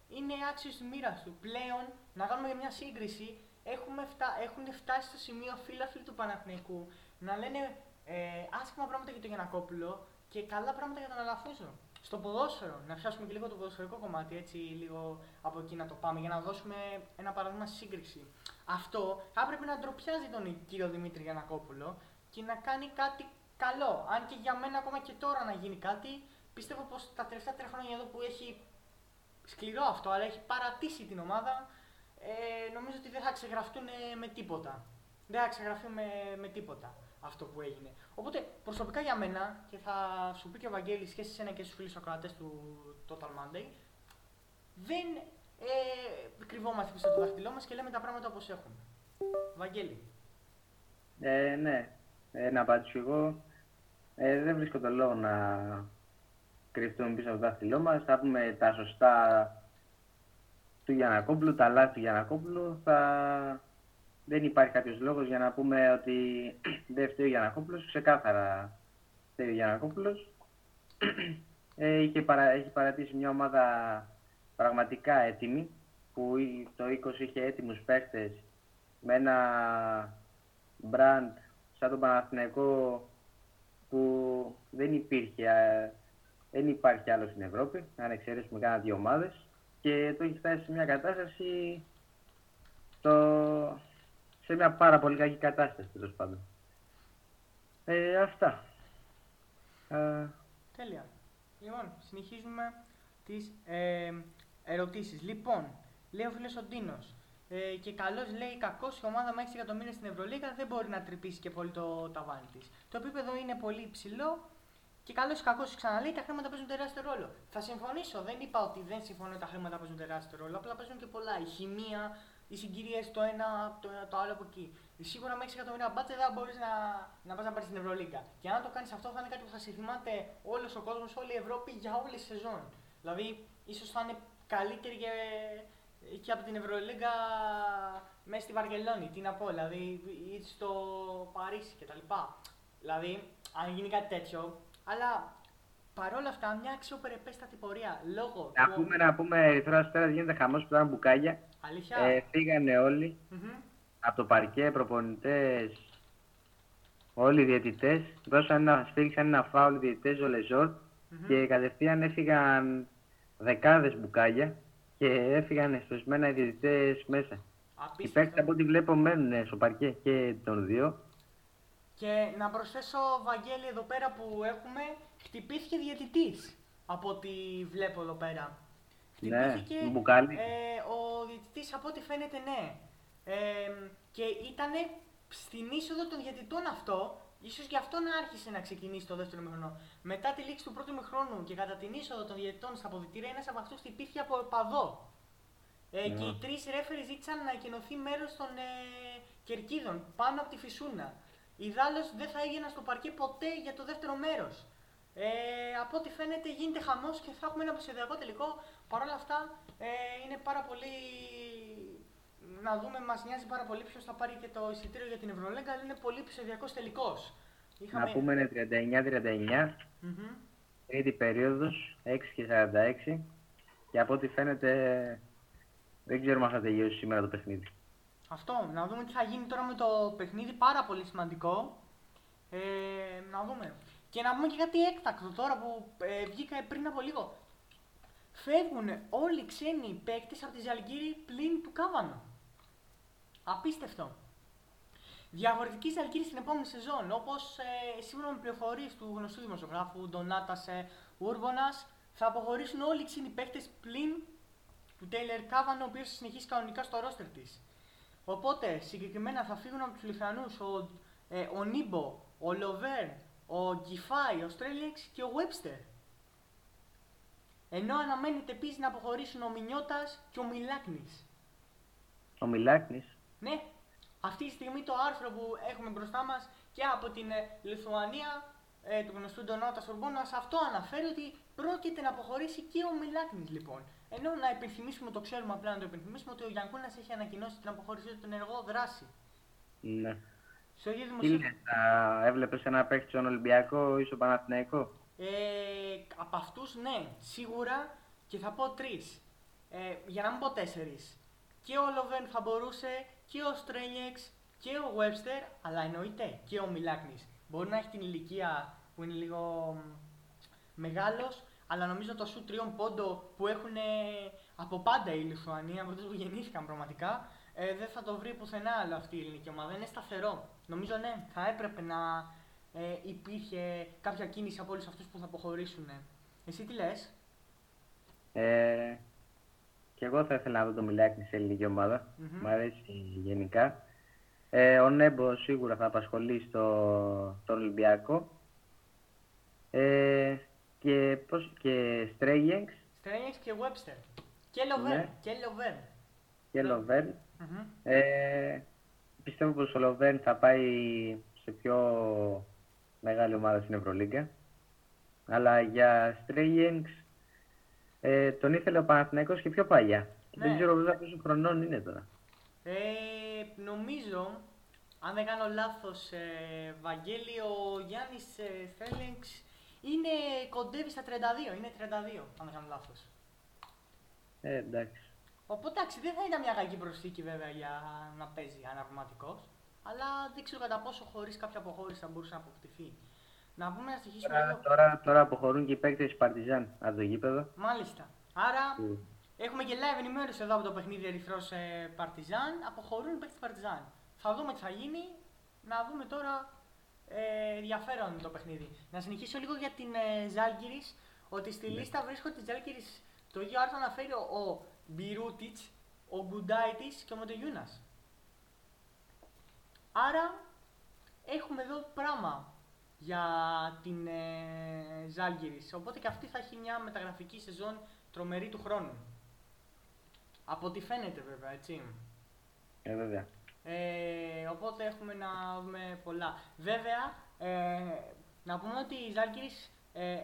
είναι άξιος της μοίρας του. Πλέον, να κάνουμε για μια σύγκριση, έχουν φτάσει στο σημείο φίλοι του Παναθηναϊκού να λένε άσχημα πράγματα για τον Γιαννακόπουλο και καλά πράγματα για τον Αλαφούζο. Στο ποδόσφαιρο, να φτιάξουμε και λίγο το ποδοσφαιρικό κομμάτι, έτσι λίγο από εκεί να το πάμε, για να δώσουμε ένα παράδειγμα στη σύγκριση. Αυτό θα πρέπει να ντροπιάζει τον κύριο Δημήτρη Γιαννακόπουλο και να κάνει κάτι καλό. Αν και για μένα, ακόμα και τώρα να γίνει κάτι, πιστεύω πως τα τελευταία 3 χρόνια εδώ που έχει σκληρό αυτό, αλλά έχει παρατήσει την ομάδα, νομίζω ότι δεν θα ξεγραφτούν με τίποτα. Δεν θα ξεγραφεί με τίποτα αυτό που έγινε. Οπότε προσωπικά για μένα, και θα σου πει και ο Βαγγέλης και σε εσένα και στους φίλους ακροατές του Total Monday, δεν κρυβόμαστε πίσω από το δάχτυλό μας και λέμε τα πράγματα όπως έχουν. Βαγγέλη. Ναι. Να απαντήσω εγώ. Δεν βρίσκω το λόγο να κρυφτούμε πίσω από το δάχτυλό μας, θα πούμε τα σωστά του Γιαννακόπουλου, τα λάθη του Γιαννακόπουλου. Δεν υπάρχει κάποιος λόγος για να πούμε ότι δεν φταίει ο Γιαννακόπουλος, ξεκάθαρα φταίει ο Γιαννακόπουλος. Έχει παρατήσει μια ομάδα πραγματικά έτοιμη, που το 20 είχε έτοιμους παίκτες με ένα μπραντ σαν τον Παναθηναϊκό που δεν υπήρχε, δεν υπάρχει άλλο στην Ευρώπη, αν εξαιρέσουμε κάνα δύο ομάδες, και το έχει φτάσει σε μια κατάσταση, σε μια πάρα πολύ κακή κατάσταση, τέλος πάντων. Αυτά. Τέλεια. Λοιπόν, συνεχίζουμε τις ερωτήσεις. Λοιπόν, λέει ο φίλος ο Ντίνος, και καλώς λέει κακώς η ομάδα με 6 εκατομμύρια στην Ευρωλίγα δεν μπορεί να τρυπήσει και πολύ το ταβάνι της. Το επίπεδο είναι πολύ υψηλό και καλώς ή κακώς ξαναλέει τα χρήματα παίζουν τεράστιο ρόλο. Θα συμφωνήσω, δεν είπα ότι δεν συμφωνώ ότι τα χρήματα παίζουν τεράστιο ρόλο, απλά παίζουν και πολλά. Η χημεία, οι συγκυρίες το ένα, το άλλο από εκεί. Σίγουρα με 6 εκατομμύρια μπάτσε δεν μπορείς να πας να πάρεις την Ευρωλίγκα. Και αν το κάνεις αυτό, θα είναι κάτι που θα σε θυμάται όλος ο κόσμος, όλη η Ευρώπη για όλη τη σεζόν. Δηλαδή, ίσως θα είναι καλύτερη και από την Ευρωλίγκα μέσα στη Βαρκελόνη. Τι να πω, δηλαδή, ή στο Παρίσι κτλ. Δηλαδή, αν γίνει κάτι τέτοιο. Αλλά παρόλα αυτά, μια αξιοπερεπέστατη πορεία λόγω. Να πούμε, Ερυθρός Αστέρας γίνεται χαμός που ήταν μπουκάλια. Αλήθεια. Φύγανε όλοι. Mm-hmm. Από το παρκέ, προπονητές, όλοι οι διαιτητές, σφίριξαν ένα φάουλ διαιτητές ο Λεζόρτ, mm-hmm. και κατευθείαν έφυγαν δεκάδες μπουκάλια και έφυγαν εσπεσμένα οι διαιτητές μέσα. Οι παίκτες από ό,τι βλέπω μένουν στο παρκέ και των δύο. Και να προσθέσω, Βαγγέλη, εδώ πέρα που έχουμε, χτυπήθηκε διαιτητής από ό,τι βλέπω εδώ πέρα. Χτυπήθηκε, ναι, μπουκάλι. Ο διαιτητής από ό,τι φαίνεται, ναι. Και ήταν στην είσοδο των διαιτητών αυτό, ίσως γι' αυτό να άρχισε να ξεκινήσει το δεύτερο ημιχρόνο. Μετά τη λήξη του πρώτου ημιχρόνου και κατά την είσοδο των διαιτητών στα αποδυτήρια, ένας από αυτούς χτυπήθηκε από οπαδό. Και οι τρεις ρέφεροι ζήτησαν να εκκενωθεί μέρος των κερκίδων πάνω από τη φυσούνα. Ιδάλλως δεν θα έγιναν στο παρκέ ποτέ για το δεύτερο μέρος. Από ό,τι φαίνεται γίνεται χαμός και θα έχουμε ένα αποσυνδιακό τελικό. Παρ' όλα αυτά είναι πάρα πολύ. Να δούμε, μας νοιάζει πάρα πολύ ποιος θα πάρει και το εισιτήριο για την Ευρωλίγκα, αλλά είναι πολύ ψηφιακός τελικός. Να πούμε είναι 39-39, mm-hmm. τρίτη περίοδος, 6-46 και από ό,τι φαίνεται δεν ξέρουμε αν θα τελειώσει σήμερα το παιχνίδι. Αυτό, να δούμε τι θα γίνει τώρα με το παιχνίδι, πάρα πολύ σημαντικό. Να δούμε. Και να πούμε και κάτι έκτακτο τώρα που βγήκα πριν από λίγο. Φεύγουν όλοι οι ξένοι παίκτες από τη Ζαλγκύρη πλην του Κάβανο. Απίστευτο. Διαφορετική Ζαλγκύρη στην επόμενη σεζόν, όπως σύμφωνα με πληροφορίες του γνωστού δημοσιογράφου Ντονάτας Ούρμπονας, θα αποχωρήσουν όλοι οι ξένοι παίκτες πλην του Τέιλερ Κάβανο, ο οποίος θα συνεχίσει κανονικά στο ρόστερ της. Οπότε συγκεκριμένα θα φύγουν από τους Λιθανούς ο Νίμπο, ο Λοβέρν, ο Γκιφάι, ο Στρέλεξ και ο Βέμπστερ. Ενώ αναμένεται επίσης να αποχωρήσουν ο Μινιώτας και ο Μιλάκνης. Ο Μιλάκνης. Ναι. Αυτή τη στιγμή το άρθρο που έχουμε μπροστά μας και από την Λιθουανία του γνωστού Ντονάτας Ουρμπόνας, αυτό αναφέρει ότι πρόκειται να αποχωρήσει και ο Μιλάκνης λοιπόν. Ενώ να υπενθυμίσουμε, το ξέρουμε απλά να το υπενθυμίσουμε, ότι ο Γιανκούνας έχει ανακοινώσει την αποχώρησή του την ενεργό δράση. Ναι. Στο ίδιο δημοσίευμα. Έβλεπες ένα παίχτη στον Ολυμπιακό ή στον Παναθηναϊκό? Από αυτούς, ναι, σίγουρα, και θα πω 3, για να μην πω 4. Και ο Λοβέν θα μπορούσε, και ο Στρέλιεξ, και ο Webster, αλλά εννοείται και ο Μιλάκνης. Μπορεί να έχει την ηλικία που είναι λίγο μεγάλος, αλλά νομίζω το σου 3 πόντο που έχουν από πάντα η Λιθουανία, από τότε που γεννήθηκαν πραγματικά, δεν θα το βρει πουθενά άλλο αυτή η ελληνική ομάδα, είναι σταθερό. Νομίζω ναι, θα έπρεπε να υπήρχε κάποια κίνηση από όλους αυτούς που θα αποχωρήσουν. Εσύ τι λες? Κι εγώ θα ήθελα να δω το Μιλάκη σε ελληνική ομάδα. Mm-hmm. Μ' αρέσει γενικά. Ο Νέμπο σίγουρα θα απασχολεί στο Ολυμπιακό. Και Στρέγγενγκς. Στρέγγενγκς και Webster. Και Λοβέρν. Ναι. Και Λοβέρν. Mm-hmm. Πιστεύω πως ο Λοβέρν θα πάει σε πιο μεγάλη ομάδα στην Ευρωλίγκα. Αλλά για stringings τον ήθελε ο Παναθηναϊκός και πιο παλιά. Ναι. Δεν ξέρω βέβαια πόσο χρονών είναι τώρα. Νομίζω, αν δεν κάνω λάθος, Βαγγέλη, ο Γιάννης Φέλεξ είναι κοντεύει στα 32, είναι 32, αν δεν κάνω λάθος. Εντάξει. Οπότε δεν θα ήταν μια κακή προσθήκη βέβαια για να παίζει αναπληρωματικός, αλλά δεν ξέρω κατά πόσο χωρίς κάποια αποχώρηση θα μπορούσε να αποκτηθεί. Να πούμε να στοιχήσουμε εδώ. Τώρα αποχωρούν και οι παίκτες της Παρτιζάν από το γήπεδο. Μάλιστα. Άρα έχουμε και live ενημέρωση εδώ από το παιχνίδι Ερυθρός Παρτιζάν. Αποχωρούν οι παίκτες της Παρτιζάν. Θα δούμε τι θα γίνει. Να δούμε τώρα ενδιαφέρον το παιχνίδι. Να συνεχίσω λίγο για την Ζάλγκιρης. Ότι στη λίστα βρίσκονται τη Ζάλγκιρης. Το ίδιο άρθρο αναφέρει ο Μπιρούτιτς, ο Γκουντάιτης και ο Μοντεγιούνας. Άρα έχουμε εδώ πράγμα για την Ζάλγκιρης, οπότε και αυτή θα έχει μια μεταγραφική σεζόν τρομερή του χρόνου. Από ό,τι φαίνεται βέβαια, έτσι. Βέβαια. Οπότε έχουμε να δούμε πολλά. Βέβαια, να πούμε ότι η Ζάλγκιρης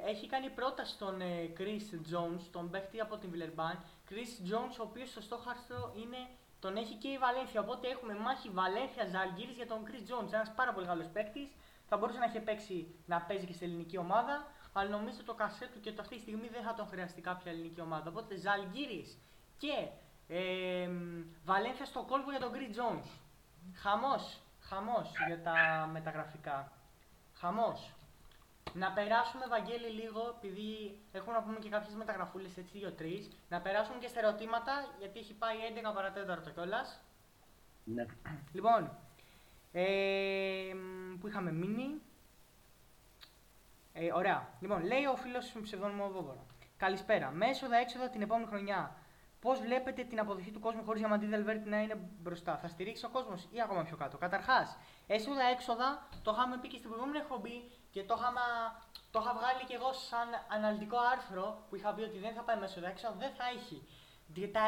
έχει κάνει πρόταση στον Chris Jones, τον παίχτη από την Βιλερμπάν. Chris Jones, ο οποίος στο στόχαστρο είναι, τον έχει και η Βαλένθια, οπότε έχουμε μάχη Βαλένθια-Ζάλγκιρης για τον Chris Jones, ένας πάρα πολύ καλός παίκτης. Θα μπορούσε να έχει παίξει, να παίζει και σε ελληνική ομάδα, αλλά νομίζω το κασέ του και το αυτή τη στιγμή δεν θα τον χρειαστεί κάποια ελληνική ομάδα. Οπότε Ζαλγκίρης και Βαλένθια στο κόλπο για τον Chris Jones. Χαμός για τα μεταγραφικά. Χαμός. Να περάσουμε, Βαγγέλη, λίγο, επειδή έχουμε να πούμε και κάποιες μεταγραφούλες, έτσι, 2-3. Να περάσουμε και στα ερωτήματα, γιατί έχει πάει 11 παρατέταρτο κιόλας. Ναι. Λοιπόν. Που είχαμε μείνει. Ωραία. Λοιπόν, λέει ο φίλος του ψευδόνυμου Βόβορα. Καλησπέρα. Με έσοδα-έξοδα την επόμενη χρονιά, πώς βλέπετε την αποδοχή του κόσμου χωρίς Διαμαντίδη Αλβέρτη να είναι μπροστά? Θα στηρίξει ο κόσμος ή ακόμα πιο κάτω? Καταρχάς, έσοδα-έξοδα το είχαμε πει και στην προηγούμενη εκπομπή και το είχα βγάλει και εγώ σαν αναλυτικό άρθρο που είχα πει ότι δεν θα πάει με έσοδα-έξοδα, δεν θα έχει. Τα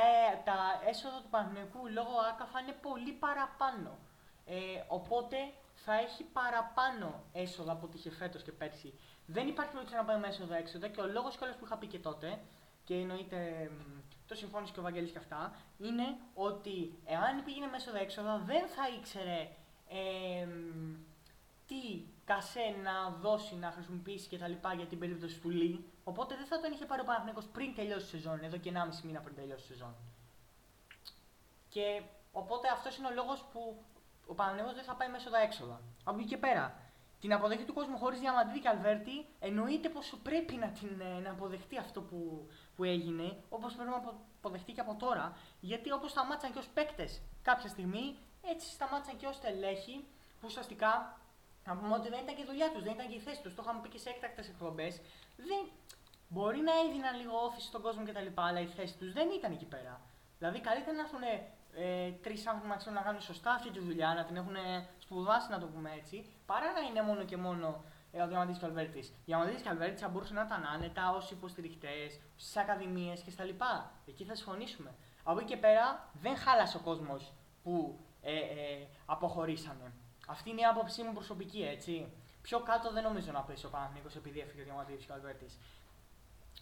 έσοδα του Παναθηναϊκού λόγω άκαφα είναι πολύ παραπάνω. Οπότε θα έχει παραπάνω έσοδα από ό,τι είχε φέτος και πέρσι. Δεν υπάρχει λόγος να πάει με έσοδα-έξοδα και ο λόγος κιόλας που είχα πει και τότε, και εννοείται το συμφώνησε και ο Βαγγέλης και αυτά, είναι ότι εάν πήγαινε με έσοδα-έξοδα δεν θα ήξερε τι κασέ να δώσει, να χρησιμοποιήσει κτλ. Για την περίπτωση του Λι. Οπότε δεν θα τον είχε πάρει ο Παναθηναϊκός πριν τελειώσει τη σεζόν, εδώ και 1,5 μήνα πριν τελειώσει τη σεζόν. Και οπότε αυτός είναι ο λόγος που ο Παναθηναϊκός δεν θα πάει μέσα τα έξοδα. Από εκεί και πέρα, την αποδοχή του κόσμου χωρίς Διαμαντίδη και Αλβέρτη, εννοείται πως πρέπει να αποδεχτεί αυτό που έγινε, όπως πρέπει να αποδεχτεί και από τώρα, γιατί όπως σταμάτησαν και ως παίκτες κάποια στιγμή, έτσι σταμάτησαν και ως στελέχοι, που ουσιαστικά να πούμε ότι δεν ήταν και η δουλειά τους, δεν ήταν και η θέση τους. Το είχαμε πει και σε έκτακτες εκπομπές. Μπορεί να έδιναν λίγο όφηση στον κόσμο κτλ., αλλά η θέση τους δεν ήταν εκεί πέρα. Δηλαδή, καλύτερα να έρθουν τρεις άνθρωποι μαξιών να κάνουν σωστά αυτή τη δουλειά, να την έχουν σπουδάσει, να το πούμε έτσι, παρά να είναι μόνο και μόνο ο Διαμαντίδης και ο Αλβέρτης. Οι Διαμαντίδης και ο Αλβέρτης θα μπορούσαν να ήταν άνετα ως υποστηριχτές, στις ακαδημίες κτλ. Εκεί θα συμφωνήσουμε. Από εκεί και πέρα δεν χάλασε ο κόσμος που αποχωρήσανε. Αυτή είναι η άποψή μου προσωπική, έτσι. Πιο κάτω δεν νομίζω να πέσει ο Παναθηναϊκός επειδή έφυγε ο Διαμαντίδης και ο Αλβέρτης.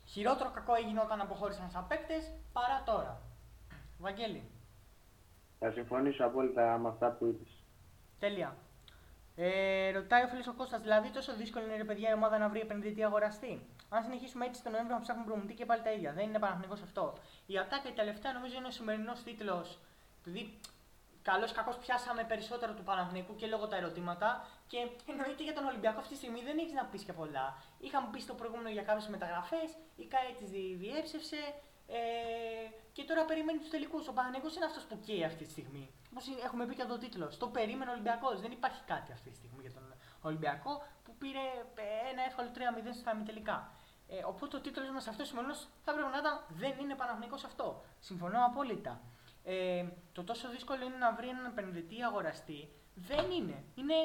Χειρότερο κακό έγινε όταν αποχώρησαν σαν παίκτες παρά τώρα. Βαγγέλη. Θα συμφωνήσω απόλυτα με αυτά που είπες. Τέλεια. Ρωτάει ο φίλος ο Κώστας, δηλαδή τόσο δύσκολο είναι ρε παιδιά η ομάδα να βρει επενδυτή αγοραστή? Αν συνεχίσουμε έτσι τον Νοέμβριο να ψάχνουμε προμηθευτή και πάλι τα ίδια. Δεν είναι Παναθηναϊκός αυτό. Η ΑΤΑΚΑ η τελευταία νομίζω είναι ο σημερινός τίτλος. Δηλαδή, καλώς κακώς πιάσαμε περισσότερο του Παναθηναϊκού και λόγω τα ερωτήματα. Και εννοείται για τον Ολυμπιακό αυτή τη στιγμή δεν έχεις να πεις και πολλά. Είχαμε πει στο προηγούμενο για κάποιες μεταγραφές, η ΚΑΕ τις διέψευσε. Και τώρα περιμένει τους τελικούς. Ο Παναθηναϊκός είναι αυτός που καίει αυτή τη στιγμή. Όπως έχουμε πει και από τον τίτλο. Το περίμενε ο Ολυμπιακός. Δεν υπάρχει κάτι αυτή τη στιγμή για τον Ολυμπιακό που πήρε ένα εύκολο 3-0 στα ημιτελικά. Οπότε ο τίτλος μας αυτός σημερινός θα πρέπει να ήταν δεν είναι Παναθηναϊκός αυτό. Συμφωνώ απόλυτα. Το τόσο δύσκολο είναι να βρει έναν επενδυτή αγοραστή δεν είναι. Είναι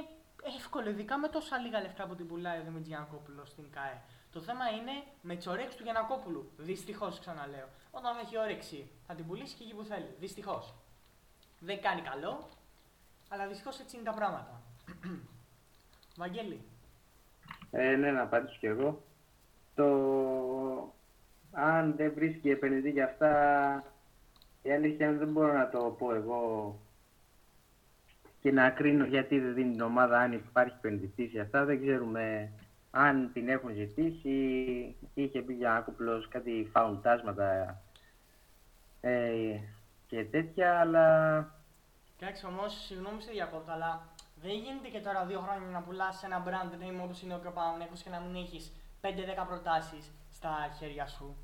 εύκολο, ειδικά με τόσα λίγα λεφτά που την πουλάει ο Δημήτρης Γιαννακόπουλος στην ΚΑΕ. Το θέμα είναι με τις ορέξεις του Γιαννακόπουλου. Δυστυχώς ξαναλέω. Όταν έχει όρεξη θα την πουλήσει και εκεί που θέλει. Δυστυχώς. Δεν κάνει καλό, αλλά δυστυχώς έτσι είναι τα πράγματα. Βαγγέλη. Ναι, να απαντήσω κι εγώ. αν δεν βρίσκει επενδυτή για αυτά, η αλήθεια δεν μπορώ να το πω εγώ και να κρίνω γιατί δεν δίνει την ομάδα, αν υπάρχει επενδυτής για αυτά. Δεν ξέρουμε αν την έχουν ζητήσει. Είχε πει Γιαννακόπουλος κάτι φαουντάσματα και τέτοια, αλλά... Εντάξει, όμως, συγγνώμη σε διακόπτω, αλλά δεν γίνεται και τώρα 2 χρόνια να πουλάς ένα brand name όπως είναι ο Παναθηναϊκός και να μην έχεις 5-10 προτάσεις στα χέρια σου.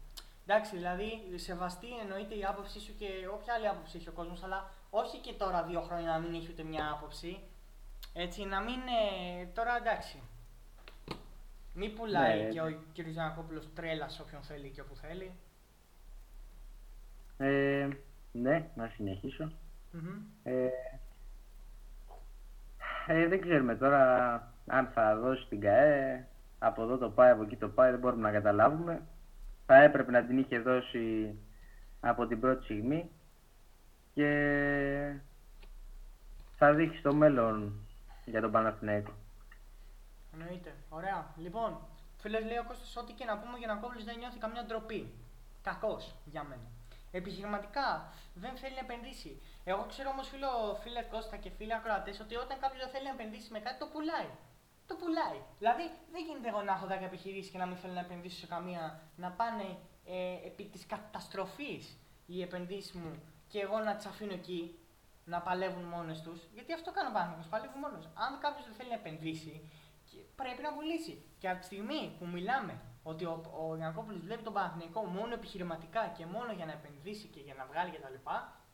Εντάξει, δηλαδή σεβαστή εννοείται η άποψή σου και όποια άλλη άποψη έχει ο κόσμος, αλλά όχι και τώρα 2 χρόνια να μην έχει ούτε μια άποψη. Έτσι, να μην. Τώρα εντάξει. Μην πουλάει και ο κ. Γιαννακόπουλος τρέλας όποιον θέλει και όπου θέλει. Ναι, να συνεχίσω. Mm-hmm. Δεν ξέρουμε τώρα αν θα δώσει την ΚΑΕ. Από εδώ το πάει, από εκεί το πάει, δεν μπορούμε να καταλάβουμε. Θα έπρεπε να την είχε δώσει από την πρώτη στιγμή και θα δείξει στο μέλλον για τον Παναθηναϊκό. Εννοείται. Ωραία. Λοιπόν, φίλες, λέει ο Κώστας, ό,τι και να πούμε, ο Γιαννακόπουλος δεν νιώθει καμιά ντροπή. Κακός για μένα. Επιχειρηματικά δεν θέλει να επενδύσει. Εγώ ξέρω όμως, φίλε Κώστα και φίλοι ακροατές, ότι όταν κάποιος δεν θέλει να επενδύσει με κάτι, το πουλάει. Το πουλάει. Δηλαδή, δεν γίνεται εγώ να έχω 10 επιχειρήσεις και να μην θέλω να επενδύσω σε καμία, να πάνε επί της καταστροφής οι επενδύσεις μου και εγώ να τις αφήνω εκεί να παλεύουν μόνες τους. Γιατί αυτό κάνω πάνω, να παλεύουν μόνος. Αν κάποιος δεν θέλει να επενδύσει, πρέπει να πουλήσει. Και από τη στιγμή που μιλάμε ότι ο Γιαννακόπουλος βλέπει τον Παναθηναϊκό μόνο επιχειρηματικά και μόνο για να επενδύσει και για να βγάλει κτλ.,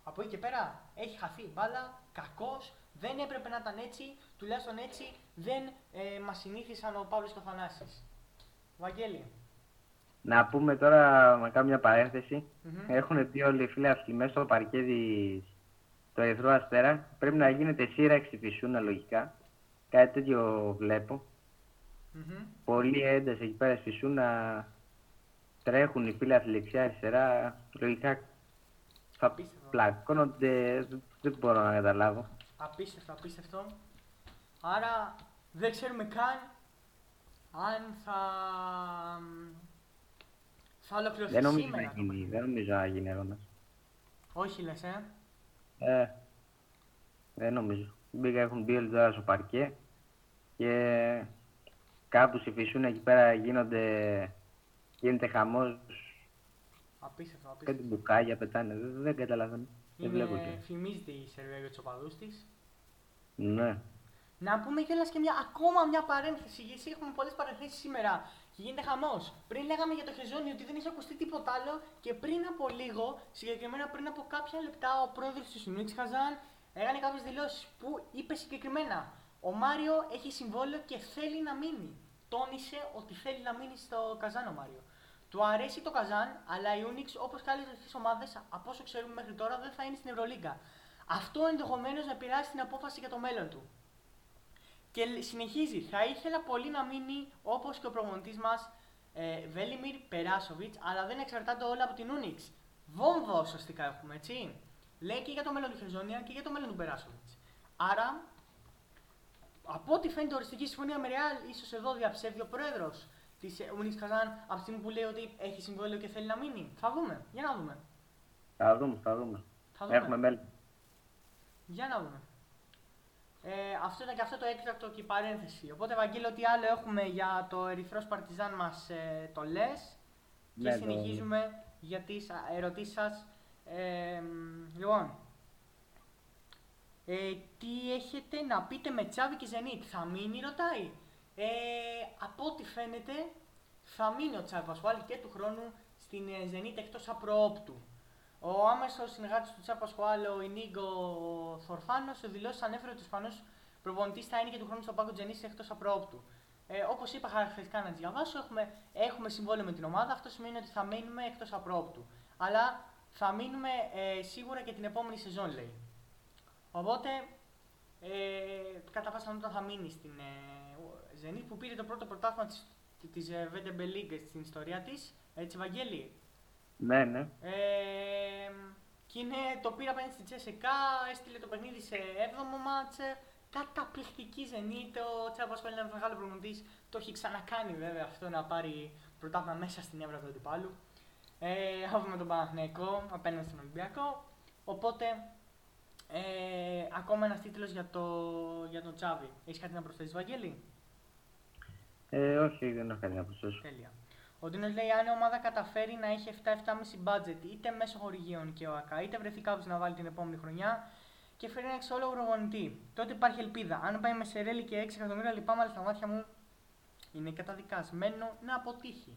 από εκεί και πέρα έχει χαθεί η μπάλα, κακός, δεν έπρεπε να ήταν έτσι, τουλάχιστον έτσι δεν μας συνήθισαν ο Παύλος και ο Θανάσης. Βαγγέλη. Να πούμε τώρα, να κάνω μια παρένθεση. Mm-hmm. Έχουν πει όλοι οι φίλοι αυτοί μέσα στο παρκέδι του Ερυθρού Αστέρα, πρέπει να γίνεται σύραξη φυσούνα λογικά. Κάτι τέτοιο βλέπω. Mm-hmm. Πολύ ένταση εκεί πέρα στη Σούνα, τρέχουν οι φίλοι αθλητικά αριστερά, λογικά θα πλακώνονται, δεν μπορώ να καταλάβω. Απίστευτο, απίστευτο. Άρα δεν ξέρουμε καν αν θα ολοκληρωθεί σήμερα. Δεν νομίζω να γίνει αγώνα. Όχι λες, δεν νομίζω. Μπήκα, έχουν μπει όλοι τώρα στο παρκέ και κάπου συμφισούν εκεί πέρα, γίνεται χαμός. Απίστευτο, απίστευτο. Κάτι μπουκάλια πετάνε, δεν καταλαβαίνω. Δεν βλέπω και. Φημίζεται η Σερβία για τους οπαδούς της. Ναι. Να πούμε κιόλας και ακόμα μια παρένθεση, γιατί έχουμε πολλές παρενθέσεις σήμερα και γίνεται χαμός. Πριν λέγαμε για το Χεζόνι ότι δεν έχει ακουστεί τίποτα άλλο και πριν από λίγο, συγκεκριμένα πριν από κάποια λεπτά, ο πρόεδρος του Συνούτς Χαζάν έκανε κάποιες δηλώσεις που είπε συγκεκριμένα ο Μάριο έχει συμβόλαιο και θέλει να μείνει. Τόνισε ότι θέλει να μείνει στο Καζάν ο Μάριο. Του αρέσει το Καζάν, αλλά η Unix, όπως και άλλες ελληνικές ομάδες, από όσο ξέρουμε μέχρι τώρα, δεν θα είναι στην Ευρωλίγκα. Αυτό ενδεχομένως να επηρεάσει την απόφαση για το μέλλον του. Και συνεχίζει. Θα ήθελα πολύ να μείνει όπως και ο προπονητής μας Βελίμιρ Περάσοβιτς, αλλά δεν εξαρτάται όλα από την Unix. Βόμβα ουσιαστικά έχουμε, έτσι. Λέει και για το μέλλον του Χεζόνια και για το μέλλον του Περάσοβιτς. Άρα, από ό,τι φαίνεται, οριστική συμφωνία με Real, ίσως εδώ διαψεύδει ο πρόεδρος της Ουνίξ Καζάν από τη στιγμή που λέει ότι έχει συμβόλαιο και θέλει να μείνει. Θα δούμε. Για να δούμε. Θα δούμε. Έχουμε μέλη. Για να δούμε. Αυτό ήταν και αυτό το έκτακτο και η παρένθεση. Οπότε, Βαγγέλη, ό,τι άλλο έχουμε για το Ερυθρός Παρτιζάν μας το λες. Και συνεχίζουμε για τις ερωτήσεις σας. Λοιπόν, τι έχετε να πείτε με Τσάβη και Ζενίτ, θα μείνει, ρωτάει. Από ό,τι φαίνεται θα μείνει ο Τσάβη Πασχουάλη και του χρόνου στην Ζενίτ εκτός απροόπτου. Ο άμεσος συνεργάτης του Τσάβη Πασχουάλη, ο Ινίγκο Θορφάνος, σε δηλώσεις ανέφερε ότι ο Ισπανός προπονητής θα είναι και του χρόνου στον πάγκο της Ζενίτ εκτός απροόπτου. Όπως είπα, χαρακτηριστικά να τις διαβάσω, έχουμε συμβόλαιο με την ομάδα, αυτό σημαίνει ότι θα μείνουμε εκτός απροόπτου. Αλλά θα μείνουμε σίγουρα και την επόμενη σεζόν, λέει. Οπότε, κατά πάσα πιθανότητα θα μείνει στην Ζενίτ που πήρε το πρώτο πρωτάθλημα της VTB League στην ιστορία της. Έτσι, Βαγγέλη. Ναι. Και το πήρε απέναντι στη Τσέσκα, έστειλε το παιχνίδι σε 7ο μάτσε. Καταπληκτική Ζενίτ. Ο Τσάβας Πασχουάλη είναι ένα μεγάλο προπονητής. Το έχει ξανακάνει βέβαια αυτό να πάρει πρωτάθλημα μέσα στην έδρα του αντιπάλου. Έχουμε τον Παναθηναϊκό απέναντι στον Ολυμπιακό. Οπότε, ακόμα ένας τίτλος για τον Τσάβη. Έχεις κάτι να προσθέσεις, Βαγγέλη? Όχι, δεν έχω κάτι να προσθέσω. Τέλεια. Ο Ντίνος λέει: αν η ομάδα καταφέρει να έχει 7-7,5 μπάτζετ είτε μέσω χορηγίων και ΟΑΚΑ, είτε βρεθεί κάποιος να βάλει την επόμενη χρονιά και φέρει ένα εξόλογο προπονητή, τότε υπάρχει ελπίδα. Αν πάει με Σερέλη και 6 εκατομμύρια, λυπάμαι, αλλά στα μάτια μου είναι καταδικασμένο να αποτύχει.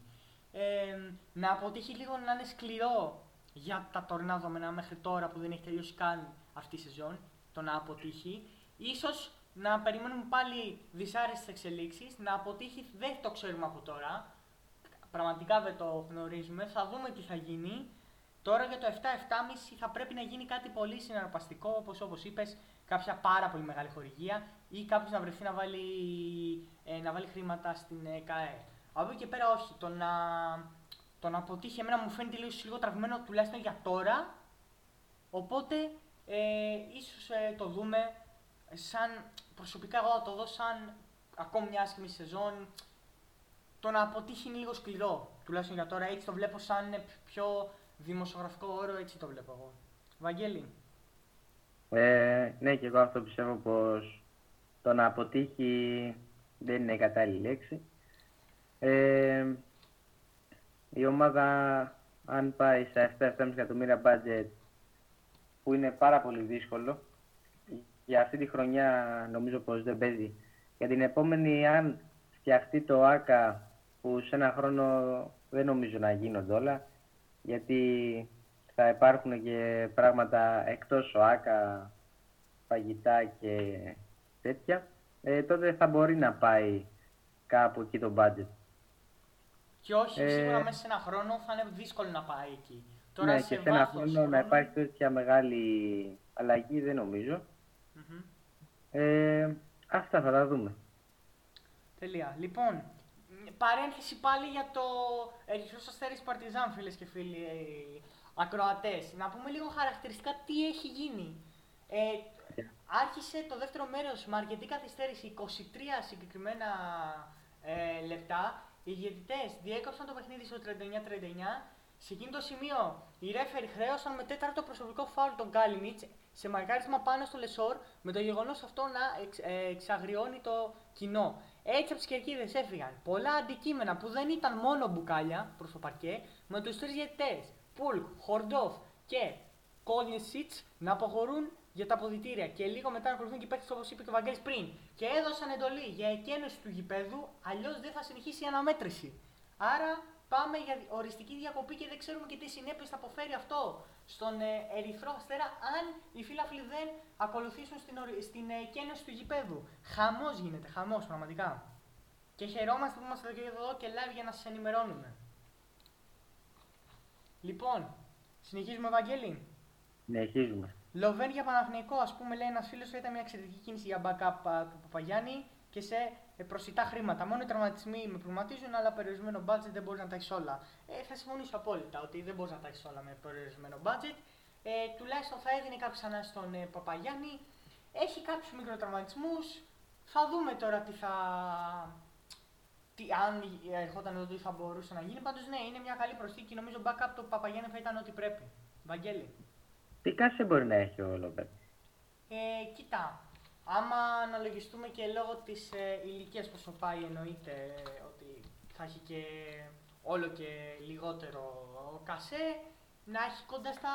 Να αποτύχει λίγο, να είναι σκληρό για τα τωρινά δεδομένα μέχρι τώρα που δεν έχει τελειώσει καν αυτή η σεζόν, το να αποτύχει. Ίσως να περιμένουμε πάλι δυσάρεστες εξελίξεις, να αποτύχει, δεν το ξέρουμε από τώρα. Πραγματικά δεν το γνωρίζουμε. Θα δούμε τι θα γίνει. Τώρα για το 7-7,5 θα πρέπει να γίνει κάτι πολύ συναρπαστικό, όπως είπες, κάποια πάρα πολύ μεγάλη χορηγία ή κάποιος να βρεθεί να βάλει χρήματα στην ΚΑΕ. Από εκεί και πέρα όχι. Το να αποτύχει εμένα μου φαίνεται λίγο τραυμένο, τουλάχιστον για τώρα. Οπότε ίσως το δούμε σαν, προσωπικά εγώ θα το δω σαν ακόμη μια άσχημη σεζόν. Το να αποτύχει είναι λίγο σκληρό, τουλάχιστον για τώρα, έτσι το βλέπω σαν πιο δημοσιογραφικό όρο, έτσι το βλέπω εγώ. Βαγγέλη. Ναι, και εγώ αυτό πιστεύω, πως το να αποτύχει δεν είναι κατάλληλη λέξη. Η ομάδα, αν πάει στα 7-7,5 εκατομμύρια μπάτζετ, που είναι πάρα πολύ δύσκολο, για αυτή τη χρονιά νομίζω πως δεν παίζει. Για την επόμενη, αν φτιαχτεί το ΆΚΑ, που σε ένα χρόνο δεν νομίζω να γίνονται όλα, γιατί θα υπάρχουν και πράγματα εκτός ΟΑΚΑ, φαγητά και τέτοια, τότε θα μπορεί να πάει κάπου εκεί το budget. Και όχι, σίγουρα μέσα σε ένα χρόνο θα είναι δύσκολο να πάει εκεί. Τώρα, ναι, σε και σε ένα χρόνο να υπάρχει τέτοια μεγάλη αλλαγή δεν νομίζω. Mm-hmm. Αυτά θα τα δούμε. Τελεία. Λοιπόν, παρένθεση πάλι για το Ερυθρός Αστέρας Παρτιζάν, φίλες και φίλοι ακροατές. Να πούμε λίγο χαρακτηριστικά τι έχει γίνει. Άρχισε το δεύτερο μέρος με αρκετή καθυστέρηση, 23 συγκεκριμένα λεπτά. Οι διαιτητές διέκοψαν το παιχνίδι στο 39-39. Σε εκείνο το σημείο, οι ρέφεροι χρέωσαν με τέταρτο προσωπικό φάουλ τον Γκάλινιτς σε μαρκάρισμα πάνω στο Λεσόρ, με το γεγονός αυτό να εξαγριώνει το κοινό. Έτσι από τις κερκίδες έφυγαν πολλά αντικείμενα που δεν ήταν μόνο μπουκάλια προς το παρκέ, με τους τρεις διαιτητές Πουλκ, Χορντόφ και Κόλινσιτς να αποχωρούν για τα αποδυτήρια. Και λίγο μετά ακολουθούν και οι παίκτες, όπως είπε και ο Βαγγέλης πριν, και έδωσαν εντολή για εκένωση του γηπέδου, αλλιώς δεν θα συνεχίσει η αναμέτρηση. Άρα πάμε για οριστική διακοπή και δεν ξέρουμε και τι συνέπειες θα αποφέρει αυτό στον Ερυθρό Αστέρα, αν οι φίλαφλοι δεν ακολουθήσουν στην εκένωση του γηπέδου. Χαμός γίνεται, χαμός πραγματικά. Και χαιρόμαστε που είμαστε εδώ και live για να σας ενημερώνουμε. Λοιπόν, συνεχίζουμε, Βαγγέλη. Συνεχίζουμε. Λοβέν για Παναθηναϊκό, ας πούμε, λέει ένας φίλος, ήταν μια εξαιρετική κίνηση για backup του Παπαγιάννη και σε προσιτά χρήματα. Μόνο οι τραυματισμοί με προβληματίζουν, αλλά περιορισμένο budget δεν μπορεί να τα έχεις όλα. Θα συμφωνήσω απόλυτα ότι δεν μπορεί να τα έχεις όλα με περιορισμένο budget. Τουλάχιστον θα έδινε κάποιος ανάση στον Παπαγιάννη. Έχει κάποιους μικροτραυματισμούς. Θα δούμε τώρα τι θα. Αν ερχόταν εδώ, τι θα μπορούσε να γίνει. Πάντως, ναι, είναι μια καλή προσθήκη. Νομίζω backup το Παπαγιάννη θα ήταν ό,τι πρέπει. Βαγγέλη. Τι κάσε μπορεί να έχει ο Λοπέ? Κοίτα. Άμα αναλογιστούμε και λόγω της ηλικίας που σου πάει, εννοείται ότι θα έχει και όλο και λιγότερο ο Κασέ, να έχει κοντά στα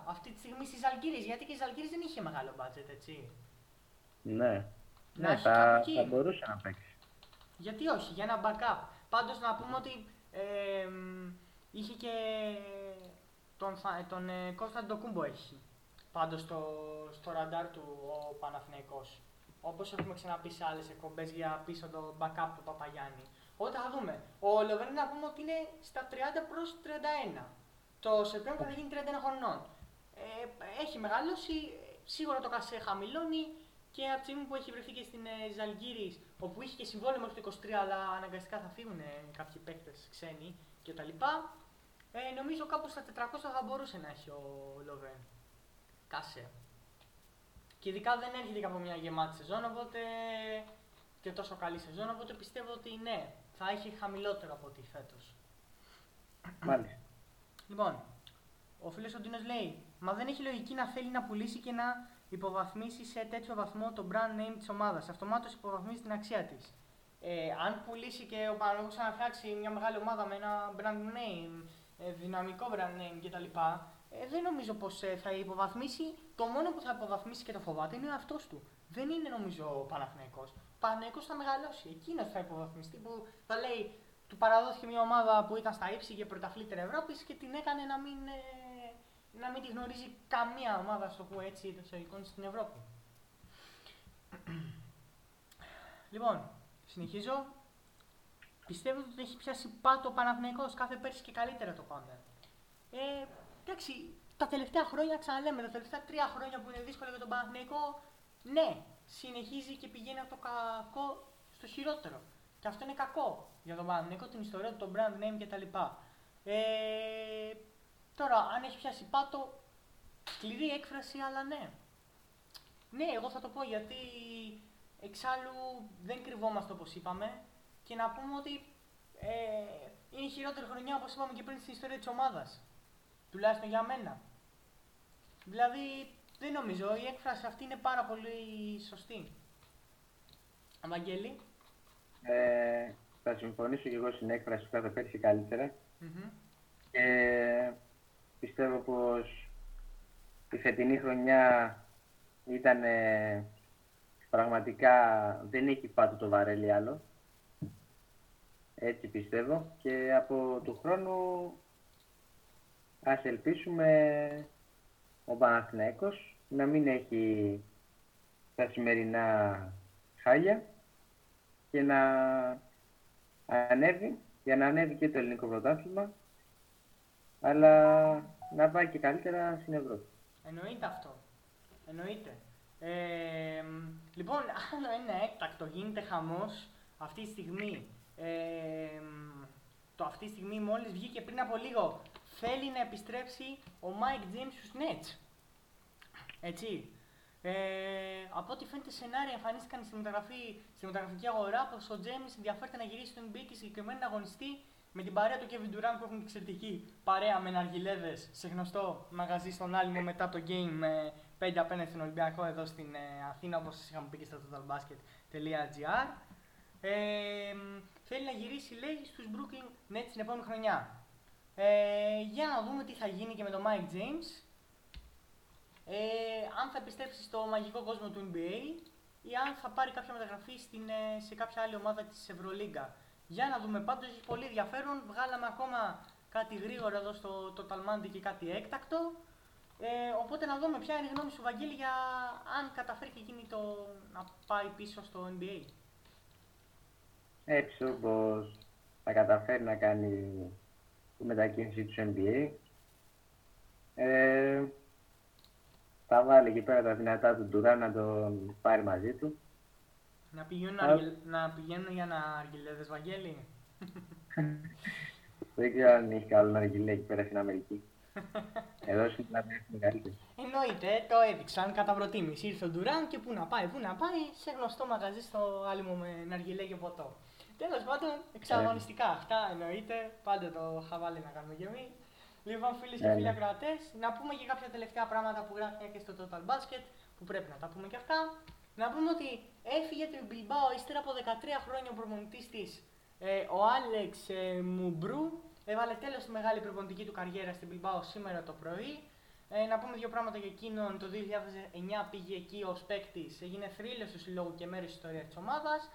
300-400 αυτή τη στιγμή στη Ζαλγκύρης, γιατί και η Ζαλγκύρης δεν είχε μεγάλο μπάτζετ, έτσι. Ναι, ναι, θα μπορούσε να παίξει. Γιατί όχι, για ένα backup. Πάντως να πούμε ότι είχε και τον Κώστα Ντοκούμπο έχει. Πάντως στο ραντάρ του ο Παναθηναϊκός, όπως έχουμε ξαναπεί σε άλλες εκπομπές για πίσω το backup του Παπαγιάννη. Όταν θα δούμε, ο Λοβέρνη να πούμε ότι είναι στα 30 προς 31, το Σεπτέμβριο θα γίνει 31 χρονών. Έχει μεγαλώσει, σίγουρα το Κασέ χαμηλώνει και από τη στιγμή που έχει βρεθεί και στην Ζαλγκύρης, όπου είχε και συμβόλαιο μέχρι το 23, αλλά αναγκαστικά θα φύγουν κάποιοι παίκτες ξένοι κτλ. Νομίζω κάπου στα 400 θα μπορούσε να έχει ο Λοβέρνη. Κάσε. Και ειδικά δεν έρχεται από μια γεμάτη σεζόν, οπότε και τόσο καλή σεζόν, οπότε πιστεύω ότι ναι, θα έχει χαμηλότερο από ό,τι φέτος. Μάλιστα. Λοιπόν, ο φίλος ο Ντίνος λέει, μα δεν έχει λογική να θέλει να πουλήσει και να υποβαθμίσει σε τέτοιο βαθμό το brand name της ομάδας. Αυτομάτως υποβαθμίζει την αξία της. Αν πουλήσει και ο Παναθηναϊκός να φτιάξει μια μεγάλη ομάδα με ένα brand name, δυναμικό brand name κτλ. Δεν νομίζω πως θα υποβαθμίσει. Το μόνο που θα υποβαθμίσει και το φοβάται είναι ο εαυτός του. Δεν είναι νομίζω ο Παναθηναϊκός. Παναθηναϊκός θα μεγαλώσει. Εκείνος θα υποβαθμιστεί που θα λέει, του παραδόθηκε μια ομάδα που ήταν στα ύψη και πρωταθλήτρια Ευρώπης και την έκανε να μην τη γνωρίζει καμία ομάδα στο που έτσι το εικόνα στην Ευρώπη. Λοιπόν, συνεχίζω. Πιστεύω ότι έχει πιάσει πάτο ο Παναθηναϊκός κάθε πέρσι και καλύτερα το πάντα. Εντάξει, τα τελευταία χρόνια, ξαναλέμε, τα τελευταία 3 χρόνια που είναι δύσκολα για τον Παναθηναϊκό, ναι, συνεχίζει και πηγαίνει από το κακό στο χειρότερο. Και αυτό είναι κακό για τον Παναθηναϊκό, την ιστορία του, τον brand name κτλ. Τώρα, αν έχει πιάσει πάτο, σκληρή έκφραση, αλλά ναι. Ναι, εγώ θα το πω γιατί εξάλλου δεν κρυβόμαστε όπως είπαμε και να πούμε ότι είναι η χειρότερη χρονιά όπως είπαμε και πριν στην ιστορία της ομάδας. Τουλάχιστον για μένα. Δηλαδή, δεν νομίζω, η έκφραση αυτή είναι πάρα πολύ σωστή. Βαγγέλη. Θα συμφωνήσω και εγώ στην έκφραση που θα πέρσι καλύτερα. Mm-hmm. Πιστεύω πως η φετινή χρονιά ήταν πραγματικά, δεν έχει πάτο το βαρέλι άλλο. Έτσι πιστεύω και από του χρόνου ας ελπίσουμε ο Παναθηναϊκός να μην έχει τα σημερινά χάλια και να ανέβει, για να ανέβει και το ελληνικό πρωτάθλημα, αλλά να πάει και καλύτερα στην Ευρώπη. Εννοείται αυτό. Εννοείται. Λοιπόν, άλλο ένα έκτακτο, γίνεται χαμός αυτή τη στιγμή. Αυτή τη στιγμή μόλις βγήκε πριν από λίγο. Θέλει να επιστρέψει ο Μάικ Τζέιμς στους Nets. Έτσι. Από ό,τι φαίνεται σενάρια εμφανίστηκαν στη μεταγραφική αγορά πως ο Τζέιμς ενδιαφέρεται να γυρίσει στο NBA και συγκεκριμένα να αγωνιστεί με την παρέα του Kevin Durant που έχουν εξαιρετική παρέα με ναργιλέδες σε γνωστό μαγαζί στον Άλμο μετά το Game 5 απέναντι στον Ολυμπιακό εδώ στην Αθήνα, όπως σας είχαμε πει και στα totalbasket.gr. Θέλει να γυρίσει, λέει, στους Brooklyn Nets την επόμενη χρονιά. Για να δούμε τι θα γίνει και με τον Mike James. Αν θα επιστρέψει στο μαγικό κόσμο του NBA ή αν θα πάρει κάποια μεταγραφή σε κάποια άλλη ομάδα της Ευρωλίγκα. Για να δούμε, πάντως έχει πολύ ενδιαφέρον. Βγάλαμε ακόμα κάτι γρήγορα εδώ στο Total Monday και κάτι έκτακτο. Οπότε να δούμε ποια είναι η γνώμη σου, Βαγγέλη, για αν καταφέρει και εκείνη να πάει πίσω στο NBA. Έξω πως θα καταφέρει να κάνει τη μετακίνηση του NBA. Θα βάλει εκεί πέρα τα δυνατά του Ντουράν να τον πάρει μαζί του. Να πηγαίνουν για να αργιλέδες, Βαγγέλη. Δεν ξέρω αν έχει καλό να αργιλέ εκεί πέρα στην Αμερική. Εδώ στην Αμερική είναι καλύτερη. Εννοείται, το έδειξαν κατά προτίμηση. Ήρθε ο Ντουράν και πού να πάει, σε γνωστό μαγαζί στο Άλυμο με ναργιλέ και ποτό. Τέλος πάντων, εξαγωνιστικά αυτά εννοείται. Πάντα το χαβάλι να κάνουμε κι εμείς. Λοιπόν, φίλοι και φίλοι ακροατές, να πούμε και κάποια τελευταία πράγματα που γράφει και στο Total Basket, που πρέπει να τα πούμε και αυτά. Να πούμε ότι έφυγε το Bilbao ύστερα από 13 χρόνια ο προπονητής της, ο Άλεξ Μουμπρού. Έβαλε τέλος στη μεγάλη προπονητική του καριέρα στην Bilbao σήμερα το πρωί. Να πούμε 2 πράγματα για εκείνον. Το 2009 πήγε εκεί ως παίκτης, έγινε θρύλος του συλλόγου και μέρος της ιστορίας της ομάδας.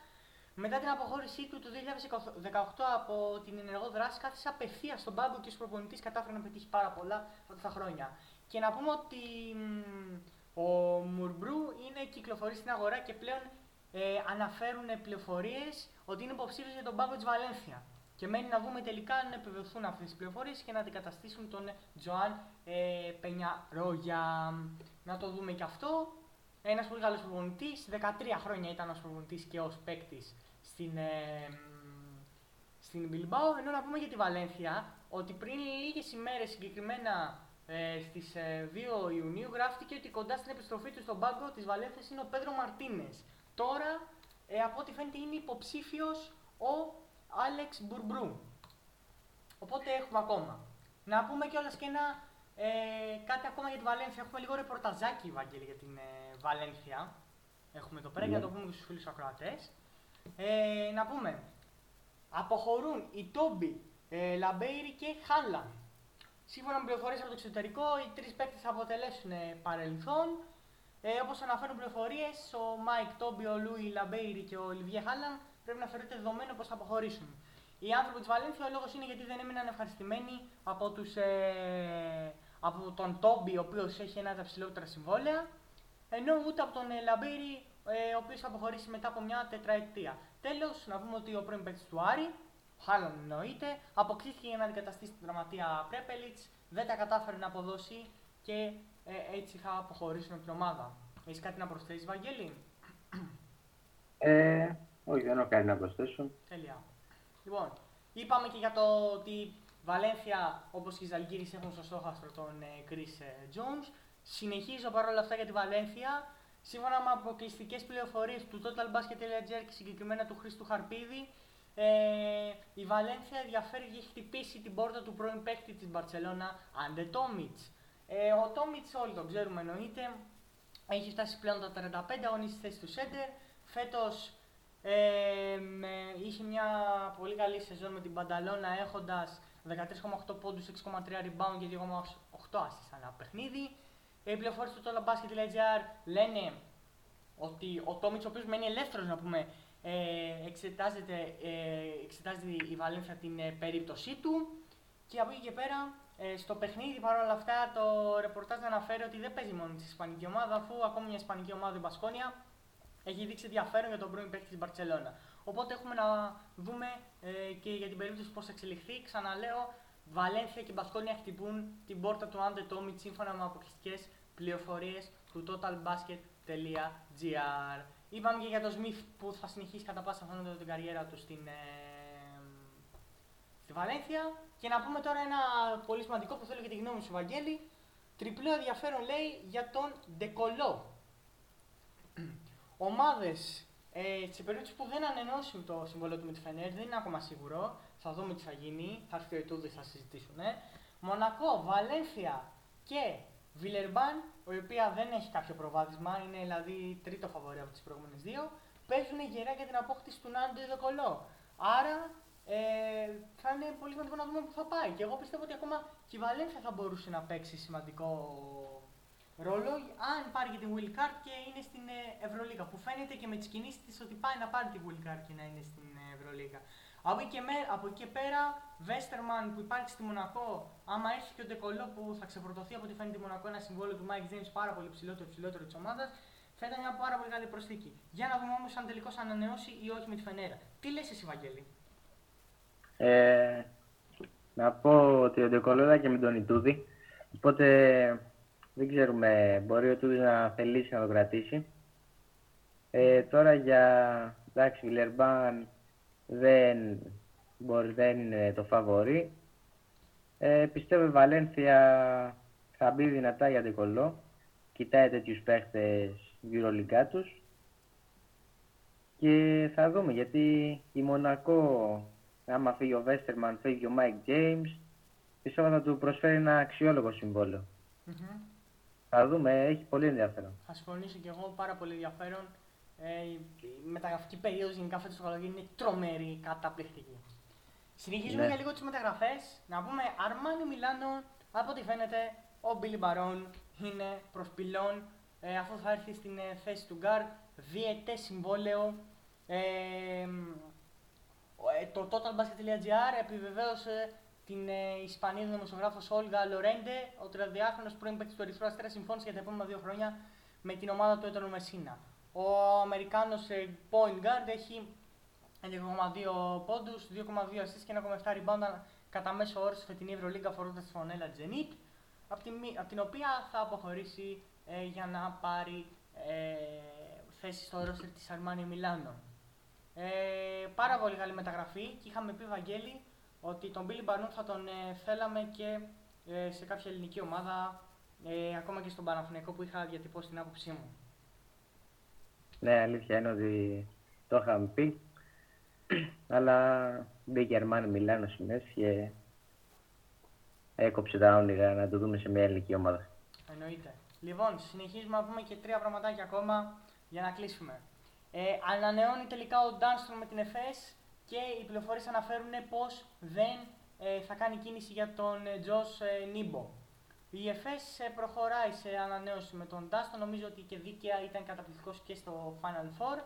Μετά την αποχώρησή του το 2018 από την ενεργό δράση, κάθισε απευθεία στον πάγκο και ως προπονητής κατάφερε να πετύχει πάρα πολλά αυτά τα χρόνια. Και να πούμε ότι ο Μουρμπρού κυκλοφορεί στην αγορά και πλέον αναφέρουν πληροφορίες ότι είναι υποψήφιος για τον πάγκο της Βαλένθια. Και μένει να δούμε τελικά αν επιβεβαιωθούν αυτές τις πληροφορίες και να αντικαταστήσουν τον Τζοάν Πενιαρόγια. Να το δούμε και αυτό. Ένας πολύ καλός προπονητής, 13 χρόνια ήταν ως προπονητής και ως παίκτης στην Bilbao. Ενώ να πούμε για τη Βαλένθια ότι πριν λίγες ημέρες, συγκεκριμένα στις 2 Ιουνίου, γράφτηκε ότι κοντά στην επιστροφή του στον πάγκο της Βαλένθιας είναι ο Πέδρο Μαρτίνες. Τώρα, από ό,τι φαίνεται, είναι υποψήφιος ο Άλεξ Μπουρμπρού. Οπότε έχουμε ακόμα. Να πούμε κιόλας και ένα κάτι ακόμα για τη Βαλένθια. Έχουμε λίγο ρεπορταζάκι, Βαγγέλη, για την Βαλένθια. Έχουμε το πέρα για να το πούμε στους φίλους ακροατές. Να πούμε, αποχωρούν οι Τόμπι, Λαμπέιρι και Χάλλαν. Σύμφωνα με πληροφορίες από το εξωτερικό, οι τρεις παίκτες θα αποτελέσουν παρελθόν. Όπως αναφέρουν πληροφορίες, ο Μάικ Τόμπι, ο Λούι Λαμπέιρι και ο Ολιβιέ Χάλλαν πρέπει να θεωρείται δεδομένο πως θα αποχωρήσουν. Οι άνθρωποι της Βαλένθια, ο λόγος είναι γιατί δεν έμειναν ευχαριστημένοι από, από τον Τόμπι, ο οποίος έχει ένα από τα ψηλότερα συμβόλαια, ενώ ούτε από τον Λαμπέιρι, ο οποίος θα αποχωρήσει μετά από μια τετραετία. Τέλος, να πούμε ότι ο πρώην παίκτης του Άρη, ο Χάλλαν εννοείται, αποκτήθηκε για να αντικαταστήσει την τραυματία Πρέπελιτς, δεν τα κατάφερε να αποδώσει και έτσι θα αποχωρήσουν από την ομάδα. Έχεις κάτι να προσθέσεις, Βαγγέλη? Όχι, δεν έχω κάτι να προσθέσω. Τέλεια. Λοιπόν, είπαμε και για το ότι Βαλένθια, όπως και η Ζαλγκίρης, έχουν στο στόχαστρο τον Chris Jones. Συνεχίζω παρόλα αυτά για τη Βαλένθια. Σύμφωνα με αποκλειστικές πληροφορίες του totalbasket.gr και συγκεκριμένα του Χρήστου Χαρπίδη, η Βαλένθια ενδιαφέρει και έχει χτυπήσει την πόρτα του πρώην παίκτη της Μπαρτσελώνα, Άντε Τόμιτς. Ο Τόμιτς, όλοι τον ξέρουμε εννοείται, έχει φτάσει πλέον τα 35, αγωνίζει θέση του σέντερ. Φέτος είχε μια πολύ καλή σεζόν με την Μπανταλώνα, έχοντας 13,8 πόντους, 6,3 rebound και 2,8 assist ανά παιχνίδι. Οι πληροφορίες του Total Basket.gr λένε ότι ο Τόμιτς, ο οποίος μένει ελεύθερος, να πούμε, εξετάζει η Βαλένθια την περίπτωσή του. Και από εκεί και πέρα, στο παιχνίδι παρόλα αυτά, το ρεπορτάζ αναφέρει ότι δεν παίζει μόνο τη ισπανική ομάδα, αφού ακόμη μια ισπανική ομάδα, η Μπασκόνια, έχει δείξει ενδιαφέρον για τον πρώην παίκτη της Μπαρτσελώνα. Οπότε έχουμε να δούμε και για την περίπτωση πώς θα εξελιχθεί. Ξαναλέω, Βαλένθια και Μπασκόνια χτυπούν την πόρτα του Άντε Τόμιτς, σύμφωνα με αποκλειστικές πληροφορίες του totalbasket.gr. Είπαμε και για τον Σμιθ, που θα συνεχίσει κατά πάσα πιθανότητα την καριέρα του στη Βαλένθια. Και να πούμε τώρα ένα πολύ σημαντικό που θέλω και τη γνώμη σου, Βαγγέλη. Τριπλό ενδιαφέρον, λέει, για τον Ντεκολό. Ομάδες σε περίπτωση που δεν ανανεώσουν το συμβόλαιο του με τη Φενέρ, δεν είναι ακόμα σίγουρο, θα δούμε τι θα γίνει, θα έρθει ο Ιτούδης, θα συζητήσουν. Μονακό, Βαλένθια και Βιλερμπάν, η οποία δεν έχει κάποιο προβάδισμα, είναι δηλαδή τρίτο φαβορί από τις προηγούμενες δύο, παίζουν γερά για την απόκτηση του Νάντο Ντεκολό. Άρα θα είναι πολύ σημαντικό να δούμε πού θα πάει. Και εγώ πιστεύω ότι ακόμα και η Βαλένθια θα μπορούσε να παίξει σημαντικό ρόλο, αν πάρει και την Wildcard και είναι στην Ευρωλίγα. Που φαίνεται και με τις κινήσεις της ότι πάει να πάρει την Wildcard και να είναι στην Ευρωλίγα. Από εκεί και πέρα, Βέστερμαν που υπάρχει στη Μονακό, άμα έρθει και ο Ντεκολό που θα ξεπροτωθεί από ό,τι φαίνεται η Μονακό, ένα συμβόλαιο του Μάικ Τζέιμς πάρα πολύ ψηλότερο της ομάδας, θα ήταν μια πάρα πολύ καλή προσθήκη. Για να δούμε όμως αν τελικώς ανανεώσει ή όχι με τη Φενέρα. Τι λες εσύ, Βαγγέλη? Να πω ότι ο Ντεκολό και με τον Ιτούδη. Οπότε δεν ξέρουμε, μπορεί ο Τούδης να θελήσει να το κρατήσει. Τώρα για, εντάξει, Βιλερμπάν δεν είναι το φαβορί. Πιστεύω η Βαλένθια θα μπει δυνατά για Ντεκολό. Κοιτάει τέτοιους παίχτες γυρολικά τους. Και θα δούμε, γιατί η Μονακό, άμα φύγει ο Βέστερμαν, φύγει ο Μάικ Τζέιμς, πιστεύω θα του προσφέρει ένα αξιόλογο συμβόλαιο. Mm-hmm. Θα δούμε, έχει πολύ ενδιαφέρον. Θα συμφωνήσω κι εγώ, πάρα πολύ ενδιαφέρον. Η μεταγραφική περίοδος γενικά φέτος το καλοκαίρι είναι τρομερή, καταπληκτική. Συνεχίζουμε για λίγο τις μεταγραφές. Να πούμε, Αρμάνι Μιλάνο, από ό,τι φαίνεται, ο Μπίλι Μπαρόν είναι προς πυλών, αφού θα έρθει στην θέση του γκάρντ, διετές συμβόλαιο. Το totalbasket.gr επιβεβαίωσε την Ισπανίδα δημοσιογράφος Όλγα Λορέντε, ο 30χρονος πρώην παίκτης του Ερυθρού Αστέρα, συμφώνησε για τα επόμενα 2 χρόνια με την ομάδα του Έτονου Μεσίνα. Ο Αμερικάνος point guard έχει 2,2 πόντους, 2,2 assists και 1,7 rebound κατά μέσο όρο στη φετινή Ευρωλίγκα, φορώντας τη φανέλα Ζενίτ, από την οποία θα αποχωρήσει για να πάρει θέση στο roster της Αρμάνι Μιλάνο. Πάρα πολύ καλή μεταγραφή και είχαμε πει, Βαγγέλη, ότι τον Μπίλι Μπαρνού θα τον θέλαμε και σε κάποια ελληνική ομάδα, ακόμα και στον Παναθηναϊκό που είχα διατυπώσει την άποψή μου. Ναι, αλήθεια είναι ότι το είχαμε πει. αλλά μπήκε Αρμάνι Μιλάνο στη μέση και έκοψε τα όνειρα να το δούμε σε μια ελληνική ομάδα. Εννοείται. Λοιπόν, συνεχίζουμε να πούμε και τρία πραγματάκια ακόμα για να κλείσουμε. Ανανεώνει τελικά ο Ντάνστρομ με την ΕΦΕΣ και οι πληροφορίες αναφέρουν πως δεν θα κάνει κίνηση για τον Τζος Νίμπο. Η ΕΦΕΣ προχωράει σε ανανέωση με τον Ντάνστρομ, νομίζω ότι και δίκαια ήταν καταπληκτικός και στο Final Four.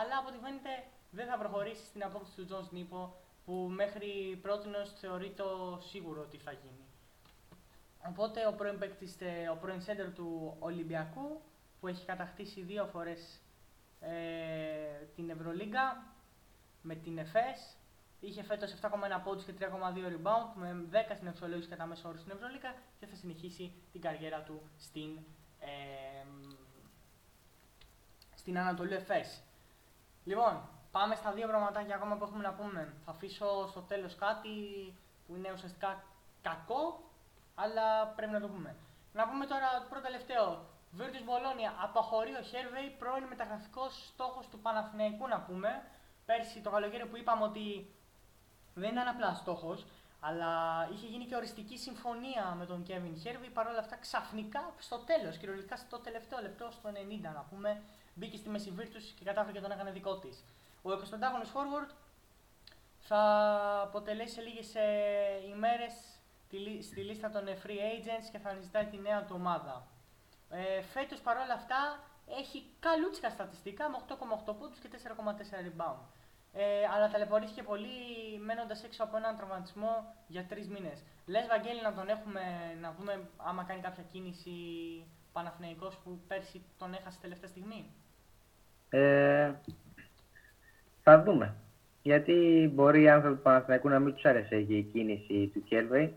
Αλλά από ό,τι φαίνεται δεν θα προχωρήσει στην απόκτηση του Τζος Νίμπο, που μέχρι πρότινος θεωρεί το σίγουρο ότι θα γίνει. Οπότε ο πρώην σέντερ του Ολυμπιακού, που έχει κατακτήσει δύο φορές την Ευρωλίγκα με την ΕΦΕΣ, είχε φέτος 7,1 πόντους και 3,2 rebound με 10 στην εξολόγηση κατά μέσο όρο στην Ευρωλίγκα και θα συνεχίσει την καριέρα του στην Ανατολή ΕΦΕΣ. Λοιπόν, πάμε στα δύο πραγματάκια ακόμα που έχουμε να πούμε. Θα αφήσω στο τέλος κάτι που είναι ουσιαστικά κακό, αλλά πρέπει να το πούμε. Να πούμε τώρα το πρώτο τελευταίο. Virtus Bologna, απαχωρεί ο Χέρβεϊ, πρώην μεταγραφικός στόχος του Παναθηναϊκού, να πούμε. Πέρσι το καλοκαίρι που είπαμε ότι δεν ήταν απλά στόχος, αλλά είχε γίνει και οριστική συμφωνία με τον Κέβιν Χέρβεϊ. Παρ' όλα αυτά, ξαφνικά στο τέλος, κυριολεκτικά στο τελευταίο λεπτό, στο 90 να πούμε, μπήκε στη μέση Virtus και κατάφερε και τον έκανε δικό της. Ο 25χρονος forward θα αποτελέσει σε λίγες ημέρες στη λίστα των free agents και θα αναζητάει τη νέα του ομάδα. Φέτος παρόλα αυτά έχει καλούτσικα στατιστικά με 8,8 πόντους και 4,4 rebound. Αλλά ταλαιπωρήθηκε πολύ μένοντας έξω από έναν τραυματισμό για 3 μήνες. Λες Βαγγέλη να τον έχουμε, να δούμε άμα κάνει κάποια κίνηση Παναθηναϊκός που πέρσι τον έχασε τελευταία στιγμή? Θα δούμε. Γιατί μπορεί οι άνθρωποι του Παναθηναϊκού να μην τους άρεσε η κίνηση του Χέρβεϊ,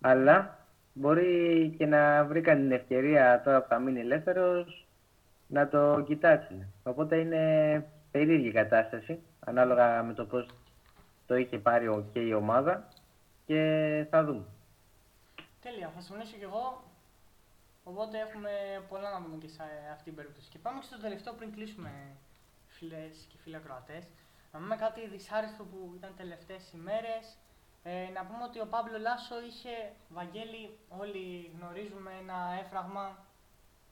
αλλά μπορεί και να βρει την ευκαιρία τώρα που θα μείνει ελεύθερος να το κοιτάξει. Οπότε είναι περίεργη κατάσταση ανάλογα με το πώς το είχε πάρει και η ομάδα και θα δούμε. Τέλεια, θα συμφωνήσω κι εγώ. Οπότε έχουμε πολλά να πούμε και σε αυτή την περίπτωση. Και πάμε και στο τελευταίο πριν κλείσουμε, φίλες και φίλοι ακροατές. Να πούμε κάτι δυσάρεστο που ήταν τελευταίες ημέρες. Να πούμε ότι ο Πάμπλο Λάσο είχε, Βαγγέλη, όλοι γνωρίζουμε ένα έφραγμα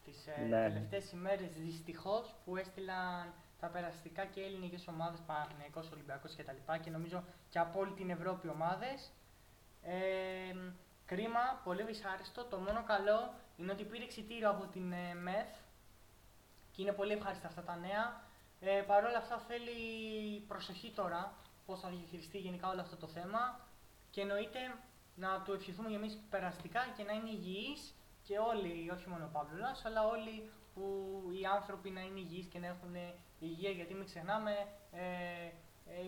τις τελευταίες ημέρες, δυστυχώς, που έστειλαν τα περαστικά και ελληνικές ομάδες, Παναθηναϊκός, Ολυμπιακός κτλ. Και νομίζω και από όλη την Ευρώπη ομάδες. Κρίμα, πολύ δυσάρεστο. Το μόνο καλό είναι ότι πήρε εξιτήριο από την ΜΕΘ και είναι πολύ ευχάριστα αυτά τα νέα. Παρ' όλα αυτά θέλει προσοχή τώρα πώς θα διαχειριστεί γενικά όλο αυτό το θέμα και εννοείται να του ευχηθούμε και εμείς περαστικά και να είναι υγιείς και όλοι, όχι μόνο ο Παύλος Λάσος, αλλά όλοι που οι άνθρωποι να είναι υγιείς και να έχουν υγεία, γιατί μην ξεχνάμε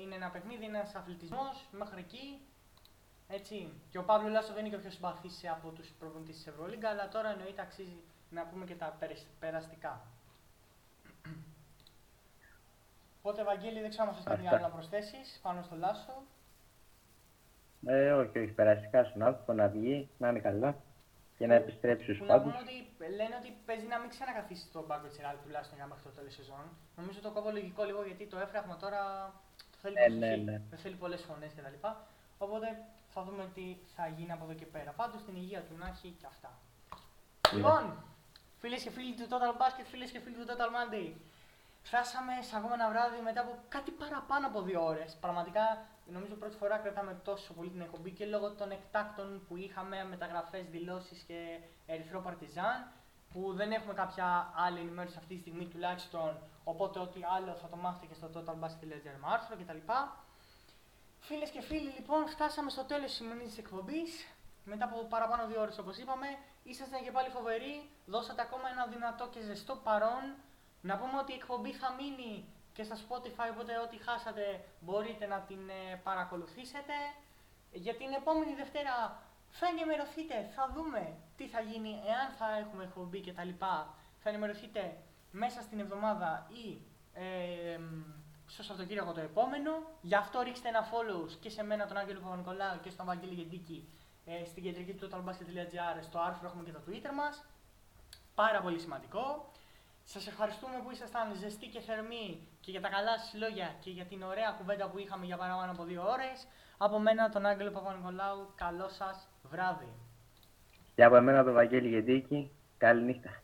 είναι ένα παιχνίδι, είναι ένας αθλητισμός μέχρι εκεί, έτσι. Και ο Παύλος Λάσος δεν είναι και ο πιο συμπαθής από τους προπονητές της Ευρωλίγκα, αλλά τώρα εννοείται αξίζει να πούμε και τα περαστικά. Οπότε, Βαγγέλη, δεν ξέρω αν θες κάτι άλλο να προσθέσεις πάνω στο Λάσο. Όχι, περαστικά στον άνθρωπο, να βγει, να είναι καλά και να επιστρέψει στους πάντους. Λένε ότι παίζει να μην ξανακαθίσει στον πάγκο της Real τουλάχιστον για μέχρι το τέλος σεζόν. Νομίζω το κόβω λογικό λίγο γιατί το έφραγμα τώρα το θέλει προσοχή. Δεν θέλει πολλές φωνές κτλ. Οπότε θα δούμε τι θα γίνει από εδώ και πέρα. Πάντως την υγεία του να έχει και αυτά. Λοιπόν, φίλες και φίλοι του Total Basket, φίλες και φίλοι του Total Monday. Φτάσαμε σε ακόμα ένα βράδυ μετά από κάτι παραπάνω από 2 ώρες. Πραγματικά, νομίζω πρώτη φορά κρατάμε τόσο πολύ την εκπομπή και λόγω των εκτάκτων που είχαμε, μεταγραφές, δηλώσεις και Ερυθρό Παρτιζάν, που δεν έχουμε κάποια άλλη ενημέρωση αυτή τη στιγμή τουλάχιστον. Οπότε, ό,τι άλλο θα το μάθετε και στο totalbasket.gr με άρθρο κτλ. Φίλες και φίλοι, λοιπόν, φτάσαμε στο τέλος της σημερινής εκπομπής. Μετά από παραπάνω 2 ώρες, όπως είπαμε, ήσασταν και πάλι φοβεροί. Δώσατε ακόμα ένα δυνατό και ζεστό παρόν. Να πούμε ότι η εκπομπή θα μείνει και στα Spotify, οπότε ό,τι χάσατε μπορείτε να την παρακολουθήσετε. Για την επόμενη Δευτέρα θα ενημερωθείτε, θα δούμε τι θα γίνει, εάν θα έχουμε εκπομπή κτλ. Θα ενημερωθείτε μέσα στην εβδομάδα ή στο Σαββατοκύριακο το επόμενο. Γι' αυτό ρίξτε ένα follow και σε μένα, τον Άγγελο Παπανικολάου, και στον Βαγγέλη Γεντίκη στην κεντρική του totalbasket.gr. Στο άρθρο έχουμε και το Twitter μας. Πάρα πολύ σημαντικό. Σας ευχαριστούμε που ήσασταν ζεστοί και θερμοί και για τα καλά σας λόγια και για την ωραία κουβέντα που είχαμε για παραπάνω από 2 ώρες. Από μένα τον Άγγελο Παπανικολάου, καλό σας βράδυ. Και από εμένα τον Βαγγέλη Γεντίκη, καλή νύχτα.